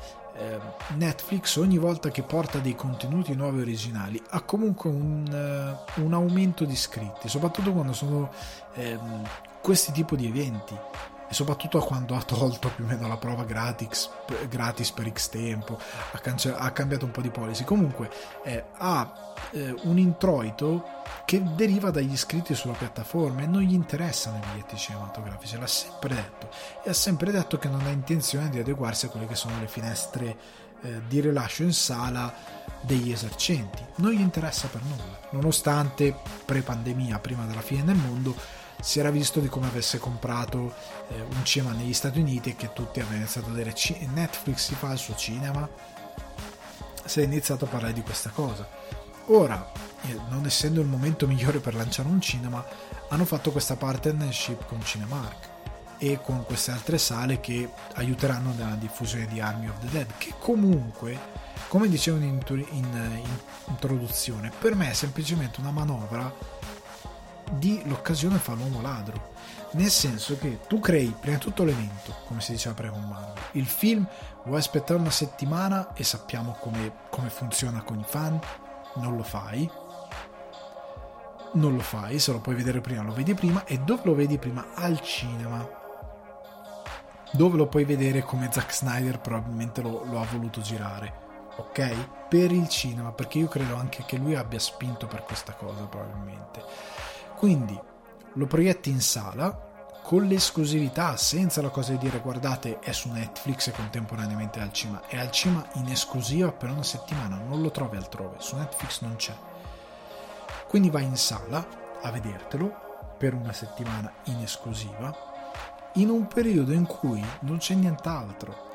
Netflix ogni volta che porta dei contenuti nuovi originali ha comunque un aumento di iscritti, soprattutto quando sono questi tipo di eventi, e soprattutto quando ha tolto più o meno la prova gratis per X tempo, ha cambiato un po' di policy, comunque ha un introito che deriva dagli iscritti sulla piattaforma, e non gli interessano i biglietti cinematografici, l'ha sempre detto, e ha sempre detto che non ha intenzione di adeguarsi a quelle che sono le finestre di rilascio in sala degli esercenti, non gli interessa per nulla, nonostante pre-pandemia, prima della fine del mondo, si era visto di come avesse comprato un cinema negli Stati Uniti, e che tutti avevano iniziato a dire Netflix si fa il suo cinema, si è iniziato a parlare di questa cosa. Ora, non essendo il momento migliore per lanciare un cinema, hanno fatto questa partnership con Cinemark e con queste altre sale che aiuteranno nella diffusione di Army of the Dead, che comunque, come dicevo in introduzione, per me è semplicemente una manovra di l'occasione fa l'uomo ladro, nel senso che tu crei prima di tutto l'evento, come si diceva prima con Marvel, il film vuoi aspettare una settimana e sappiamo come funziona con i fan, non lo fai, se lo puoi vedere prima lo vedi prima, e dove lo vedi prima? Al cinema, dove lo puoi vedere come Zack Snyder probabilmente lo ha voluto girare, ok? Per il cinema, perché io credo anche che lui abbia spinto per questa cosa probabilmente. Quindi lo proietti in sala con l'esclusività, senza la cosa di dire guardate è su Netflix e contemporaneamente è al cinema in esclusiva per una settimana, non lo trovi altrove, su Netflix non c'è, quindi vai in sala a vedertelo per una settimana in esclusiva in un periodo in cui non c'è nient'altro,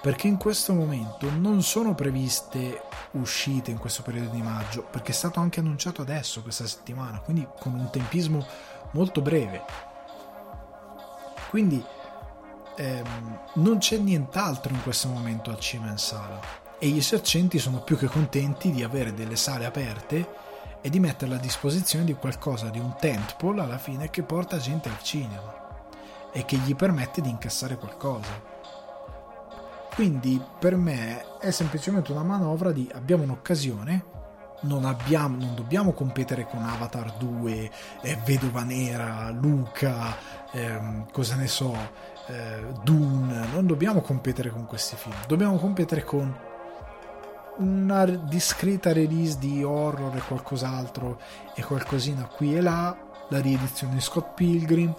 perché in questo momento non sono previste uscite in questo periodo di maggio, perché è stato anche annunciato adesso questa settimana, quindi con un tempismo molto breve, quindi non c'è nient'altro in questo momento al cinema in sala, e gli esercenti sono più che contenti di avere delle sale aperte e di metterle a disposizione di qualcosa, di un tentpole alla fine, che porta gente al cinema e che gli permette di incassare qualcosa. Quindi per me è semplicemente una manovra di abbiamo un'occasione, non dobbiamo competere con Avatar 2, Vedova Nera, Luca, cosa ne so, Dune, non dobbiamo competere con questi film, dobbiamo competere con una discreta release di horror e qualcos'altro e qualcosina qui e là, la riedizione di Scott Pilgrim,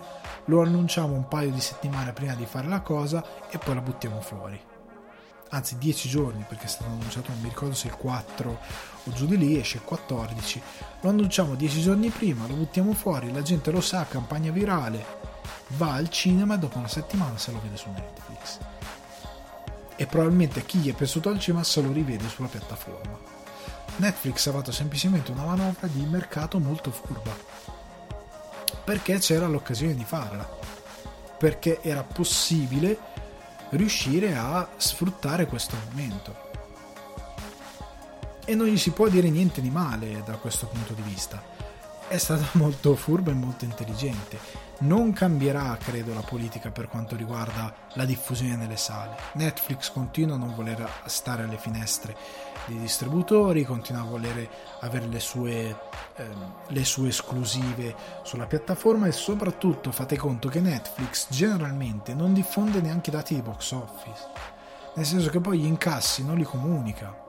lo annunciamo un paio di settimane prima di fare la cosa e poi la buttiamo fuori. Anzi 10 giorni, perché è stato annunciato non mi ricordo se il 4 o giù di lì, esce il 14, lo annunciamo 10 giorni prima, lo buttiamo fuori, la gente lo sa, campagna virale, va al cinema e dopo una settimana se lo vede su Netflix, e probabilmente chi gli è piaciuto al cinema se lo rivede sulla piattaforma. Netflix ha fatto semplicemente una manovra di mercato molto furba, perché c'era l'occasione di farla, perché era possibile riuscire a sfruttare questo momento, e non gli si può dire niente di male da questo punto di vista. È stata molto furba e molto intelligente. Non cambierà, credo, la politica per quanto riguarda la diffusione nelle sale. Netflix continua a non voler stare alle finestre dei distributori, continua a volere avere le sue esclusive sulla piattaforma, e soprattutto fate conto che Netflix generalmente non diffonde neanche i dati di box office, nel senso che poi gli incassi non li comunica,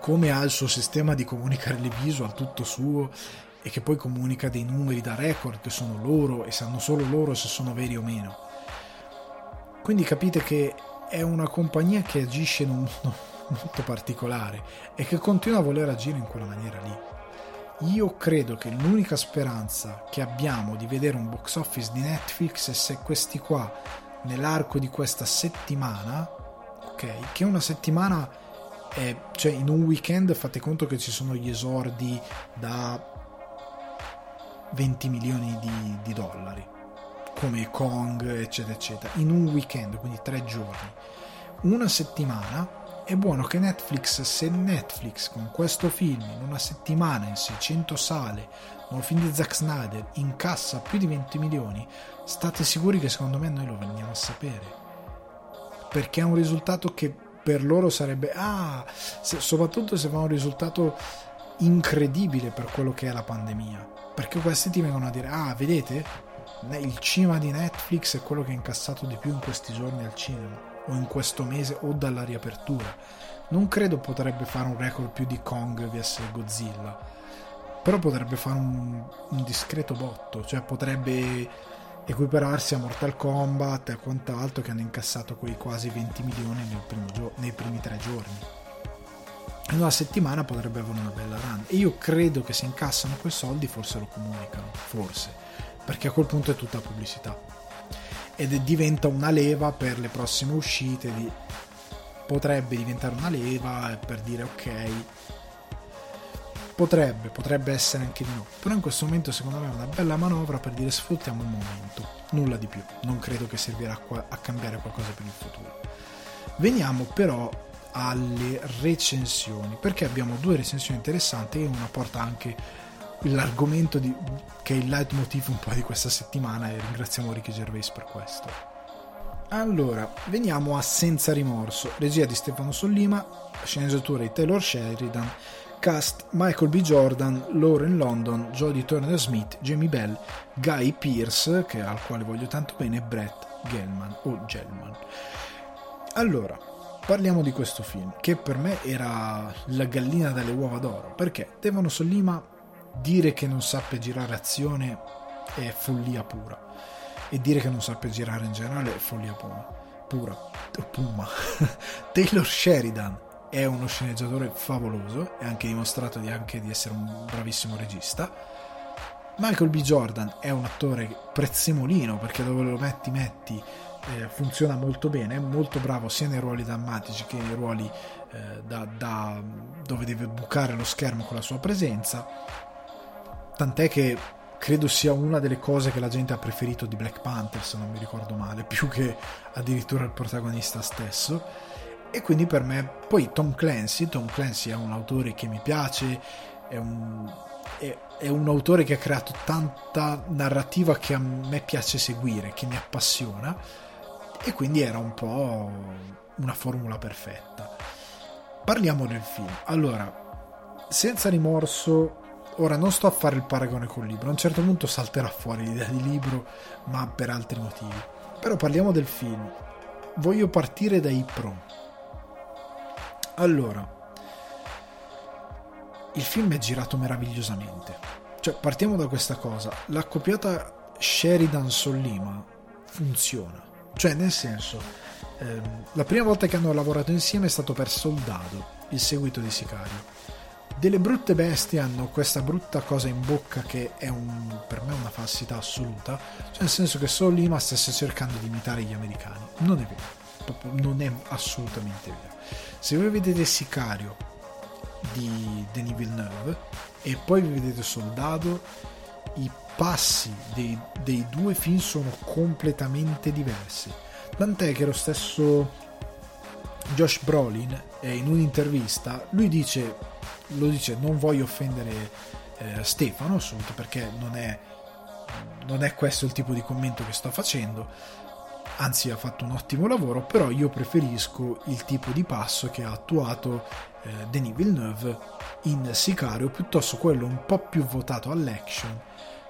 come ha il suo sistema di comunicare le visual tutto suo, e che poi comunica dei numeri da record che sono loro e sanno solo loro se sono veri o meno. Quindi capite che è una compagnia che agisce in un modo molto particolare e che continua a voler agire in quella maniera lì. Io credo che l'unica speranza che abbiamo di vedere un box office di Netflix è se questi qua nell'arco di questa settimana, ok, che è una settimana Cioè in un weekend fate conto che ci sono gli esordi da 20 milioni di dollari come Kong eccetera eccetera, in un weekend, quindi 3 giorni, una settimana. È buono che Netflix con questo film in una settimana in 600 sale, un film di Zack Snyder, incassa più di 20 milioni. State sicuri che secondo me noi lo veniamo a sapere, perché è un risultato che per loro sarebbe soprattutto se fa un risultato incredibile per quello che è la pandemia, perché questi ti vengono a dire vedete il cinema di Netflix è quello che ha incassato di più in questi giorni al cinema, o in questo mese, o dalla riapertura. Non credo potrebbe fare un record più di Kong vs Godzilla, però potrebbe fare un discreto botto, cioè potrebbe equipararsi a Mortal Kombat e a quant'altro, che hanno incassato quei quasi 20 milioni nei primi 3 giorni. In una settimana potrebbe avere una bella run, e io credo che se incassano quei soldi forse lo comunicano, forse, perché a quel punto è tutta pubblicità ed diventa una leva per le prossime uscite, potrebbe diventare una leva per dire ok, potrebbe essere anche di no, però in questo momento secondo me è una bella manovra per dire sfruttiamo un momento, nulla di più. Non credo che servirà a cambiare qualcosa per il futuro. Veniamo però alle recensioni, perché abbiamo 2 recensioni interessanti e una porta anche l'argomento che è il leitmotiv un po' di questa settimana, e ringraziamo Ricky Gervais per questo. Allora, veniamo a Senza Rimorso, regia di Stefano Sollima, sceneggiatura di Taylor Sheridan, cast Michael B. Jordan, Lauren London, Jodie Turner-Smith, Jamie Bell, Guy Pearce, che al quale voglio tanto bene, e Brett Gelman o Gelman. Allora, parliamo di questo film che per me era la gallina dalle uova d'oro, perché Stefano Sollima dire che non sappia girare azione è follia pura, e dire che non sappia girare in generale è follia pura. Taylor Sheridan è uno sceneggiatore favoloso, è anche dimostrato di essere un bravissimo regista. Michael B. Jordan è un attore prezzemolino, perché dove lo metti funziona molto bene, è molto bravo sia nei ruoli drammatici che nei ruoli da dove deve bucare lo schermo con la sua presenza. Tant'è che credo sia una delle cose che la gente ha preferito di Black Panther, se non mi ricordo male, più che addirittura il protagonista stesso. E quindi per me, poi Tom Clancy è un autore che mi piace, è un autore che ha creato tanta narrativa che a me piace seguire, che mi appassiona, e quindi era un po' una formula perfetta. Parliamo del film. Allora, Senza Rimorso, ora non sto a fare il paragone col libro, a un certo punto salterà fuori l'idea di libro, ma per altri motivi. Però parliamo del film. Voglio partire dai pro. Allora, il film è girato meravigliosamente, cioè partiamo da questa cosa. La coppiata Sheridan Sollima funziona, cioè nel senso, la prima volta che hanno lavorato insieme è stato per Soldado, il seguito di Sicario. Delle brutte bestie hanno questa brutta cosa in bocca che è per me una falsità assoluta, cioè nel senso che Sollima stesse cercando di imitare gli americani. Non è vero, non è assolutamente vero. Se voi vedete Sicario di Denis Villeneuve e poi vi vedete Soldado, i passi dei 2 film sono completamente diversi, tant'è che lo stesso Josh Brolin in un'intervista lui dice non voglio offendere Stefano assolutamente, perché non è questo il tipo di commento che sto facendo, anzi ha fatto un ottimo lavoro, però io preferisco il tipo di passo che ha attuato Denis Villeneuve in Sicario, piuttosto quello un po' più votato all'action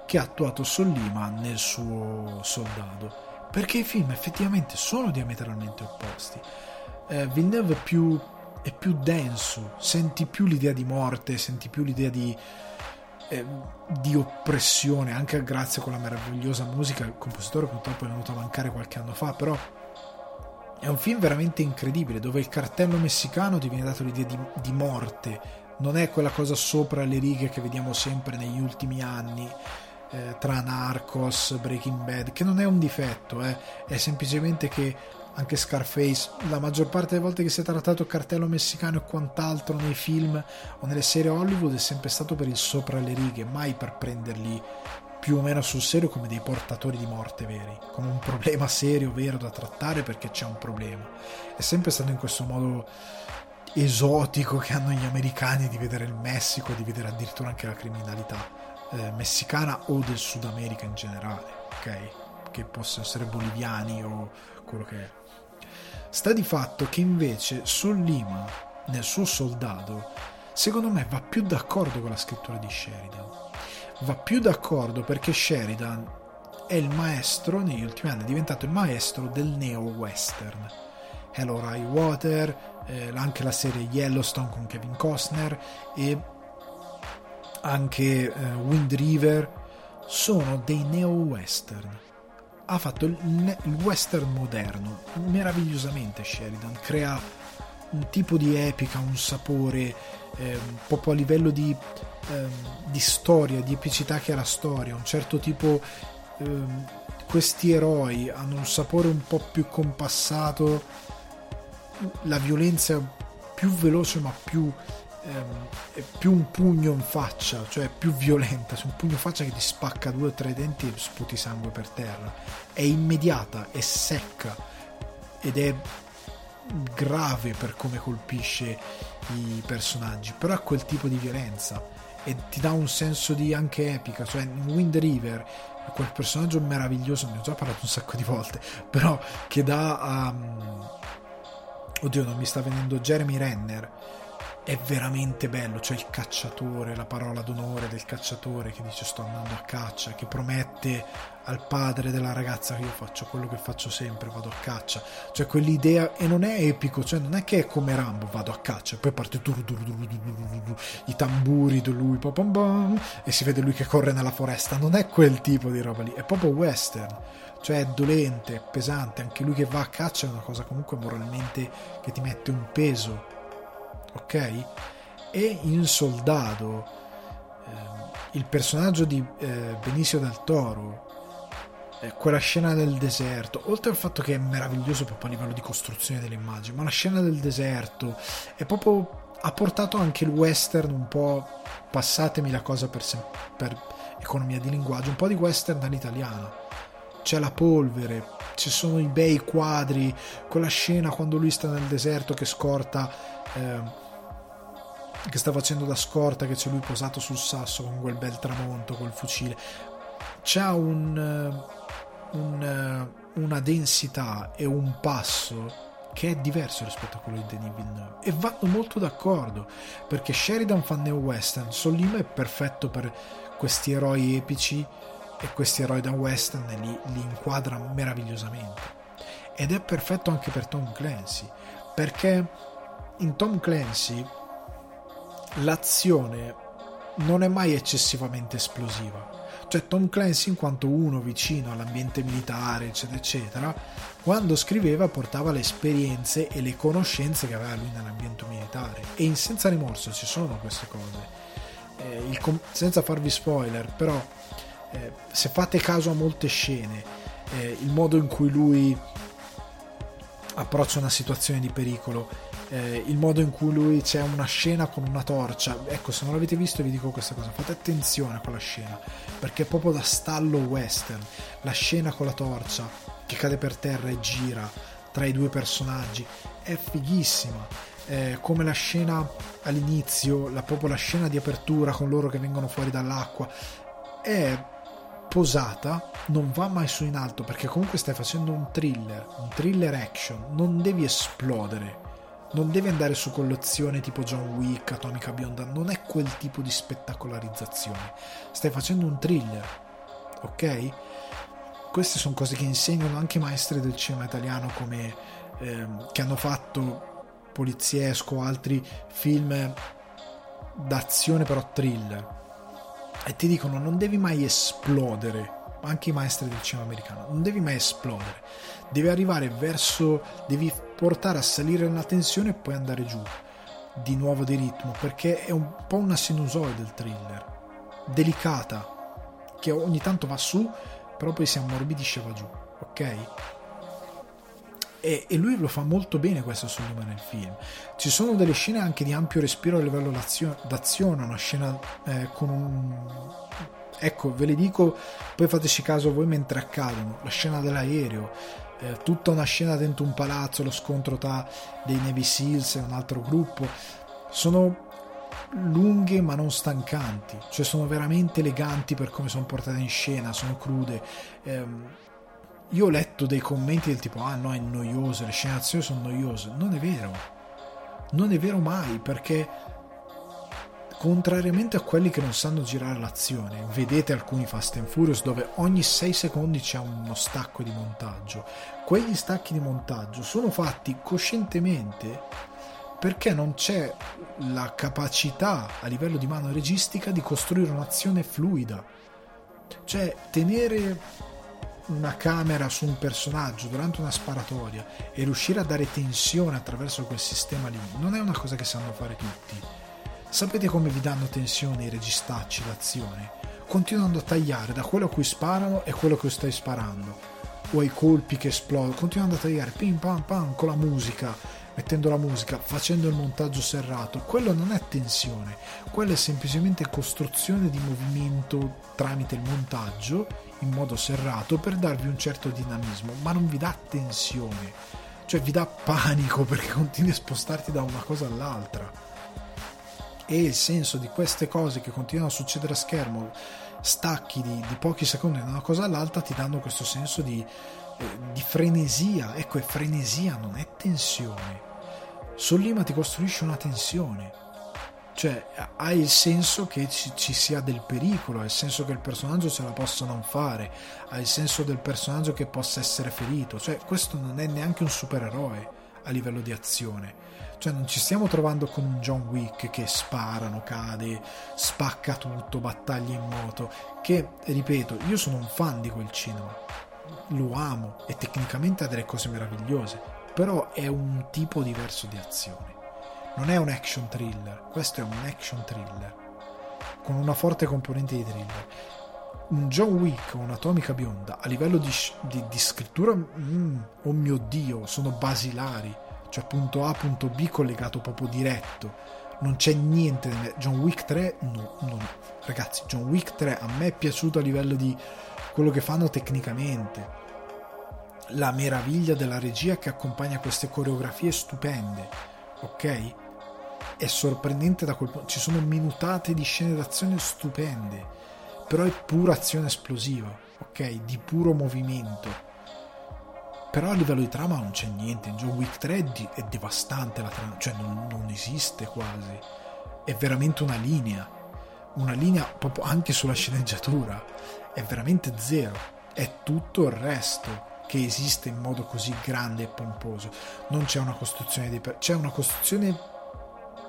che ha attuato Sollima nel suo Soldado, perché i film effettivamente sono diametralmente opposti. Villeneuve è più denso, senti più l'idea di morte, senti più l'idea di oppressione, anche grazie a quella meravigliosa musica. Il compositore purtroppo è venuto a mancare qualche anno fa, però è un film veramente incredibile, dove il cartello messicano ti viene dato l'idea di morte, non è quella cosa sopra le righe che vediamo sempre negli ultimi anni tra Narcos, Breaking Bad, che non è un difetto, è semplicemente che anche Scarface, la maggior parte delle volte che si è trattato cartello messicano e quant'altro nei film o nelle serie Hollywood è sempre stato per il sopra le righe, mai per prenderli più o meno sul serio come dei portatori di morte veri, come un problema serio, vero, da trattare perché c'è un problema. È sempre stato in questo modo esotico che hanno gli americani di vedere il Messico, di vedere addirittura anche la criminalità messicana o del Sud America in generale, ok? Che possono essere boliviani o quello che è. Sta di fatto che invece Sol Lima, nel suo Soldado, secondo me va più d'accordo con la scrittura di Sheridan. Va più d'accordo perché Sheridan è il maestro, negli ultimi anni è diventato il maestro del neo-western. Hello High Water, anche la serie Yellowstone con Kevin Costner e anche Wind River sono dei neo-western. Ha fatto il western moderno meravigliosamente. Sheridan crea un tipo di epica, un sapore proprio a livello di storia, di epicità che è la storia, un certo tipo. Questi eroi hanno un sapore un po' più compassato, la violenza è più veloce ma più un pugno in faccia, cioè più violenta, un pugno in faccia che ti spacca 2 o 3 denti e sputi sangue per terra, è immediata, è secca ed è grave per come colpisce i personaggi, però ha quel tipo di violenza e ti dà un senso di anche epica, cioè in Wind River quel personaggio meraviglioso, ne ho già parlato un sacco di volte, però che dà oddio non mi sta venendo, Jeremy Renner è veramente bello, cioè il cacciatore, la parola d'onore del cacciatore che dice sto andando a caccia, che promette al padre della ragazza che io faccio quello che faccio sempre, vado a caccia, cioè quell'idea, e non è epico, cioè non è che è come Rambo, vado a caccia e poi parte i tamburi di lui e si vede lui che corre nella foresta, non è quel tipo di roba lì, è proprio western, cioè è dolente, è pesante, anche lui che va a caccia è una cosa comunque moralmente che ti mette un peso, ok? E in Soldado il personaggio di Benicio del Toro, quella scena del deserto, oltre al fatto che è meraviglioso proprio a livello di costruzione delle immagini, ma la scena del deserto è proprio, ha portato anche il western un po', passatemi la cosa per economia di linguaggio, un po' di western all'italiana, c'è la polvere, ci sono i bei quadri, quella scena quando lui sta nel deserto che scorta che sta facendo da scorta, che c'è lui posato sul sasso con quel bel tramonto, col fucile, c'ha una densità e un passo che è diverso rispetto a quello di Denis Villeneuve e vanno molto d'accordo perché Sheridan fa neo western, Sol Lima è perfetto per questi eroi epici e questi eroi da western li inquadra meravigliosamente ed è perfetto anche per Tom Clancy perché in Tom Clancy l'azione non è mai eccessivamente esplosiva, cioè Tom Clancy in quanto uno vicino all'ambiente militare eccetera eccetera, quando scriveva portava le esperienze e le conoscenze che aveva lui nell'ambiente militare e in Senza Rimorso ci sono queste cose, senza farvi spoiler però se fate caso a molte scene il modo in cui lui approccia una situazione di pericolo, il modo in cui lui, c'è una scena con una torcia, ecco se non l'avete visto vi dico questa cosa, fate attenzione a quella scena perché è proprio da stallo western, la scena con la torcia che cade per terra e gira tra i due personaggi è fighissima, come la scena all'inizio, proprio la scena di apertura con loro che vengono fuori dall'acqua è posata, non va mai su in alto perché comunque stai facendo un thriller action, non devi esplodere, non devi andare su collezione tipo John Wick, Atomica Bionda, non è quel tipo di spettacolarizzazione, stai facendo un thriller, ok? Queste sono cose che insegnano anche maestri del cinema italiano come che hanno fatto Poliziesco, altri film d'azione però thriller e ti dicono non devi mai esplodere, anche i maestri del cinema americano, non devi mai esplodere, devi arrivare verso, devi portare a salire la tensione e poi andare giù di nuovo di ritmo perché è un po' una sinusoide il thriller, delicata, che ogni tanto va su però poi si ammorbidisce e va giù, ok? e lui lo fa molto bene questo secondo me nel film. Ci sono delle scene anche di ampio respiro a livello d'azione, una scena con un... Ecco, ve le dico, poi fateci caso voi mentre accadono, la scena dell'aereo, tutta una scena dentro un palazzo, lo scontro tra dei Navy Seals e un altro gruppo, sono lunghe ma non stancanti, cioè sono veramente eleganti per come sono portate in scena, sono crude. Io ho letto dei commenti del tipo, ah no, è noioso, le scene d'azione sono noiose. Non è vero, non è vero mai, perché contrariamente a quelli che non sanno girare l'azione, vedete alcuni Fast and Furious dove ogni 6 secondi c'è uno stacco di montaggio, quegli stacchi di montaggio sono fatti coscientemente perché non c'è la capacità a livello di mano registica di costruire un'azione fluida. Cioè tenere una camera su un personaggio durante una sparatoria e riuscire a dare tensione attraverso quel sistema lì non è una cosa che sanno fare tutti. Sapete come vi danno tensione i registacci d'azione? Continuando a tagliare da quello a cui sparano e quello che stai sparando, o ai colpi che esplodono, continuando a tagliare pim pam pam con la musica, mettendo la musica, facendo il montaggio serrato. Quello non è tensione, quello è semplicemente costruzione di movimento tramite il montaggio in modo serrato per darvi un certo dinamismo, ma non vi dà tensione, cioè vi dà panico perché continui a spostarti da una cosa all'altra. E il senso di queste cose che continuano a succedere a schermo, stacchi di pochi secondi da una cosa all'altra, ti danno questo senso di frenesia. Ecco, è frenesia, non è tensione. Sollima ti costruisce una tensione, cioè hai il senso che ci sia del pericolo, hai il senso che il personaggio ce la possa non fare, hai il senso del personaggio che possa essere ferito. Cioè questo non è neanche un supereroe a livello di azione, cioè non ci stiamo trovando con un John Wick che sparano, cade, spacca tutto, battaglie in moto, che ripeto, io sono un fan di quel cinema, lo amo e tecnicamente ha delle cose meravigliose, però è un tipo diverso di azione, non è un action thriller. Questo è un action thriller con una forte componente di thriller. Un John Wick o un'Atomica Bionda a livello di scrittura, oh mio Dio, sono basilari, cioè punto A punto B collegato proprio diretto, non c'è niente. John Wick 3 no. Ragazzi, John Wick 3 a me è piaciuto a livello di quello che fanno tecnicamente, la meraviglia della regia che accompagna queste coreografie stupende, ok? È sorprendente da quel punto, ci sono minutate di scene d'azione stupende, però è pura azione esplosiva, ok? Di puro movimento. Però a livello di trama non c'è niente. In John Wick 3 è devastante la trama, cioè non esiste quasi, è veramente una linea proprio anche sulla sceneggiatura. È veramente zero, è tutto il resto che esiste in modo così grande e pomposo. Non c'è una costruzione c'è una costruzione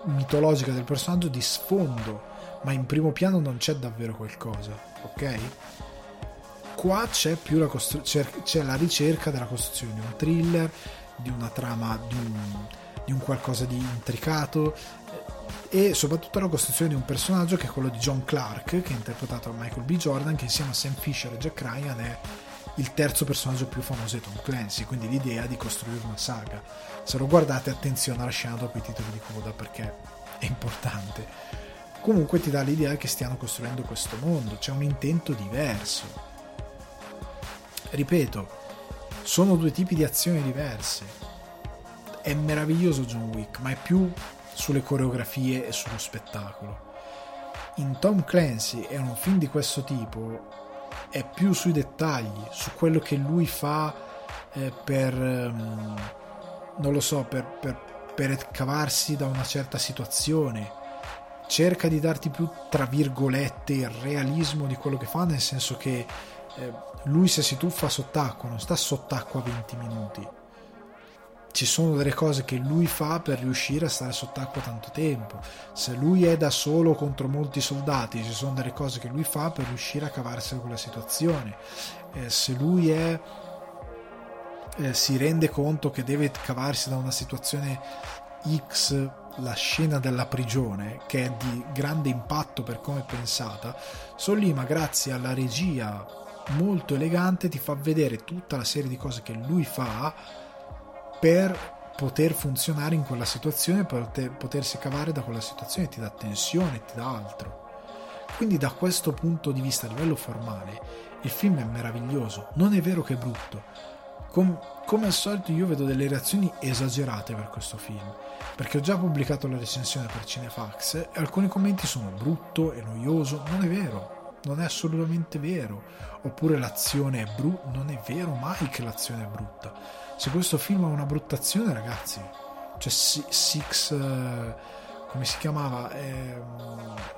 mitologica del personaggio di sfondo, ma in primo piano non c'è davvero qualcosa, ok? Qua c'è più c'è la ricerca della costruzione di un thriller, di una trama, di un qualcosa di intricato, e soprattutto la costruzione di un personaggio che è quello di John Clark, che è interpretato da Michael B. Jordan, che insieme a Sam Fisher e Jack Ryan è il terzo personaggio più famoso di Tom Clancy. Quindi l'idea di costruire una saga. Se lo guardate, attenzione alla scena dopo i titoli di coda perché è importante. Comunque ti dà l'idea che stiano costruendo questo mondo, c'è un intento diverso. Ripeto, sono due tipi di azioni diverse. È meraviglioso John Wick, ma è più sulle coreografie e sullo spettacolo. In Tom Clancy è un film di questo tipo, è più sui dettagli, su quello che lui fa per cavarsi da una certa situazione. Cerca di darti più, tra virgolette, il realismo di quello che fa, nel senso che lui, se si tuffa sott'acqua, non sta sott'acqua 20 minuti. Ci sono delle cose che lui fa per riuscire a stare sott'acqua tanto tempo. Se lui è da solo contro molti soldati, ci sono delle cose che lui fa per riuscire a cavarsi da quella situazione. Se lui è si rende conto che deve cavarsi da una situazione X, la scena della prigione, che è di grande impatto per come è pensata, Sollima, grazie alla regia molto elegante, ti fa vedere tutta la serie di cose che lui fa per poter funzionare in quella situazione, per potersi cavare da quella situazione, ti dà tensione, ti dà altro. Quindi da questo punto di vista, a livello formale, il film è meraviglioso, non è vero che è brutto. Come al solito io vedo delle reazioni esagerate per questo film, perché ho già pubblicato la recensione per Cinefax e alcuni commenti sono brutto e noioso, non è vero, non è assolutamente vero. Oppure l'azione è brutta, non è vero mai che l'azione è brutta. Se questo film ha una bruttazione, ragazzi, cioè come si chiamava?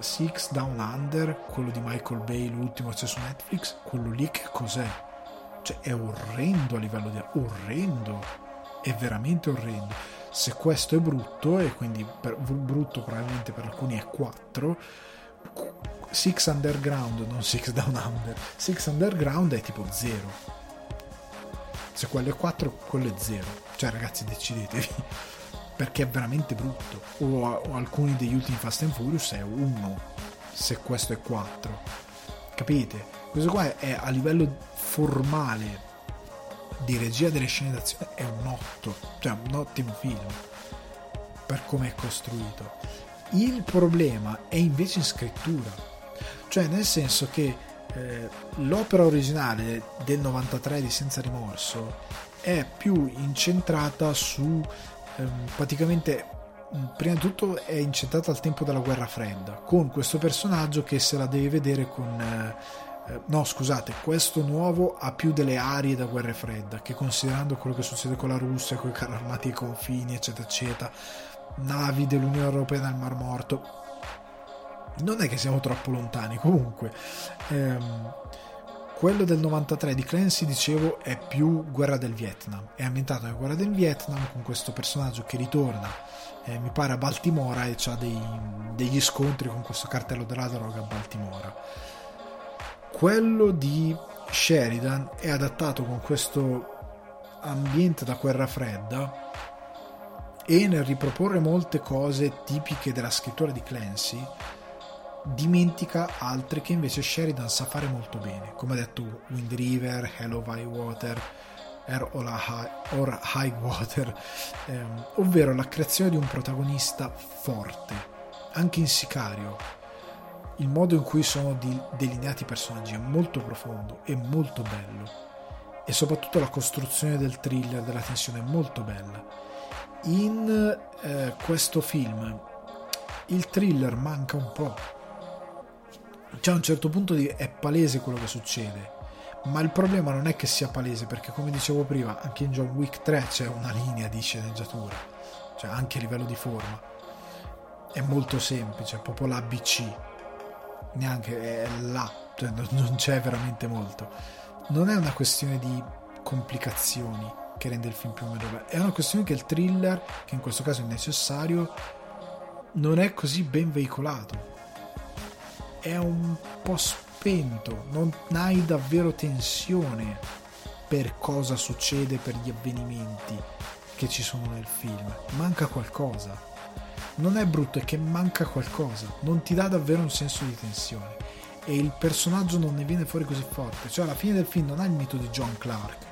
Six Down Under, quello di Michael Bay, l'ultimo c'è su Netflix, quello lì che cos'è? Cioè è orrendo a livello di... orrendo, è veramente orrendo. Se questo è brutto, e quindi brutto probabilmente per alcuni è 4, Six Underground, non Six Down Under, Six Underground è tipo 0. Se quello è 4, quello è 0. Cioè ragazzi, decidetevi, perché è veramente brutto. O alcuni degli ultimi Fast and Furious è 1, se questo è 4, capite? Questo qua è, a livello formale di regia delle scene d'azione, è un 8, cioè un ottimo film per come è costruito. Il problema è invece in scrittura, cioè nel senso che l'opera originale del 93 di Senza Rimorso è più incentrata su... praticamente prima di tutto è incentrata al tempo della guerra fredda, con questo personaggio che se la deve vedere con questo nuovo ha più delle arie da guerra fredda, che considerando quello che succede con la Russia, con i carri armati ai confini eccetera eccetera, navi dell'Unione Europea nel Mar Morto, non è che siamo troppo lontani. Comunque quello del 93 di Clancy, dicevo, è più guerra del Vietnam, è ambientato nella guerra del Vietnam, con questo personaggio che ritorna mi pare a Baltimora e ha degli scontri con questo cartello della droga a Baltimora. Quello di Sheridan è adattato con questo ambiente da guerra fredda, e nel riproporre molte cose tipiche della scrittura di Clancy dimentica altre che invece Sheridan sa fare molto bene, come ha detto Wind River, Hell of High Water, ovvero la creazione di un protagonista forte. Anche in Sicario il modo in cui sono delineati i personaggi è molto profondo e molto bello, e soprattutto la costruzione del thriller, della tensione, è molto bella. In questo film il thriller manca un po'. Cioè a un certo punto è palese quello che succede, ma il problema non è che sia palese, perché come dicevo prima anche in John Wick 3 c'è una linea di sceneggiatura, cioè anche a livello di forma è molto semplice, proprio l'ABC, neanche è là, cioè non c'è veramente molto. Non è una questione di complicazioni che rende il film più o meno bello, è una questione che il thriller, che in questo caso è necessario, non è così ben veicolato, è un po' spento, non hai davvero tensione per cosa succede, per gli avvenimenti che ci sono nel film. Manca qualcosa, non è brutto, è che manca qualcosa, non ti dà davvero un senso di tensione, e il personaggio non ne viene fuori così forte. Cioè alla fine del film non ha il mito di John Clark,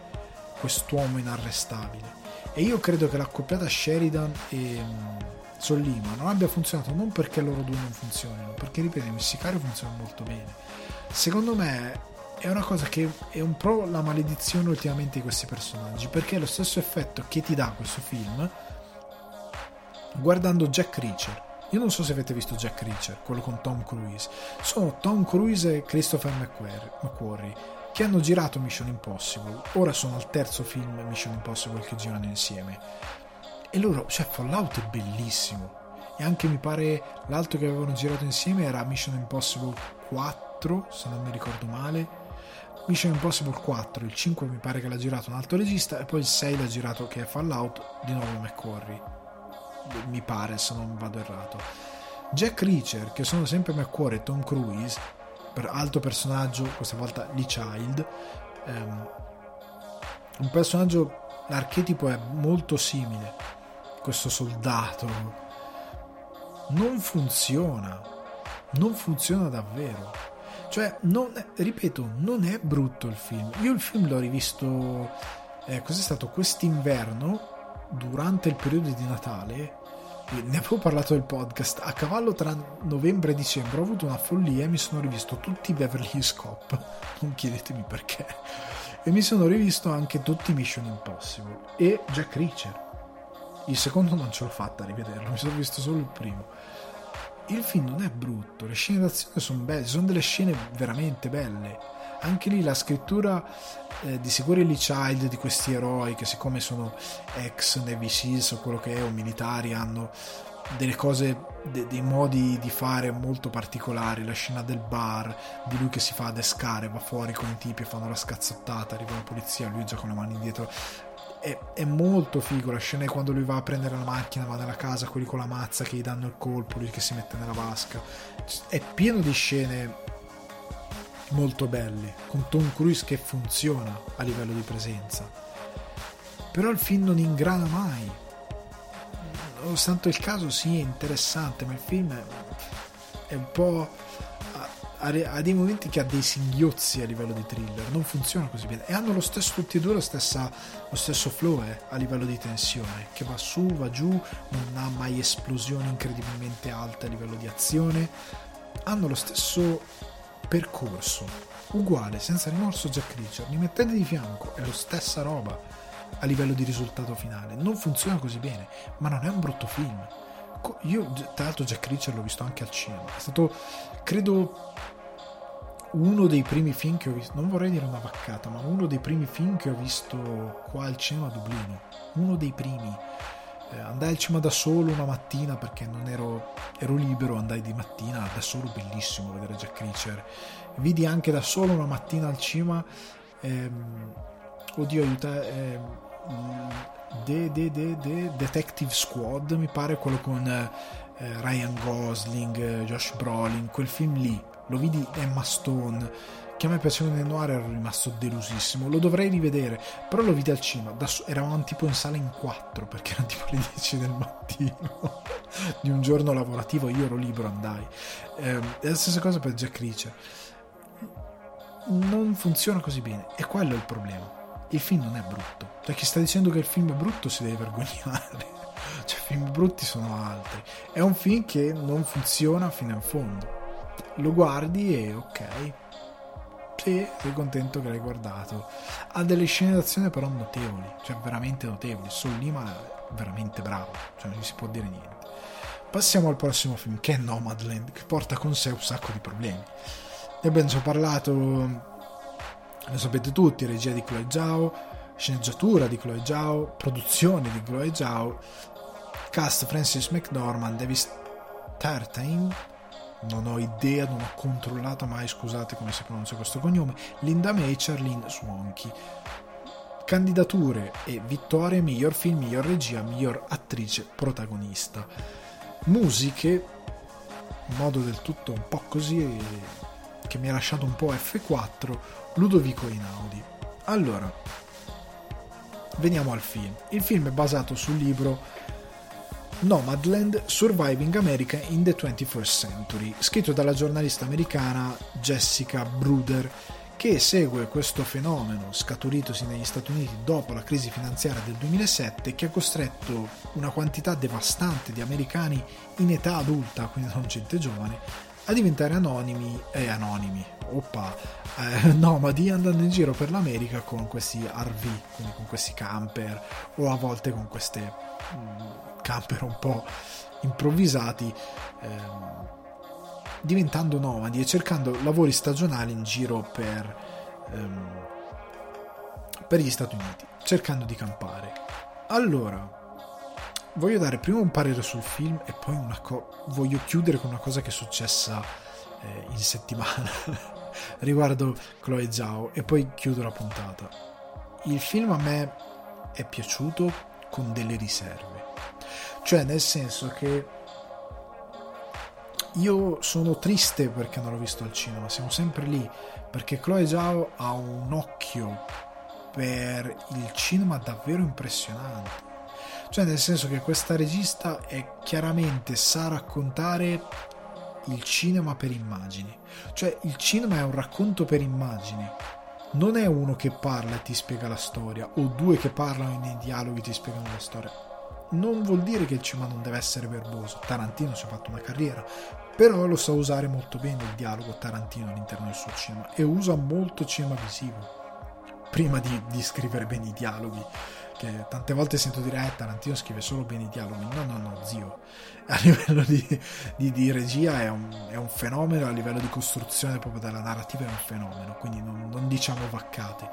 quest'uomo inarrestabile, e io credo che l'accoppiata Sheridan e Sollima non abbia funzionato, non perché loro due non funzionino, perché ripeto il Sicario funziona molto bene. Secondo me è una cosa che è un po' la maledizione ultimamente di questi personaggi, perché è lo stesso effetto che ti dà questo film guardando Jack Reacher. Io non so se avete visto Jack Reacher, quello con Tom Cruise, sono Tom Cruise e Christopher McQuarrie che hanno girato Mission Impossible, ora sono al terzo film Mission Impossible che girano insieme. E loro, cioè Fallout è bellissimo, e anche mi pare l'altro che avevano girato insieme era Mission Impossible 4, se non mi ricordo male, Mission Impossible 4, il 5 mi pare che l'ha girato un altro regista, e poi il 6 l'ha girato, che è Fallout, di nuovo McQuarrie, mi pare, se non vado errato. Jack Reacher, che sono sempre McQuarrie e Tom Cruise, per altro personaggio, questa volta Lee Child, un personaggio, l'archetipo è molto simile, questo soldato non funziona davvero, cioè non è brutto il film. Io il film l'ho rivisto cos'è stato quest'inverno, durante il periodo di Natale, ne avevo parlato del podcast, a cavallo tra novembre e dicembre ho avuto una follia e mi sono rivisto tutti i Beverly Hills Cop, non chiedetemi perché, e mi sono rivisto anche tutti i Mission Impossible e Jack Reacher. Il secondo non ce l'ho fatta a rivederlo, mi sono visto solo il primo. Il film non è brutto, le scene d'azione sono belle, sono delle scene veramente belle. Anche lì la scrittura di sicuri Lee Child, di questi eroi che siccome sono ex Navy Seals o quello che è, o militari, hanno delle cose, dei modi di fare molto particolari. La scena del bar, di lui che si fa adescare, va fuori con i tipi e fanno la scazzottata, arriva la polizia, lui gioca con le mani indietro. È molto figo la scena quando lui va a prendere la macchina, va nella casa, quelli con la mazza che gli danno il colpo, lui che si mette nella vasca. È pieno di scene molto belle, con Tom Cruise che funziona a livello di presenza, però il film non ingrana mai. Nonostante il caso sia interessante, ma il film è un po'... ha dei momenti che ha dei singhiozzi a livello di thriller, non funziona così bene, e hanno lo stesso, tutti e due lo stesso flow a livello di tensione, che va su, va giù, non ha mai esplosioni incredibilmente alte a livello di azione, hanno lo stesso percorso, uguale, Senza Rimorso, Jack Reacher, li mettete di fianco, è la stessa roba a livello di risultato finale, non funziona così bene, ma non è un brutto film. Io tra l'altro Jack Reacher l'ho visto anche al cinema, è stato credo uno dei primi film che ho visto, non vorrei dire una vaccata, ma uno dei primi film che ho visto qua al cinema a Dublino, uno dei primi. Andai al cinema da solo una mattina perché non ero libero, andai di mattina da solo, bellissimo vedere Jack Reacher. Vidi anche da solo una mattina al cinema Detective Squad, mi pare, quello con Ryan Gosling, Josh Brolin, quel film lì, lo vidi, Emma Stone, che a me piaceva nel noir, ero rimasto delusissimo, lo dovrei rivedere, però lo vidi al cinema, eravamo tipo in sala in 4 perché erano tipo le 10 del mattino di un giorno lavorativo, io ero libero, andai. È la stessa cosa per Jack Reacher, non funziona così bene, e quello è il problema. Il film non è brutto, cioè chi sta dicendo che il film è brutto si deve vergognare, cioè film brutti sono altri, è un film che non funziona fino in fondo, lo guardi e ok, sì, sei contento che l'hai guardato, ha delle scene d'azione però notevoli, cioè veramente notevoli, sono lì ma veramente bravo, cioè non gli si può dire niente. Passiamo al prossimo film, che è Nomadland, che porta con sé un sacco di problemi, ne abbiamo già parlato, lo sapete tutti, regia di Chloe Zhao, sceneggiatura di Chloe Zhao, produzione di Chloe Zhao, cast Francis McDormand, David Tartain, non ho idea, non ho controllato mai, scusate come si pronuncia questo cognome, Linda May, Charlene Swanky. Candidature e vittorie: miglior film, miglior regia, miglior attrice protagonista. Musiche in modo del tutto un po' così, che mi ha lasciato un po' F4, Ludovico Einaudi. Allora, veniamo al film. Il film è basato sul libro Nomadland, Surviving America in the 21st Century, scritto dalla giornalista americana Jessica Bruder, che segue questo fenomeno scaturitosi negli Stati Uniti dopo la crisi finanziaria del 2007, che ha costretto una quantità devastante di americani in età adulta, quindi non gente giovane, a diventare nomadi, andando in giro per l'America con questi RV, quindi con questi camper, o a volte con queste camper un po' improvvisati, diventando nomadi e cercando lavori stagionali in giro per gli Stati Uniti, cercando di campare. Allora, voglio dare prima un parere sul film e poi voglio chiudere con una cosa che è successa in settimana riguardo Chloe Zhao, e poi chiudo la puntata. Il film a me è piaciuto con delle riserve, cioè nel senso che io sono triste perché non l'ho visto al cinema, siamo sempre lì, perché Chloe Zhao ha un occhio per il cinema davvero impressionante. Cioè nel senso che questa regista sa raccontare il cinema per immagini, cioè il cinema è un racconto per immagini, non è uno che parla e ti spiega la storia, o due che parlano nei dialoghi e ti spiegano la storia. Non vuol dire che il cinema non deve essere verboso. Tarantino si è fatto una carriera, però lo sa usare molto bene il dialogo Tarantino all'interno del suo cinema, e usa molto cinema visivo prima di scrivere bene i dialoghi, che tante volte sento dire Tarantino scrive solo bene i dialoghi. No zio, a livello di regia è un fenomeno, a livello di costruzione proprio della narrativa è un fenomeno, quindi non diciamo vaccate.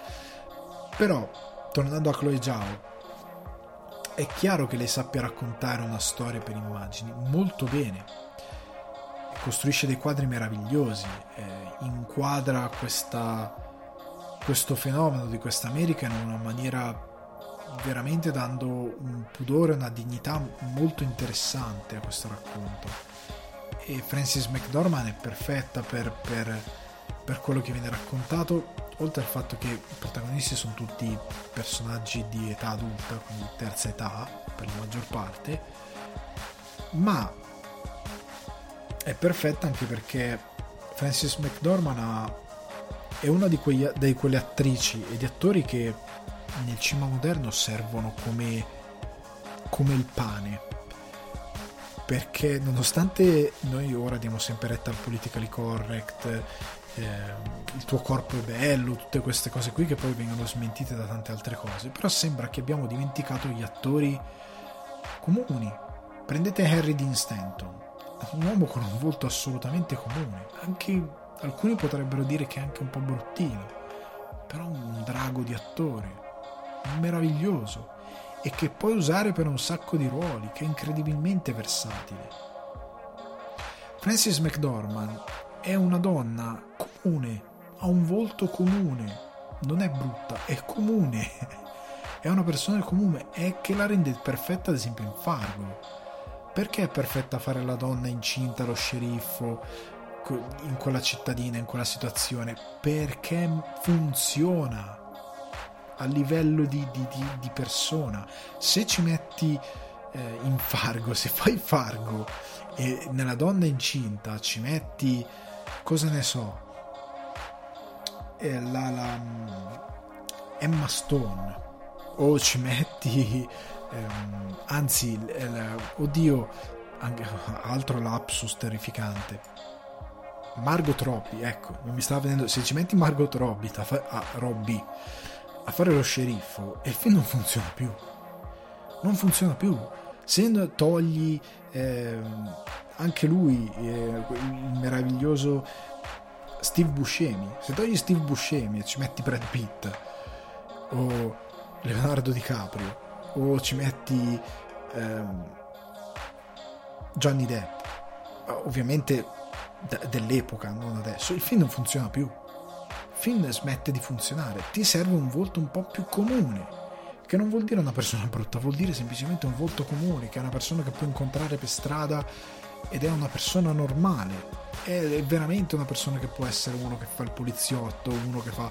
Però tornando a Chloe Zhao, è chiaro che lei sappia raccontare una storia per immagini molto bene, costruisce dei quadri meravigliosi, inquadra questo fenomeno di questa America in una maniera veramente dando un pudore, una dignità molto interessante a questo racconto. E Frances McDormand è perfetta per quello che viene raccontato, oltre al fatto che i protagonisti sono tutti personaggi di età adulta, quindi terza età per la maggior parte, ma è perfetta anche perché Frances McDormand è una di quelle attrici e di attori che nel cinema moderno servono come il pane, perché nonostante noi ora diamo sempre retta al politically correct, il tuo corpo è bello, tutte queste cose qui che poi vengono smentite da tante altre cose, però sembra che abbiamo dimenticato gli attori comuni. Prendete Harry Dean Stanton, un uomo con un volto assolutamente comune, anche alcuni potrebbero dire che è anche un po' bruttino, però un drago di attore meraviglioso, e che puoi usare per un sacco di ruoli, che è incredibilmente versatile. Frances McDormand è una donna comune, ha un volto comune, non è brutta, è comune, è una persona comune, è che la rende perfetta ad esempio in Fargo. Perché è perfetta fare la donna incinta, lo sceriffo, in quella cittadina, in quella situazione? Perché funziona a livello di persona. Se ci metti in Fargo, se fai Fargo e nella donna incinta ci metti, cosa ne so, Emma Stone, o ci metti... altro lapsus terrificante, Margot Robbie, ecco, non mi stava vedendo, se ci metti Margot Robbie a fare lo sceriffo, il film non funziona più. Se togli anche lui, il meraviglioso Steve Buscemi, se togli Steve Buscemi e ci metti Brad Pitt o Leonardo DiCaprio, o ci metti Johnny Depp, ovviamente dell'epoca, non adesso, il film non funziona più, il film smette di funzionare. Ti serve un volto un po' più comune, che non vuol dire una persona brutta, vuol dire semplicemente un volto comune, che è una persona che puoi incontrare per strada ed è una persona normale, è veramente una persona che può essere uno che fa il poliziotto, uno che fa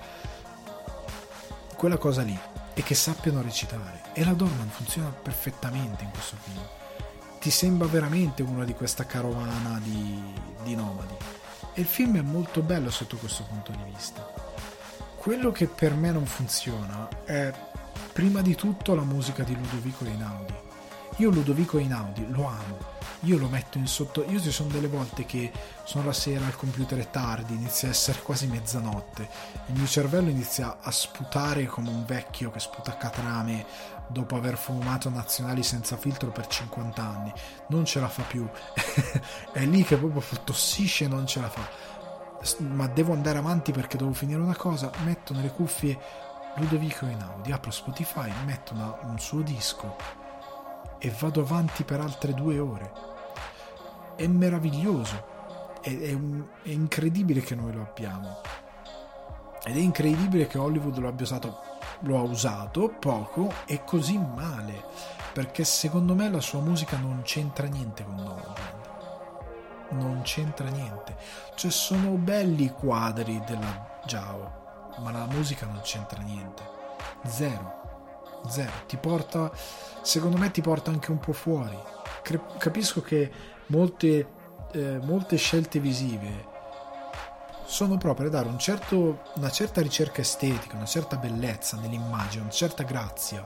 quella cosa lì, e che sappiano recitare. E la donna funziona perfettamente in questo film, ti sembra veramente una di questa carovana di nomadi, e il film è molto bello sotto questo punto di vista. Quello che per me non funziona è prima di tutto la musica di Ludovico Einaudi. Io Ludovico Einaudi lo amo, io lo metto in sotto, io ci sono delle volte che sono la sera al computer, è tardi, inizia a essere quasi mezzanotte, il mio cervello inizia a sputare come un vecchio che sputa catrame dopo aver fumato nazionali senza filtro per 50 anni, non ce la fa più è lì che proprio tossisce, non ce la fa, ma devo andare avanti perché devo finire una cosa, metto nelle cuffie Ludovico Einaudi, apro Spotify, metto un suo disco e vado avanti per altre 2 ore. È meraviglioso, è incredibile che noi lo abbiamo, ed è incredibile che Hollywood lo abbia usato, lo ha usato poco e così male, perché secondo me la sua musica non c'entra niente con Nomadland, non c'entra niente, cioè sono belli i quadri della Zhao, ma la musica non c'entra niente, zero. Ti porta, secondo me ti porta anche un po' fuori. Capisco che molte scelte visive sono proprio a dare una certa ricerca estetica, una certa bellezza nell'immagine, una certa grazia,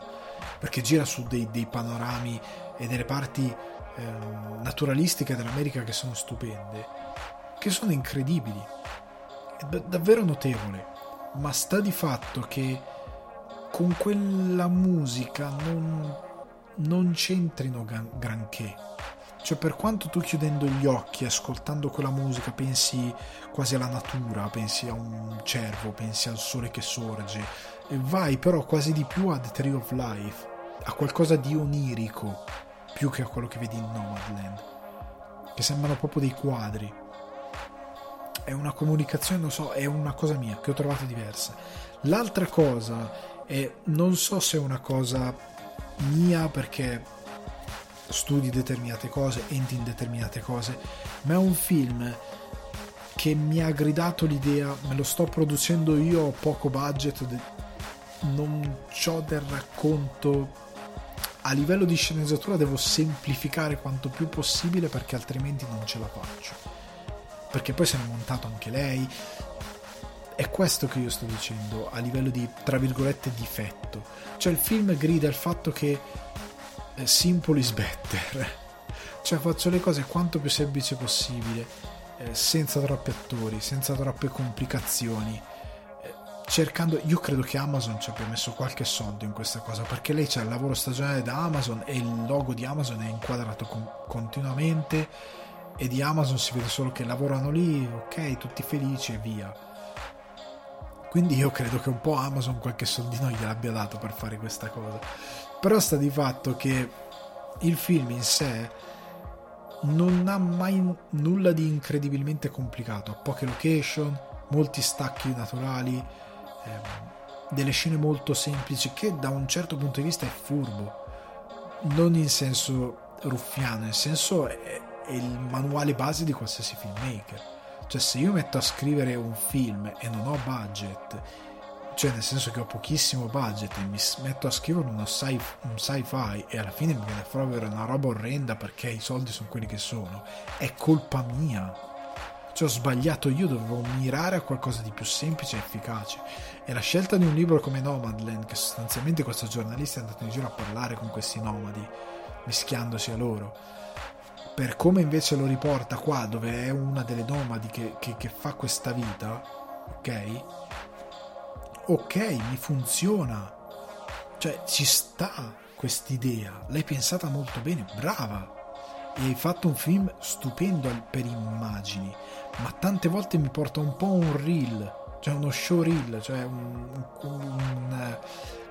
perché gira su dei panorami e delle parti naturalistiche dell'America che sono stupende, che sono incredibili, è davvero notevole, ma sta di fatto che con quella musica non c'entrino granché. Cioè, per quanto tu chiudendo gli occhi, ascoltando quella musica, pensi quasi alla natura, pensi a un cervo, pensi al sole che sorge, e vai però quasi di più a The Tree of Life, a qualcosa di onirico, più che a quello che vedi in Nomadland, che sembrano proprio dei quadri. È una comunicazione, lo so, è una cosa mia, che ho trovato diversa. L'altra cosa è, non so se è una cosa mia perché studi determinate cose, entri in determinate cose, ma è un film che mi ha gridato l'idea, me lo sto producendo io, ho poco budget, non c'ho del racconto, a livello di sceneggiatura devo semplificare quanto più possibile perché altrimenti non ce la faccio, perché poi se ne è montato anche lei. È questo che io sto dicendo a livello di, tra virgolette, difetto. Cioè, il film grida il fatto che simple is better, cioè faccio le cose quanto più semplice possibile, senza troppi attori, senza troppe complicazioni, cercando. Io credo che Amazon ci abbia messo qualche soldo in questa cosa, perché lei c'ha il lavoro stagionale da Amazon e il logo di Amazon è inquadrato continuamente, e di Amazon si vede solo che lavorano lì, ok, tutti felici e via. Quindi io credo che un po' Amazon qualche soldino gliel'abbia dato per fare questa cosa. Però sta di fatto che il film in sé non ha mai nulla di incredibilmente complicato, ha poche location, molti stacchi naturali, delle scene molto semplici, che da un certo punto di vista è furbo, non in senso ruffiano, in senso è il manuale base di qualsiasi filmmaker. Cioè, se io metto a scrivere un film e non ho budget, cioè nel senso che ho pochissimo budget, e mi metto a scrivere un sci-fi e alla fine mi viene a fare una roba orrenda perché i soldi sono quelli che sono, è colpa mia. Cioè, ho sbagliato io, dovevo mirare a qualcosa di più semplice e efficace. E la scelta di un libro come Nomadland, che sostanzialmente questo giornalista è andato in giro a parlare con questi nomadi, mischiandosi a loro, per come invece lo riporta qua, dove è una delle nomadi che fa questa vita, ok, mi funziona, cioè ci sta quest'idea, l'hai pensata molto bene, brava, e hai fatto un film stupendo per immagini, ma tante volte mi porta un po' un reel, cioè uno show reel, cioè un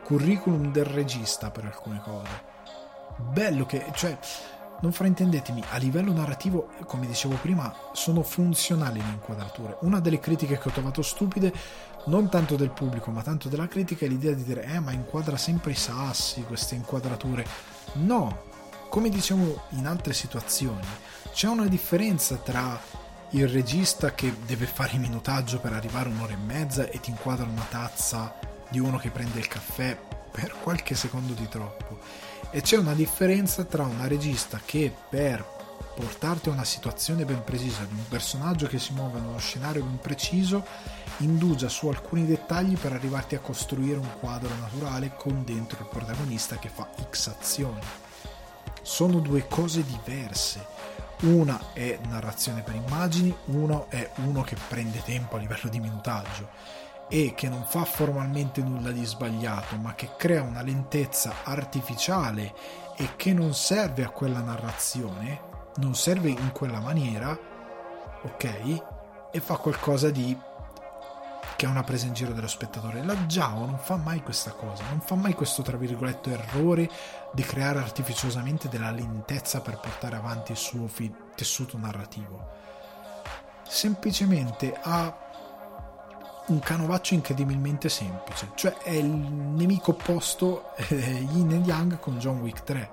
curriculum del regista per alcune cose. Bello che, cioè, non fraintendetemi, a livello narrativo, come dicevo prima, sono funzionali le inquadrature. Una delle critiche che ho trovato stupide, non tanto del pubblico ma tanto della critica, è l'idea di dire ma inquadra sempre i sassi, queste inquadrature. No, come dicevo in altre situazioni, c'è una differenza tra il regista che deve fare il minutaggio per arrivare un'ora e mezza e ti inquadra una tazza di uno che prende il caffè per qualche secondo di troppo, e c'è una differenza tra una regista che, per portarti a una situazione ben precisa di un personaggio che si muove in uno scenario ben preciso, indugia su alcuni dettagli per arrivarti a costruire un quadro naturale con dentro il protagonista che fa X azioni. Sono due cose diverse. Una è narrazione per immagini, uno è uno che prende tempo a livello di minutaggio e che non fa formalmente nulla di sbagliato, ma che crea una lentezza artificiale e che non serve a quella narrazione, non serve in quella maniera, ok? E fa qualcosa di che è una presa in giro dello spettatore. La Zhao non fa mai questa cosa, non fa mai questo, tra virgolette, errore di creare artificiosamente della lentezza per portare avanti il suo tessuto narrativo. Semplicemente ha un canovaccio incredibilmente semplice, cioè è il nemico opposto, Yin e Yang, con John Wick 3.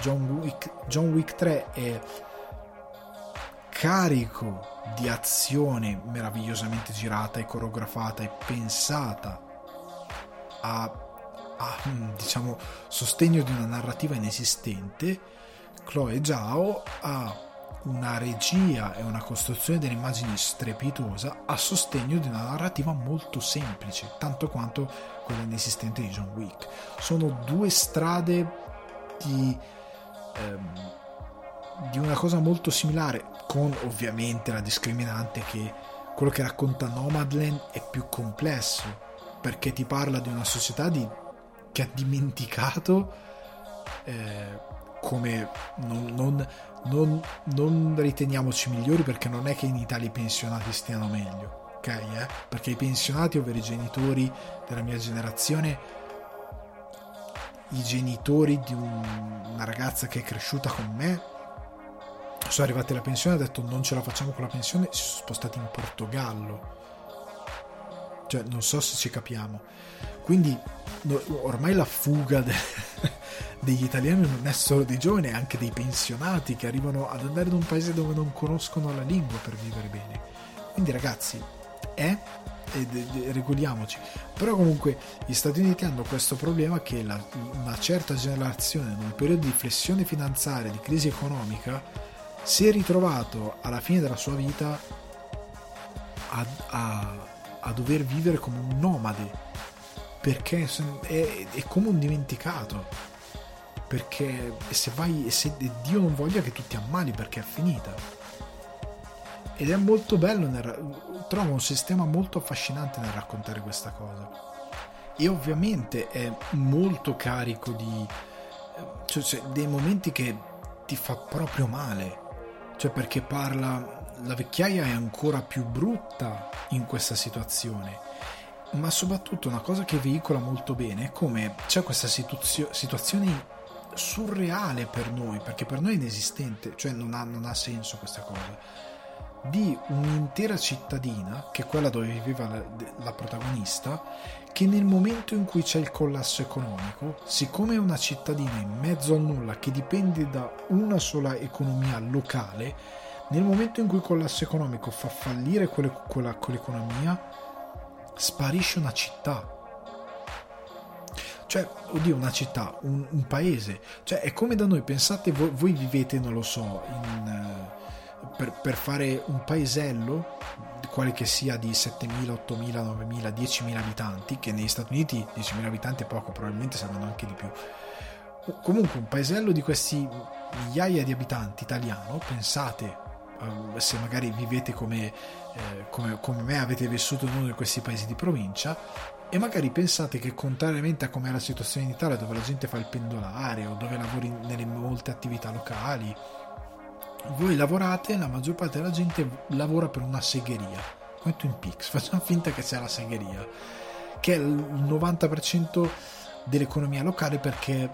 John Wick 3 è carico di azione meravigliosamente girata e coreografata e pensata a diciamo, sostegno di una narrativa inesistente. Chloe Zhao ha una regia e una costruzione delle immagini strepitosa a sostegno di una narrativa molto semplice, tanto quanto quella inesistente di John Wick. Sono due strade di una cosa molto similare, con ovviamente la discriminante che quello che racconta Nomadland è più complesso, perché ti parla di una società che ha dimenticato come non riteniamoci migliori, perché non è che in Italia i pensionati stiano meglio, ok? Perché i pensionati, ovvero i genitori della mia generazione, i genitori di una ragazza che è cresciuta con me, sono arrivati alla pensione e hanno detto non ce la facciamo con la pensione, si sono spostati in Portogallo. Cioè, non so se ci capiamo. Quindi ormai la fuga degli italiani non è solo dei giovani, è anche dei pensionati che arrivano ad andare in un paese dove non conoscono la lingua per vivere bene. Quindi ragazzi, regoliamoci. Però comunque gli Stati Uniti hanno questo problema che una certa generazione, in un periodo di flessione finanziaria, di crisi economica, si è ritrovato alla fine della sua vita a dover vivere come un nomade, perché è come un dimenticato, perché se Dio non voglia che tu ti ammali, perché è finita. Ed è molto bello, trovo un sistema molto affascinante nel raccontare questa cosa, e ovviamente è molto carico di dei momenti che ti fa proprio male, cioè perché la vecchiaia è ancora più brutta in questa situazione, ma soprattutto una cosa che veicola molto bene è come c'è questa situazione surreale per noi, perché per noi è inesistente, cioè non ha senso questa cosa, di un'intera cittadina, che è quella dove viveva la protagonista, che nel momento in cui c'è il collasso economico, siccome è una cittadina in mezzo a nulla che dipende da una sola economia locale, nel momento in cui il collasso economico fa fallire quell'economia, sparisce una città. Cioè, oddio, una città, un paese. Cioè, è come da noi, pensate, voi vivete, non lo so, per fare un paesello, quale che sia, di 7.000, 8.000, 9.000, 10.000 abitanti, che negli Stati Uniti 10.000 abitanti è poco, probabilmente saranno anche di più. Comunque un paesello di questi migliaia di abitanti italiano, pensate, se magari vivete come me, avete vissuto in uno di questi paesi di provincia, e magari pensate che, contrariamente a com'è la situazione in Italia, dove la gente fa il pendolare o dove lavori nelle molte attività locali, voi lavorate, la maggior parte della gente lavora per una segheria, come Twin Peaks, facciamo finta che sia la segheria, che è il 90% dell'economia locale, perché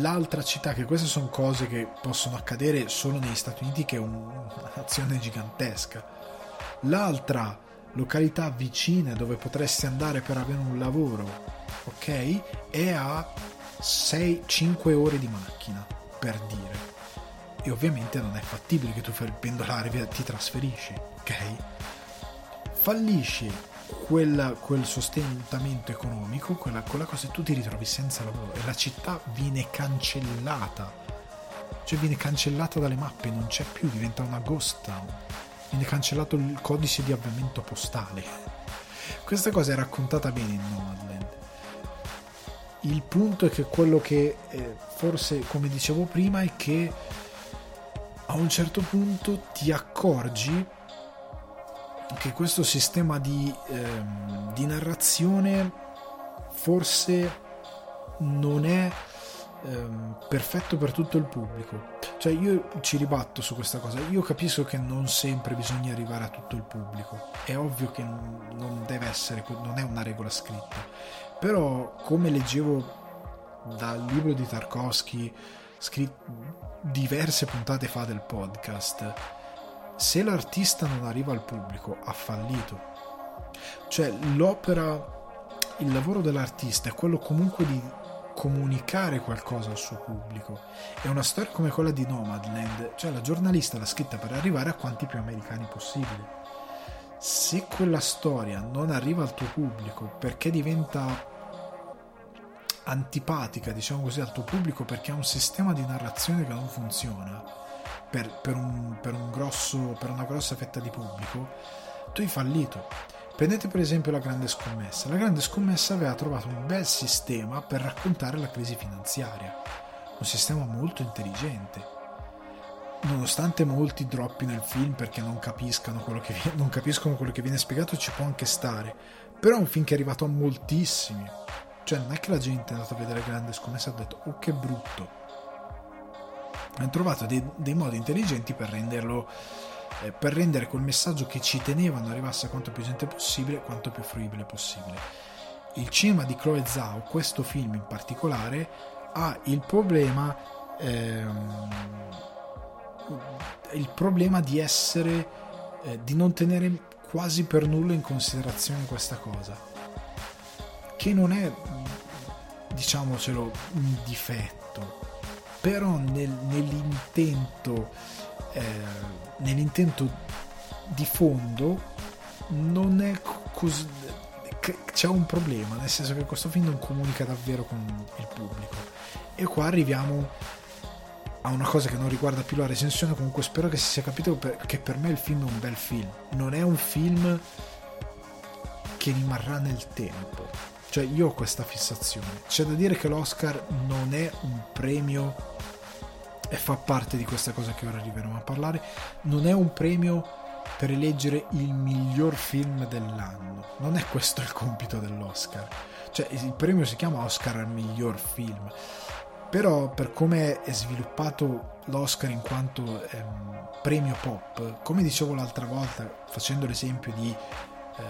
l'altra città, che queste sono cose che possono accadere solo negli Stati Uniti, che è una nazione gigantesca, l'altra località vicina dove potresti andare per avere un lavoro, ok, è a 6-5 ore di macchina, per dire. E ovviamente non è fattibile che tu fai il pendolare, ti trasferisci, ok? Fallisce quel sostentamento economico, quella cosa, e tu ti ritrovi senza lavoro, e la città viene cancellata, cioè viene cancellata dalle mappe, non c'è più, diventa una ghost town, viene cancellato il codice di avviamento postale. Questa cosa è raccontata bene in Nomadland. Il punto è che quello che forse, come dicevo prima, è che a un certo punto ti accorgi che questo sistema di narrazione forse non è perfetto per tutto il pubblico. Cioè, io ci ribatto su questa cosa, io capisco che non sempre bisogna arrivare a tutto il pubblico, è ovvio che non deve essere, non è una regola scritta, però come leggevo dal libro di Tarkovsky diverse puntate fa del podcast, se l'artista non arriva al pubblico ha fallito. Cioè, il lavoro dell'artista è quello comunque di comunicare qualcosa al suo pubblico, e una storia come quella di Nomadland, cioè la giornalista l'ha scritta per arrivare a quanti più americani possibile. Se quella storia non arriva al tuo pubblico perché diventa antipatica, diciamo così, al tuo pubblico, perché ha un sistema di narrazione che non funziona, per una grossa fetta di pubblico, tu hai fallito. Prendete per esempio La Grande Scommessa. La Grande Scommessa aveva trovato un bel sistema per raccontare la crisi finanziaria, un sistema molto intelligente, nonostante molti droppi nel film perché non capiscono quello che viene spiegato, ci può anche stare, però è un film che è arrivato a moltissimi, cioè non è che la gente è andata a vedere La Grande Scommessa e ha detto oh che brutto. Hanno trovato dei modi intelligenti per rendere quel messaggio che ci tenevano arrivasse a quanto più gente possibile, quanto più fruibile possibile. Il cinema di Chloe Zhao, questo film in particolare, ha il problema di essere di non tenere quasi per nulla in considerazione questa cosa, che non è, diciamocelo, un difetto, però nell'intento di fondo non è così, c'è un problema, nel senso che questo film non comunica davvero con il pubblico. E qua arriviamo a una cosa che non riguarda più la recensione, comunque spero che si sia capito che per me il film è un bel film, non è un film che rimarrà nel tempo, cioè io ho questa fissazione. C'è da dire che l'Oscar non è un premio, e fa parte di questa cosa che ora arriveremo a parlare, non è un premio per eleggere il miglior film dell'anno, non è questo il compito dell'Oscar, cioè il premio si chiama Oscar al miglior film, però per come è sviluppato l'Oscar in quanto premio pop, come dicevo l'altra volta facendo l'esempio di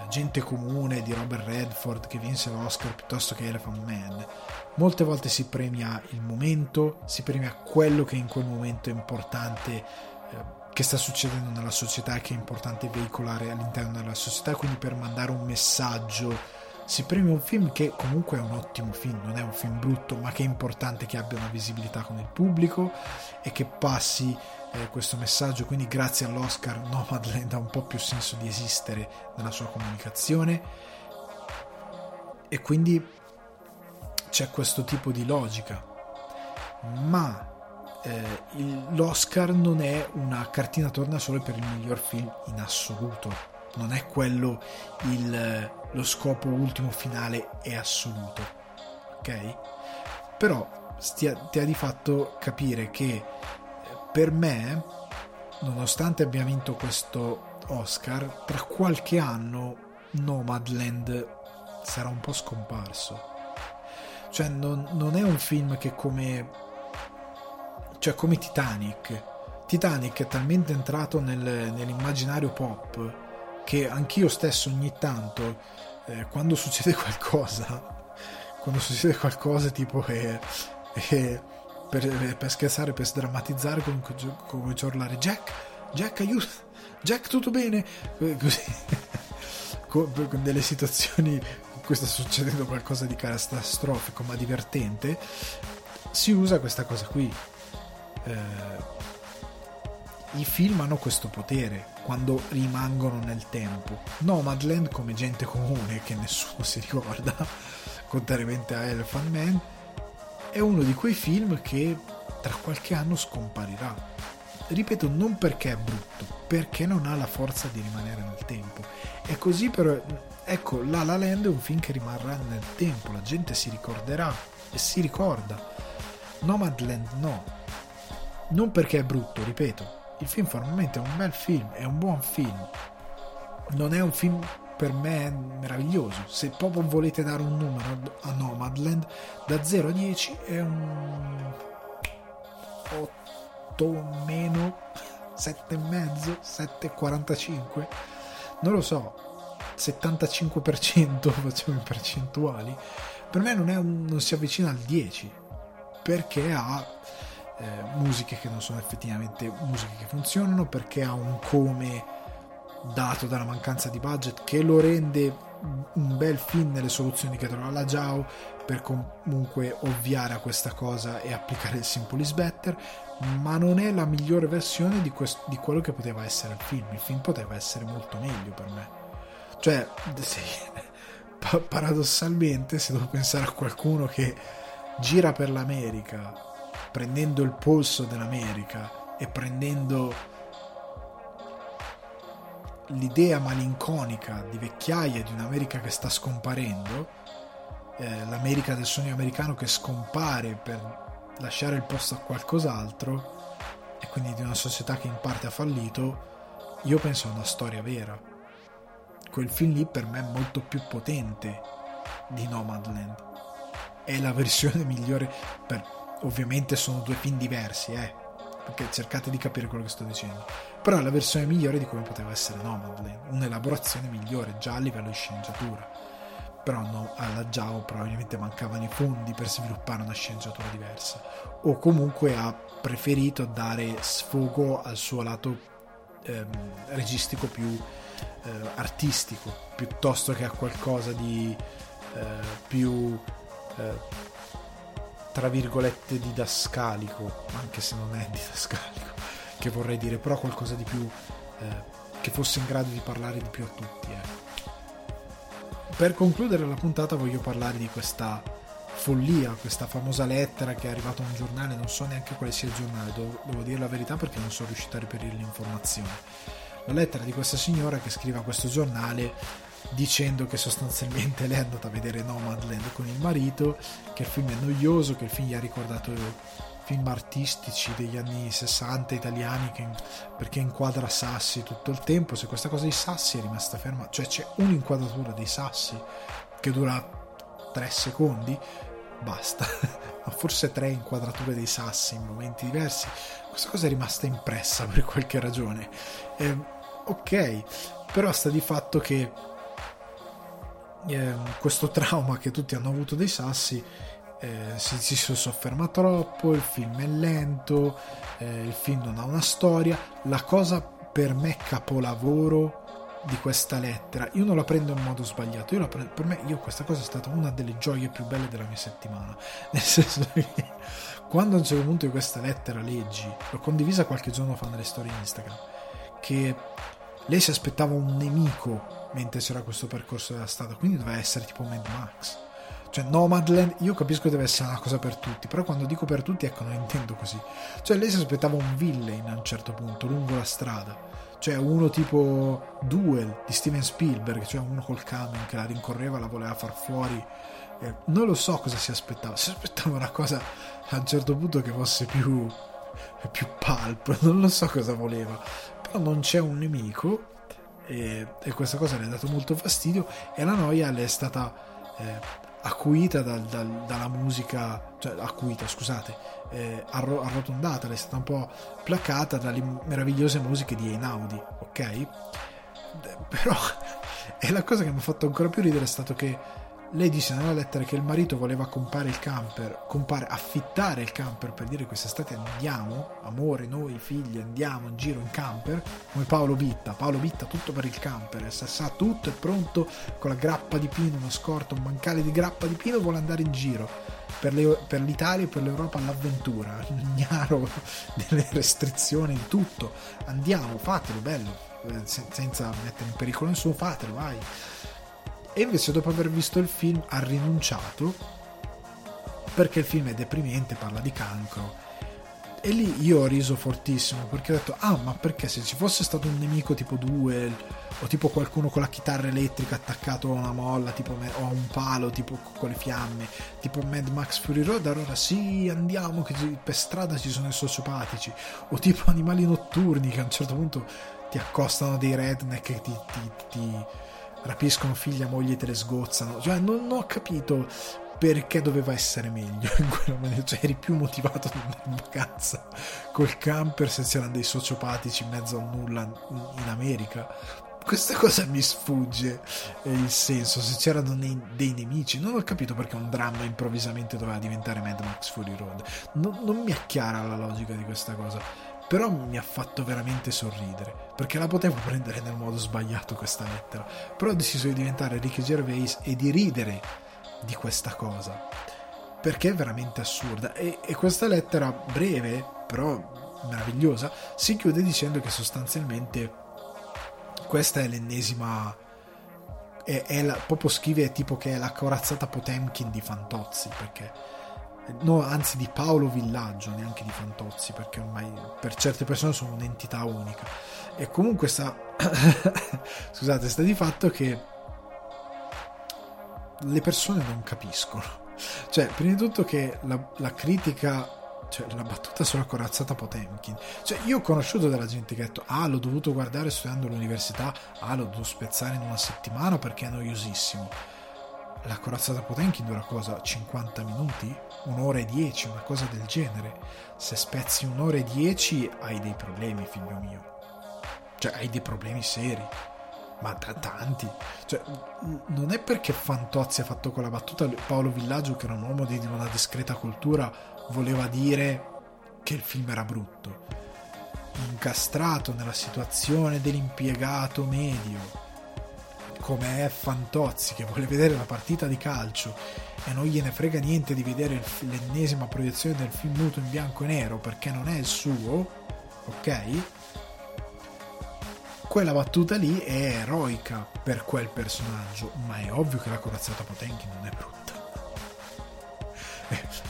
gente comune, di Robert Redford che vinse l'Oscar piuttosto che Elephant Man, molte volte si premia il momento, si premia quello che in quel momento è importante, che sta succedendo nella società, che è importante veicolare all'interno della società, quindi per mandare un messaggio si premia un film che comunque è un ottimo film, non è un film brutto, ma che è importante che abbia una visibilità con il pubblico e che passi questo messaggio. Quindi grazie all'Oscar Nomadland ha un po' più senso di esistere nella sua comunicazione, e quindi c'è questo tipo di logica, ma l'Oscar non è una cartina tornasole per il miglior film in assoluto, non è quello lo scopo ultimo finale è assoluto, ok? Però ti ha di fatto capire che per me, nonostante abbia vinto questo Oscar, tra qualche anno Nomadland sarà un po' scomparso, cioè non è un film che come Titanic è talmente entrato nell'immaginario pop che anch'io stesso ogni tanto quando succede qualcosa tipo per scherzare, per sdrammatizzare, comincio a urlare Jack aiuto, Jack tutto bene, così con delle situazioni in cui sta succedendo qualcosa di catastrofico ma divertente, si usa questa cosa qui. I film hanno questo potere quando rimangono nel tempo. Nomadland, come gente comune che nessuno si ricorda, contrariamente a Elephant Man, è uno di quei film che tra qualche anno scomparirà. Ripeto, non perché è brutto, perché non ha la forza di rimanere nel tempo. È così, però ecco, La La Land è un film che rimarrà nel tempo, la gente si ricorderà e si ricorda. Nomadland no, non perché è brutto, ripeto, il film formalmente è un bel film, è un buon film, non è un film per me meraviglioso. Se proprio volete dare un numero a Nomadland, da 0 a 10 è un 8 meno 7,5, 7,45, non lo so, 75% facciamo in percentuali. Per me non si avvicina al 10 perché ha musiche che non sono effettivamente musiche che funzionano, perché ha un come dato dalla mancanza di budget che lo rende un bel film nelle soluzioni che trova la Zhao per comunque ovviare a questa cosa e applicare il simple is better, ma non è la migliore versione di quello che poteva essere il film. Il film poteva essere molto meglio per me, cioè paradossalmente, se devo pensare a qualcuno che gira per l'America prendendo il polso dell'America e prendendo l'idea malinconica di vecchiaia, di un'America che sta scomparendo, l'America del sogno americano che scompare per lasciare il posto a qualcos'altro, e quindi di una società che in parte ha fallito. Io penso a una storia vera. Quel film lì per me è molto più potente di Nomadland, è la versione migliore per... ovviamente sono due film diversi, perché cercate di capire quello che sto dicendo, però è la versione migliore di come poteva essere Nomadland, un'elaborazione migliore già a livello di sceneggiatura, però no, alla Zhao probabilmente mancavano i fondi per sviluppare una sceneggiatura diversa, o comunque ha preferito dare sfogo al suo lato registico più artistico, piuttosto che a qualcosa di più tra virgolette didascalico, anche se non è didascalico che vorrei dire, però qualcosa di più che fosse in grado di parlare di più a tutti. Per concludere la puntata voglio parlare di questa follia, questa famosa lettera che è arrivata a un giornale, non so neanche quale sia il giornale, devo dire la verità perché non sono riuscito a reperire l'informazione. La lettera di questa signora che scrive a questo giornale dicendo che sostanzialmente lei è andata a vedere Nomadland con il marito, che il film è noioso, che il film gli ha ricordato film artistici degli anni 60 italiani, perché inquadra sassi tutto il tempo. Se questa cosa dei sassi è rimasta ferma, cioè c'è un'inquadratura dei sassi che dura 3 secondi, basta, ma forse 3 inquadrature dei sassi in momenti diversi. Questa cosa è rimasta impressa per qualche ragione, ok, però sta di fatto che questo trauma che tutti hanno avuto dei sassi si sofferma troppo, il film è lento, il film non ha una storia. La cosa per me capolavoro di questa lettera, io non la prendo in modo sbagliato, questa cosa è stata una delle gioie più belle della mia settimana, nel senso che quando a un certo punto di questa lettera leggi, l'ho condivisa qualche giorno fa nelle storie Instagram, che lei si aspettava un nemico mentre c'era questo percorso della strada, quindi doveva essere tipo Mad Max, cioè Nomadland, io capisco che deve essere una cosa per tutti, però quando dico per tutti, ecco, non intendo così, cioè lei si aspettava un villain a un certo punto lungo la strada, cioè uno tipo Duel di Steven Spielberg, cioè uno col camion che la rincorreva, la voleva far fuori, non lo so cosa si aspettava una cosa a un certo punto che fosse più pulp, non lo so cosa voleva, però non c'è un nemico e questa cosa le ha dato molto fastidio, e la noia le è stata acuita dalla musica, cioè acuita, scusate, arrotondata, è stata un po' placata dalle meravigliose musiche di Einaudi, ok? Però è la cosa che mi ha fatto ancora più ridere è stato che lei dice nella lettera che il marito voleva affittare il camper per dire quest'estate andiamo, amore, noi figli andiamo in giro in camper come Paolo Bitta, tutto per il camper, sa tutto, è pronto con la grappa di pino, una scorta, un bancale di grappa di pino, vuole andare in giro per l'Italia e per l'Europa all'avventura, ignaro delle restrizioni di tutto, andiamo, fatelo, bello, senza mettere in pericolo nessuno, fatelo, vai. E invece dopo aver visto il film ha rinunciato perché il film è deprimente, parla di cancro, e lì io ho riso fortissimo perché ho detto ma perché se ci fosse stato un nemico tipo Duel o tipo qualcuno con la chitarra elettrica attaccato a una molla tipo o a un palo tipo con le fiamme tipo Mad Max Fury Road, allora sì, andiamo che per strada ci sono i sociopatici, o tipo Animali Notturni che a un certo punto ti accostano dei redneck che ti rapiscono figlia, moglie, te le sgozzano, cioè non ho capito perché doveva essere meglio in quella maniera, cioè eri più motivato ad andare in vacanza col camper se c'erano dei sociopatici in mezzo a nulla in America. Questa cosa mi sfugge il senso, se c'erano dei nemici non ho capito perché un dramma improvvisamente doveva diventare Mad Max Fury Road, non mi è chiara la logica di questa cosa, però mi ha fatto veramente sorridere perché la potevo prendere nel modo sbagliato questa lettera, però ho deciso di diventare Ricky Gervais e di ridere di questa cosa perché è veramente assurda, e questa lettera breve però meravigliosa si chiude dicendo che sostanzialmente questa è l'ennesima proprio scrive tipo che è la corazzata Potemkin di Fantozzi, perché no, anzi di Paolo Villaggio, neanche di Fantozzi, perché ormai per certe persone sono un'entità unica. E comunque sta scusate, sta di fatto che le persone non capiscono, cioè prima di tutto che la critica, cioè la battuta sulla corazzata Potemkin, cioè io ho conosciuto della gente che ha detto l'ho dovuto guardare studiando all'università, l'ho dovuto spezzare in una settimana perché è noiosissimo. La corazzata Potemkin dura cosa? 50 minuti? Un'ora e 10, una cosa del genere. Se spezzi un'ora e 10 hai dei problemi, figlio mio, cioè hai dei problemi seri, ma tanti. Cioè non è perché Fantozzi ha fatto quella battuta, Paolo Villaggio, che era un uomo di una discreta cultura, voleva dire che il film era brutto, incastrato nella situazione dell'impiegato medio come è Fantozzi, che vuole vedere la partita di calcio e non gliene frega niente di vedere l'ennesima proiezione del film muto in bianco e nero perché non è il suo, ok? Quella battuta lì è eroica per quel personaggio, ma è ovvio che la corazzata Potemkin non è brutta.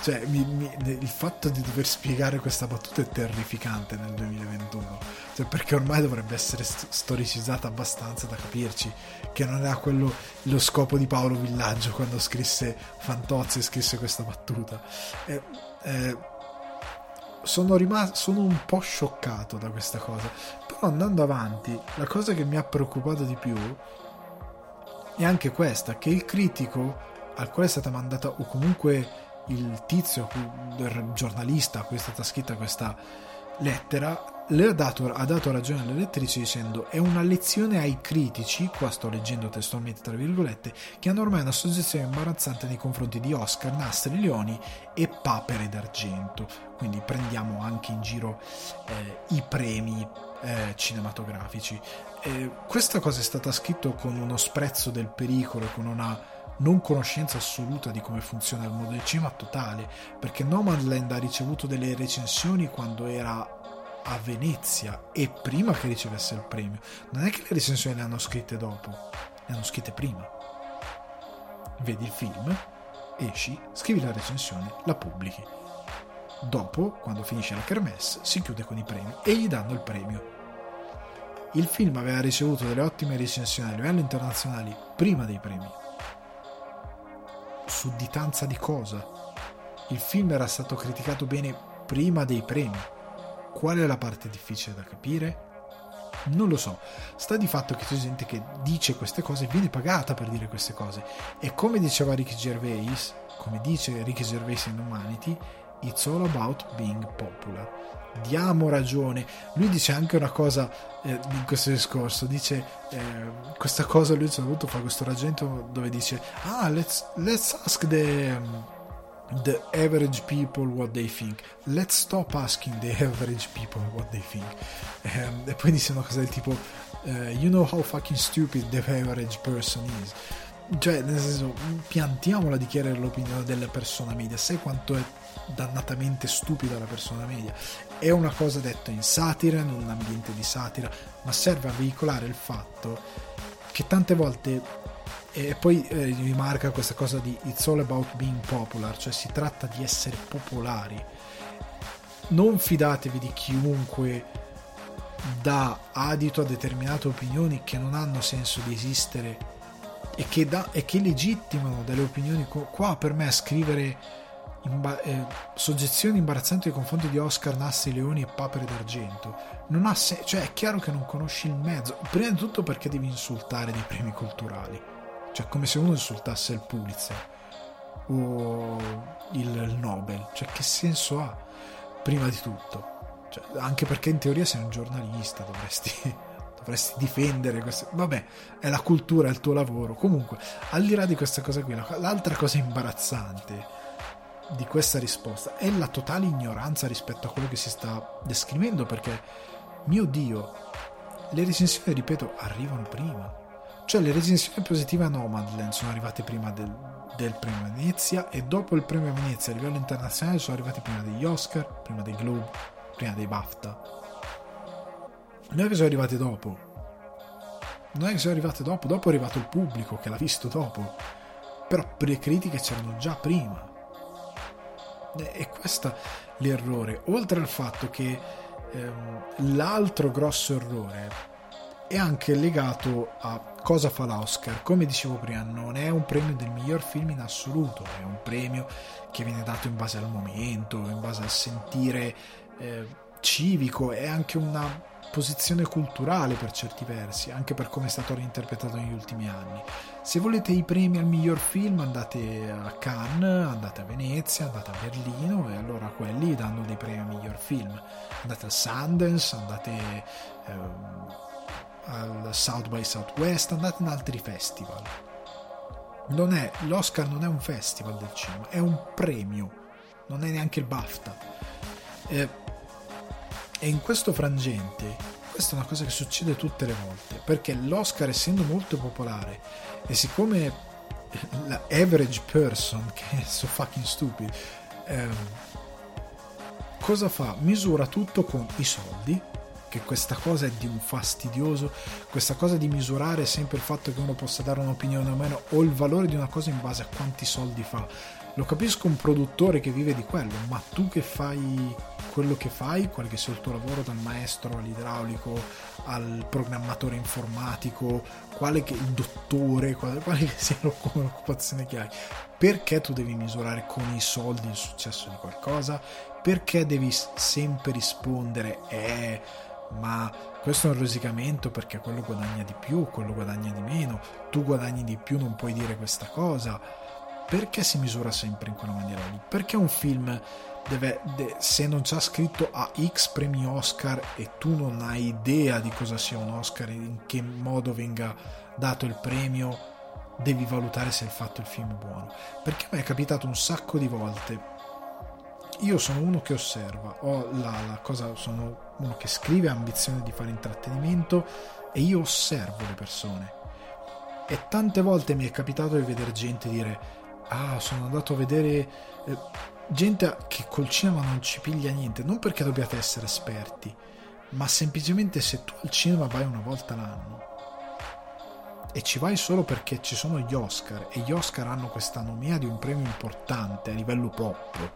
Cioè il fatto di dover spiegare questa battuta è terrificante nel 2021, cioè perché ormai dovrebbe essere storicizzata abbastanza da capirci che non era quello lo scopo di Paolo Villaggio quando scrisse Fantozzi e scrisse questa battuta. Sono un po' scioccato da questa cosa, però andando avanti la cosa che mi ha preoccupato di più è anche questa, che il critico al quale è stata mandata, o comunque il tizio, il giornalista a cui è stata scritta questa lettera, ha dato ragione alle lettrici dicendo: è una lezione ai critici, qua sto leggendo testualmente tra virgolette, che hanno ormai un'associazione imbarazzante nei confronti di Oscar, Nastri, Leoni e Papere d'Argento. Quindi prendiamo anche in giro i premi cinematografici. Questa cosa è stata scritta con uno sprezzo del pericolo, con una non conoscenza assoluta di come funziona il mondo del cinema totale, perché Nomadland ha ricevuto delle recensioni quando era a Venezia e prima che ricevesse il premio. Non è che le recensioni le hanno scritte dopo, le hanno scritte prima. Vedi il film, esci, scrivi la recensione, la pubblichi. Dopo, quando finisce la kermesse, si chiude con i premi e gli danno il premio. Il film aveva ricevuto delle ottime recensioni a livello internazionale prima dei premi. Sudditanza di cosa? Il film era stato criticato bene prima dei premi. Qual è la parte difficile da capire? Non lo so. Sta di fatto che c'è gente che dice queste cose e viene pagata per dire queste cose. E come diceva Ricky Gervais, come dice Ricky Gervais in Humanity, it's all about being popular. Diamo ragione. Lui dice anche una cosa in questo discorso, dice questa cosa, lui ci ha dovuto fare questo ragionamento dove dice let's ask the average people what they think, let's stop asking the average people what they think, e poi dice una cosa del tipo you know how fucking stupid the average person is. Cioè nel senso, piantiamola di chiedere l'opinione della persona media, sai quanto è dannatamente stupida la persona media. È una cosa detta in satira, in un ambiente di satira, ma serve a veicolare il fatto che tante volte, e poi rimarca questa cosa di it's all about being popular, cioè si tratta di essere popolari. Non fidatevi di chiunque dà adito a determinate opinioni che non hanno senso di esistere e che legittimano delle opinioni. Qua per me scrivere soggezioni imbarazzanti nei confronti di Oscar, Nastri, Leoni e Papere d'Argento non ha cioè è chiaro che non conosci il mezzo, prima di tutto perché devi insultare dei premi culturali, cioè come se uno insultasse il Pulitzer o il Nobel, cioè che senso ha prima di tutto, cioè, anche perché in teoria sei un giornalista, dovresti difendere queste... Vabbè, è la cultura, è il tuo lavoro. Comunque, al di là di questa cosa qui, l'altra cosa imbarazzante di questa risposta è la totale ignoranza rispetto a quello che si sta descrivendo, perché mio Dio, le recensioni, ripeto, arrivano prima. Cioè le recensioni positive a Nomadland sono arrivate prima del premio a Venezia, e dopo il premio a Venezia a livello internazionale sono arrivati prima degli Oscar, prima dei Globe, prima dei BAFTA. Non è che sono arrivate dopo, dopo è arrivato il pubblico che l'ha visto dopo, però le critiche c'erano già prima. è questo l'errore, oltre al fatto che l'altro grosso errore è anche legato a cosa fa l'Oscar. Come dicevo prima, non è un premio del miglior film in assoluto, è un premio che viene dato in base al momento, in base al sentire civico, è anche una posizione culturale per certi versi, anche per come è stato reinterpretato negli ultimi anni. Se volete i premi al miglior film andate a Cannes, andate a Venezia, andate a Berlino, e allora quelli danno dei premi al miglior film. Andate al Sundance, andate al South by Southwest, andate in altri festival. Non è, l'Oscar non è un festival del cinema, è un premio, non è neanche il BAFTA. E in questo frangente, questa è una cosa che succede tutte le volte, perché l'Oscar, essendo molto popolare, e siccome la average person, che è so fucking stupid, cosa fa? Misura tutto con i soldi, che questa cosa è di un fastidioso, questa cosa di misurare sempre il fatto che uno possa dare un'opinione o meno, o il valore di una cosa in base a quanti soldi fa. Lo capisco un produttore che vive di quello, ma tu che fai quello che fai, qual che sia il tuo lavoro, dal maestro all'idraulico, al programmatore informatico, quale che il dottore, quale che sia l'occupazione che hai, perché tu devi misurare con i soldi il successo di qualcosa? Perché devi sempre rispondere ma questo è un rosicamento perché quello guadagna di più, quello guadagna di meno, tu guadagni di più, non puoi dire questa cosa? Perché si misura sempre in quella maniera lì? Perché un film deve, se non c'ha scritto a X premi Oscar e tu non hai idea di cosa sia un Oscar e in che modo venga dato il premio, devi valutare se hai fatto il film buono? Perché mi è capitato un sacco di volte. Io sono uno che osserva, ho la cosa, sono uno che scrive, ha ambizione di fare intrattenimento e io osservo le persone, e tante volte mi è capitato di vedere gente dire sono andato a vedere gente che col cinema non ci piglia niente, non perché dobbiate essere esperti, ma semplicemente se tu al cinema vai una volta l'anno e ci vai solo perché ci sono gli Oscar, e gli Oscar hanno questa nomea di un premio importante a livello pop,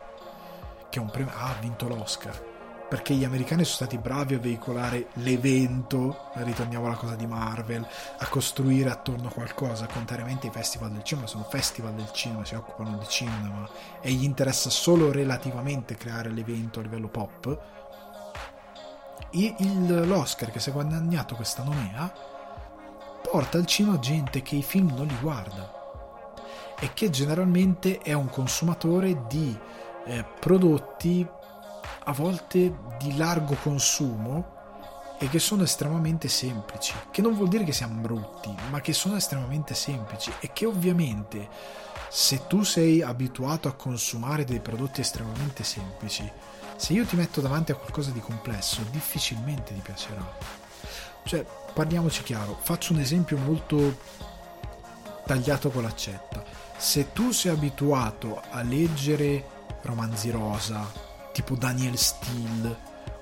che un premio ha vinto l'Oscar perché gli americani sono stati bravi a veicolare l'evento, ritorniamo alla cosa di Marvel, a costruire attorno a qualcosa. Contrariamente ai festival del cinema, sono festival del cinema, si occupano di cinema e gli interessa solo relativamente creare l'evento a livello pop. E l'Oscar che si è guadagnato questa nomea porta al cinema gente che i film non li guarda e che generalmente è un consumatore di prodotti a volte di largo consumo e che sono estremamente semplici, che non vuol dire che siano brutti, ma che sono estremamente semplici e che ovviamente se tu sei abituato a consumare dei prodotti estremamente semplici, se io ti metto davanti a qualcosa di complesso difficilmente ti piacerà. Cioè, parliamoci chiaro, faccio un esempio molto tagliato con l'accetta: se tu sei abituato a leggere romanzi rosa tipo Daniel Steele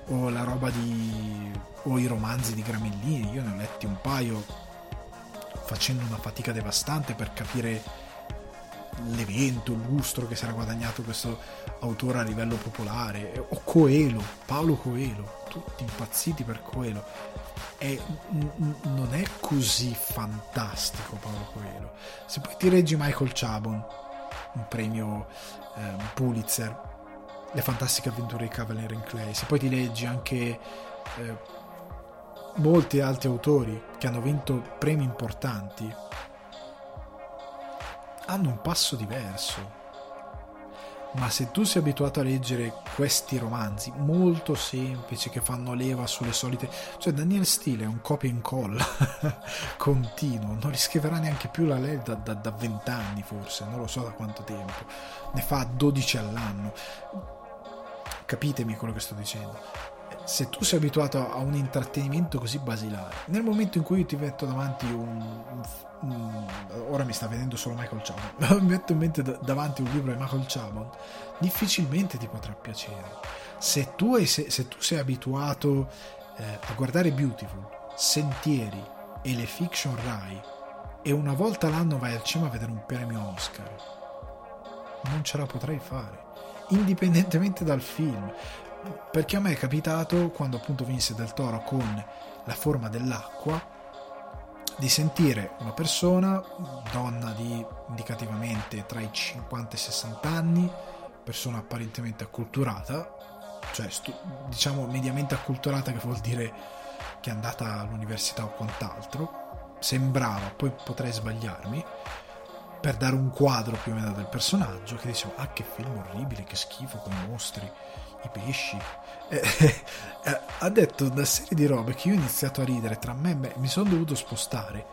o la roba o i romanzi di Gramellini, io ne ho letti un paio facendo una fatica devastante per capire l'evento, il lustro che si era guadagnato questo autore a livello popolare, o Coelho, Paolo Coelho, tutti impazziti per Coelho. Non è così fantastico Paolo Coelho. Se poi ti leggi Michael Chabon, un premio Pulitzer, Le fantastiche avventure di Cavalier and Clay, se poi ti leggi anche molti altri autori che hanno vinto premi importanti, hanno un passo diverso. Ma se tu sei abituato a leggere questi romanzi molto semplici che fanno leva sulle solite, cioè Daniel Steele è un copia e incolla continuo, non riscriverà neanche più la lei da 20 anni forse, non lo so da quanto tempo, ne fa 12 all'anno, capitemi quello che sto dicendo. Se tu sei abituato a un intrattenimento così basilare, nel momento in cui io ti metto davanti ora mi sta venendo solo Michael Chabon, mi metto in mente davanti un libro di Michael Chabon, difficilmente ti potrà piacere. Se tu sei abituato a guardare Beautiful, Sentieri e le fiction Rai, e una volta l'anno vai al cinema a vedere un premio Oscar, non ce la potrai fare. indipendentemente dal film, perché a me è capitato, quando appunto vinse Del Toro con La forma dell'acqua, di sentire una persona, donna di indicativamente tra i 50 e i 60 anni, persona apparentemente acculturata, cioè diciamo mediamente acculturata, che vuol dire che è andata all'università o quant'altro, sembrava, poi potrei sbagliarmi, per dare un quadro più o meno del personaggio, che diceva: ah, che film orribile, che schifo, con i mostri, i pesci, ha detto una serie di robe che io ho iniziato a ridere tra me e me, mi sono dovuto spostare,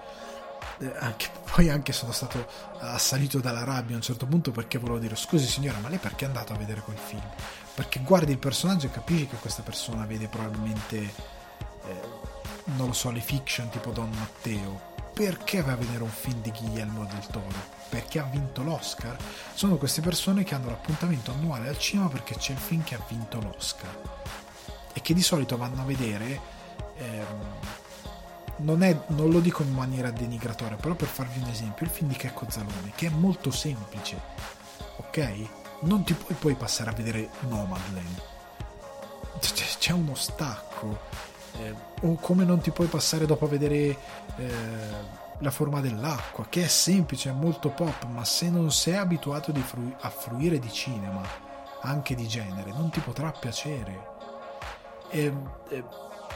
poi sono stato assalito dalla rabbia a un certo punto, perché volevo dire: scusi signora, ma lei perché è andato a vedere quel film? Perché guardi il personaggio e capisci che questa persona vede probabilmente non lo so, le fiction tipo Don Matteo. Perché va a vedere un film di Guillermo del Toro? Perché ha vinto l'Oscar? Sono queste persone che hanno l'appuntamento annuale al cinema perché c'è il film che ha vinto l'Oscar, e che di solito vanno a vedere, non lo dico in maniera denigratoria, però per farvi un esempio, il film di Checco Zalone, che è molto semplice, ok? Non ti puoi poi passare a vedere Nomadland, c'è uno stacco, o come non ti puoi passare dopo a vedere La forma dell'acqua, che è semplice, è molto pop, ma se non sei abituato a fruire di cinema, anche di genere, non ti potrà piacere.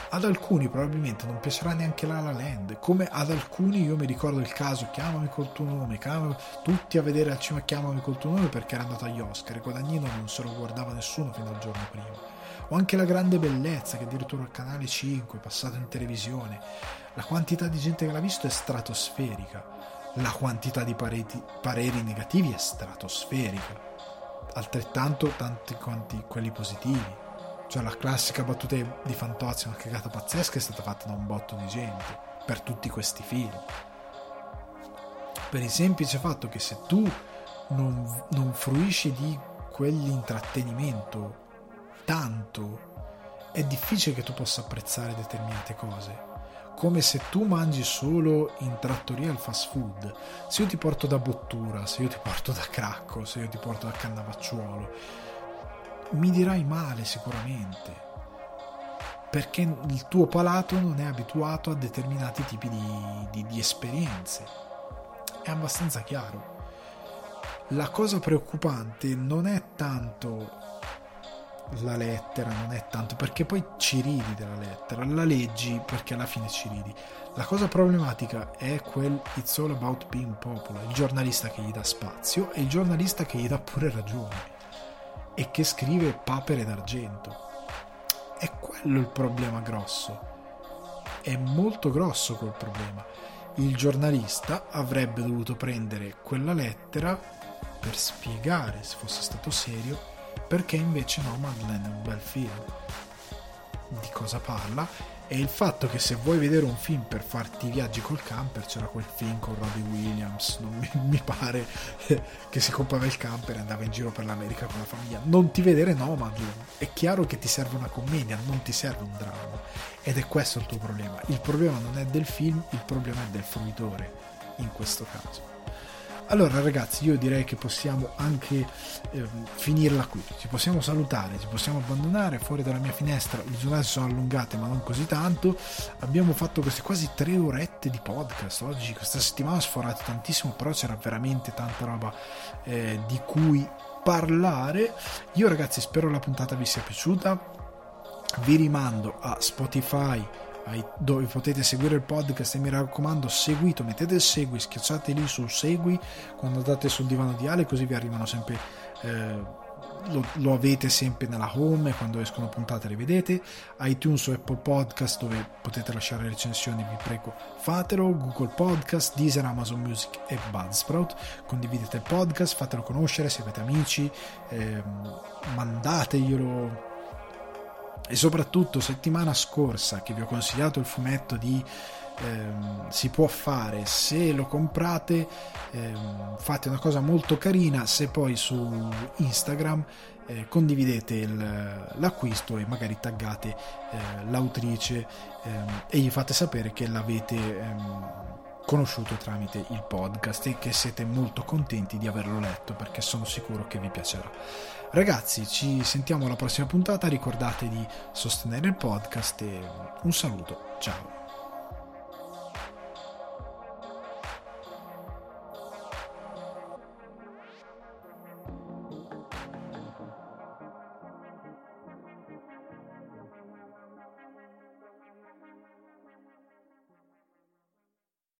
Ad alcuni probabilmente non piacerà neanche La La Land, come ad alcuni, io mi ricordo il caso Chiamami col tuo nome, tutti a vedere al cinema Chiamami col tuo nome perché era andato agli Oscar, e Guadagnino non se lo guardava nessuno fino al giorno prima. O anche La grande bellezza, che addirittura al canale 5 è passato in televisione, la quantità di gente che l'ha visto è stratosferica, la quantità di pareri negativi è stratosferica, altrettanto tanti quanti quelli positivi. Cioè la classica battuta di Fantozzi, una cagata pazzesca, è stata fatta da un botto di gente per tutti questi film, per il semplice fatto che se tu non fruisci di quell'intrattenimento tanto, è difficile che tu possa apprezzare determinate cose. Come se tu mangi solo in trattoria il fast food, se io ti porto da Bottura, se io ti porto da Cracco, se io ti porto da Cannavacciuolo, mi dirai male sicuramente, perché il tuo palato non è abituato a determinati tipi di esperienze. È abbastanza chiaro. La cosa preoccupante non è tanto la lettera, non è tanto, perché poi ci ridi della lettera, la leggi perché alla fine ci ridi. La cosa problematica è quel "it's all about being popular", il giornalista che gli dà spazio e il giornalista che gli dà pure ragione e che scrive papere d'argento. È quello il problema grosso, è molto grosso quel problema. Il giornalista avrebbe dovuto prendere quella lettera per spiegare, se fosse stato serio, perché invece Nomadland è un bel film, di cosa parla, e il fatto che se vuoi vedere un film per farti i viaggi col camper, c'era quel film con Robbie Williams, mi pare, che si comprava il camper e andava in giro per l'America con la famiglia, non ti vedere Nomadland. È chiaro che ti serve una commedia, non ti serve un dramma, ed è questo il tuo problema. Il problema non è del film, il problema è del fruitore in questo caso. Allora ragazzi, io direi che possiamo anche finirla qui, ci possiamo salutare, ci possiamo abbandonare. Fuori dalla mia finestra le giornate sono allungate, ma non così tanto. Abbiamo fatto queste quasi 3 orette di podcast oggi, questa settimana ho sforato tantissimo, però c'era veramente tanta roba di cui parlare. Io ragazzi spero la puntata vi sia piaciuta, vi rimando a Spotify, dove potete seguire il podcast, e mi raccomando seguito, mettete il segui, schiacciate lì sul segui quando andate sul divano di Ale, così vi arrivano sempre lo avete sempre nella home, e quando escono puntate le vedete. iTunes o Apple Podcast, dove potete lasciare recensioni, vi prego fatelo. Google Podcast, Deezer, Amazon Music e Buzzsprout. Condividete il podcast, fatelo conoscere se avete amici, mandateglielo. E soprattutto, settimana scorsa che vi ho consigliato il fumetto di Si può fare, se lo comprate fate una cosa molto carina, se poi su Instagram condividete l'acquisto e magari taggate l'autrice e gli fate sapere che l'avete conosciuto tramite il podcast e che siete molto contenti di averlo letto, perché sono sicuro che vi piacerà. Ragazzi, ci sentiamo alla prossima puntata, ricordate di sostenere il podcast e un saluto, ciao!